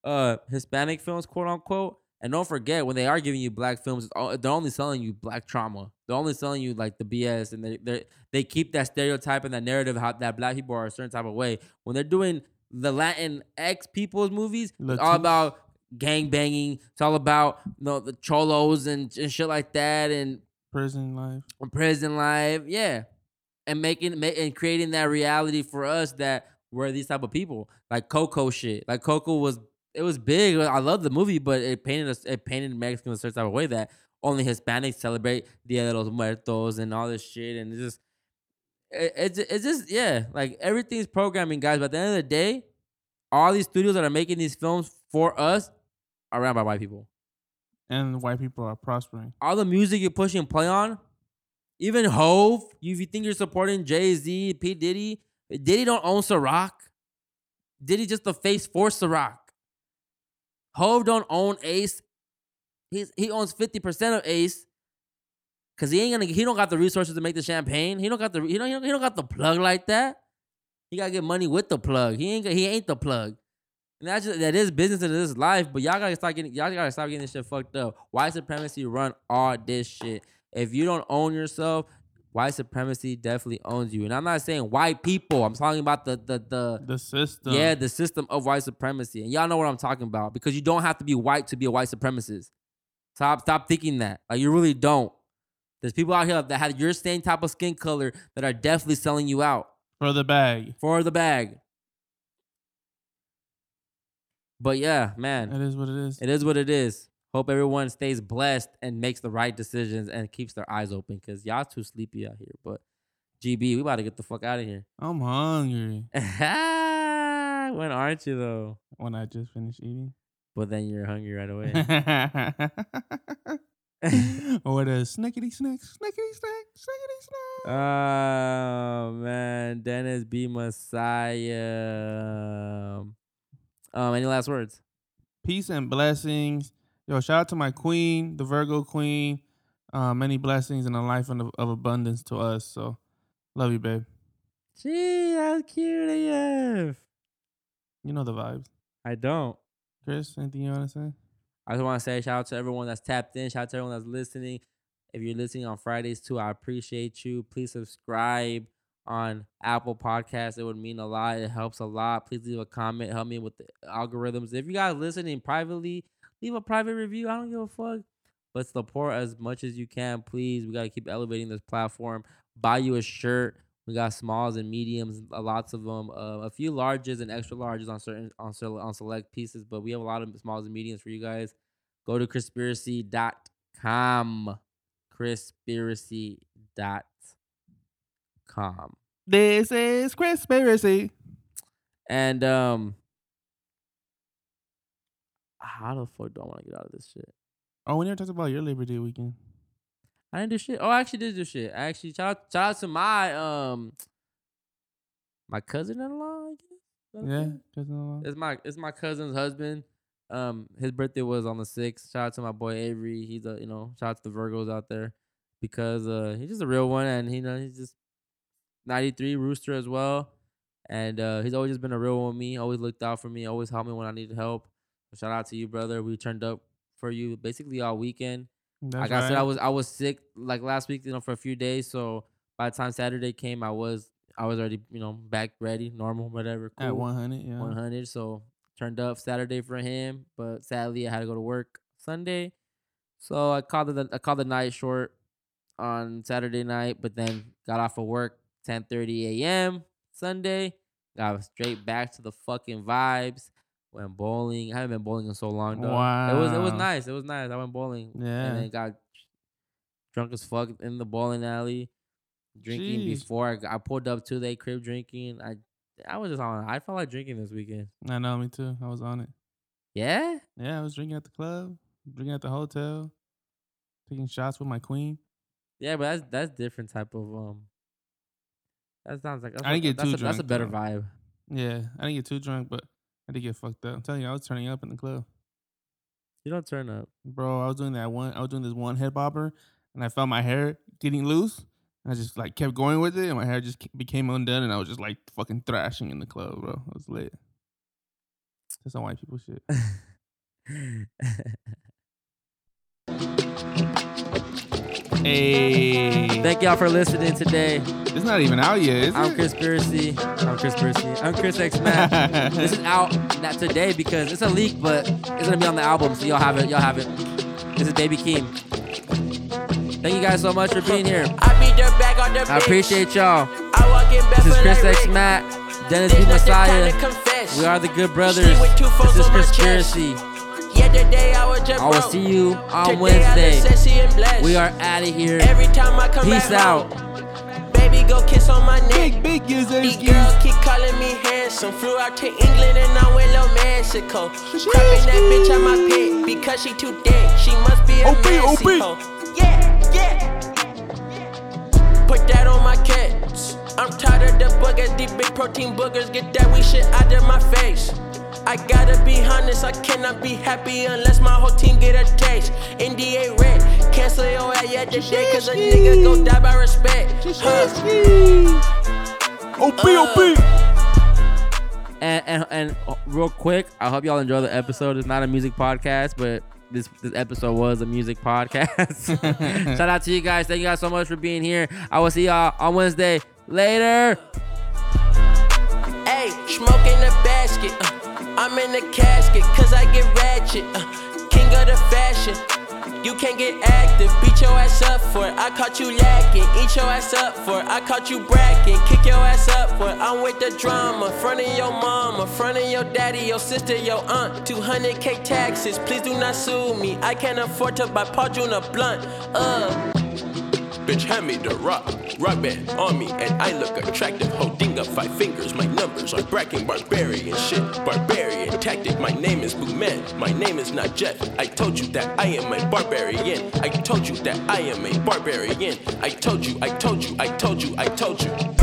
uh, Hispanic films, quote unquote, and don't forget when they are giving you black films, it's all, they're only selling you black trauma. They're only selling you like the B S, and they they they keep that stereotype and that narrative how that black people are a certain type of way. When they're doing the Latin X people's movies, Latin. It's all about gang banging. It's all about, you know, the cholos and, and shit like that, and prison life, prison life, yeah, and making ma- and creating that reality for us that. Were these type of people like Coco shit? Like Coco was it was big. I love the movie, but it painted a, it painted Mexicans a certain type of way that only Hispanics celebrate Dia de los Muertos and all this shit, and it's just it, it's it's just yeah, like everything's programming, guys. But at the end of the day, all these studios that are making these films for us are ran by white people, and white people are prospering. All the music you're pushing play on, even Hove. If you think you're supporting Jay-Z, P. Diddy, Diddy don't own Ciroc. Diddy just the face for Ciroc. Hove don't own Ace. He's, he owns fifty percent of Ace, cause he ain't gonna. He don't got the resources to make the champagne. He don't got the. He don't. He don't, he don't got the plug like that. He gotta get money with the plug. He ain't. He ain't the plug. And that's just, that is business and it is life. But y'all gotta stop getting. Y'all gotta stop getting this shit fucked up. White supremacy run all this shit. If you don't own yourself, white supremacy definitely owns you. And I'm not saying white people. I'm talking about the the the the system. Yeah, the system of white supremacy. And y'all know what I'm talking about, because you don't have to be white to be a white supremacist. Stop, stop thinking that. Like, you really don't. There's people out here that have your same type of skin color that are definitely selling you out. For the bag. For the bag. But yeah, man. It is what it is. It is what it is. Hope everyone stays blessed and makes the right decisions and keeps their eyes open, because y'all too sleepy out here. But G B, we about to get the fuck out of here. I'm hungry. When aren't you, though? When I just finished eating. But then you're hungry right away. What a snickety snack, snickety snack, snickety snack. Oh, man. Dennis B. Messiah. Um, any last words? Peace and blessings. Yo, shout out to my queen, the Virgo queen. Uh, many blessings and a life of, of abundance to us. So, love you, babe. Gee, that's cute A F. You know the vibes. I don't. Chris, anything you want to say? I just want to say shout out to everyone that's tapped in. Shout out to everyone that's listening. If you're listening on Fridays too, I appreciate you. Please subscribe on Apple Podcasts. It would mean a lot. It helps a lot. Please leave a comment. Help me with the algorithms. If you guys are listening privately, leave a private review. I don't give a fuck. But support as much as you can, please. We got to keep elevating this platform. Buy you a shirt. We got smalls and mediums, lots of them, uh, a few larges and extra larges on certain on, on select pieces. But we have a lot of smalls and mediums for you guys. Go to Crispiracy dot com. Crispiracy dot com. This is Crispiracy. And um, how the fuck do I want to get out of this shit? Oh, we never talked about your Labor Day weekend. I didn't do shit. Oh, I actually did do shit. I actually shout out, shout out to my um my cousin-in-law, I guess. Yeah, cousin-in-law. It's my it's my cousin's husband. Um, his birthday was on the sixth. Shout out to my boy Avery. He's a you know shout out to the Virgos out there, because uh he's just a real one, and he you know he's just ninety-three rooster as well, and uh, he's always just been a real one with me. Always looked out for me. Always helped me when I needed help. So shout out to you, brother. We turned up for you basically all weekend. That's like I right. said, I was I was sick like last week, you know, for a few days. So by the time Saturday came, I was I was already, you know, back ready, normal, whatever. Cool. At one hundred, yeah. one hundred. So turned up Saturday for him, but sadly I had to go to work Sunday. So I called the I called the night short on Saturday night, but then got off of work ten thirty a.m. Sunday. Got straight back to the fucking vibes. Went bowling. I haven't been bowling in so long, though. Wow. It was it was nice. It was nice. I went bowling. Yeah. And then got drunk as fuck in the bowling alley. Drinking Jeez. before. I, I pulled up to they crib drinking. I I was just on it. I felt like drinking this weekend. I know, me too. I was on it. Yeah? Yeah, I was drinking at the club. Drinking at the hotel. Taking shots with my queen. Yeah, but that's that's different type of... um. That sounds like... That's I didn't like, get too a, drunk. That's a better though. Vibe. Yeah, I didn't get too drunk, but... I did get fucked up. I'm telling you, I was turning up in the club. You don't turn up. Bro, I was doing that one. I was doing this one head bobber, and I felt my hair getting loose. And I just, like, kept going with it, and my hair just became undone, and I was just, like, fucking thrashing in the club, bro. I was lit. That's some white people shit. Hey. Thank y'all for listening today. It's not even out yet, is I'm it? Crispiracy. I'm Crispiracy. I'm Chris X Matt. This is out not today because it's a leak, but it's gonna be on the album, so y'all have it. Y'all have it. This is Baby Keem. Thank you guys so much for being here. I beat the back on the I appreciate y'all. I walk in back. This is Chris X Matt, Dennis B. Messiah. best. We are the good brothers. This is Crispiracy. I will see you on Wednesday. We are out of here. Peace out. Baby, go kiss on my neck. Big, big user. These girls keep calling me handsome. Flew out to England and I went to Mexico. Crapping that bitch on my pit because she too dead. She must be a O P, Mexico. O P. Yeah, yeah. Put that on my cats. I'm tired of the boogers. These big protein boogers. Get that weak shit out of my face. I gotta be honest, I cannot be happy unless my whole team get a taste. N D A red, cancel your ass yeah today, cause a nigga go die by respect. Huh. O P, O P. And, and and real quick, I hope y'all enjoy the episode. It's not a music podcast, but this this episode was a music podcast. Shout out to you guys. Thank you guys so much for being here. I will see y'all on Wednesday. Later. Hey, smoke in the basket. Uh. I'm in the casket, cause I get ratchet, uh, king of the fashion. You can't get active, beat your ass up for it. I caught you lacking, eat your ass up for it. I caught you bracking, kick your ass up for it. I'm with the drama, front of your mama, front of your daddy, your sister, your aunt. two hundred k taxes, please do not sue me. I can't afford to buy Paul Junior Blunt, uh. Bitch, hand me the rock, rock band on me, and I look attractive, holding up five fingers. My numbers are bracking, barbarian shit, barbarian tactic. My name is Blue Man, my name is not Jeff. I told you that I am a barbarian. I told you that I am a barbarian. I told you, I told you, I told you, I told you.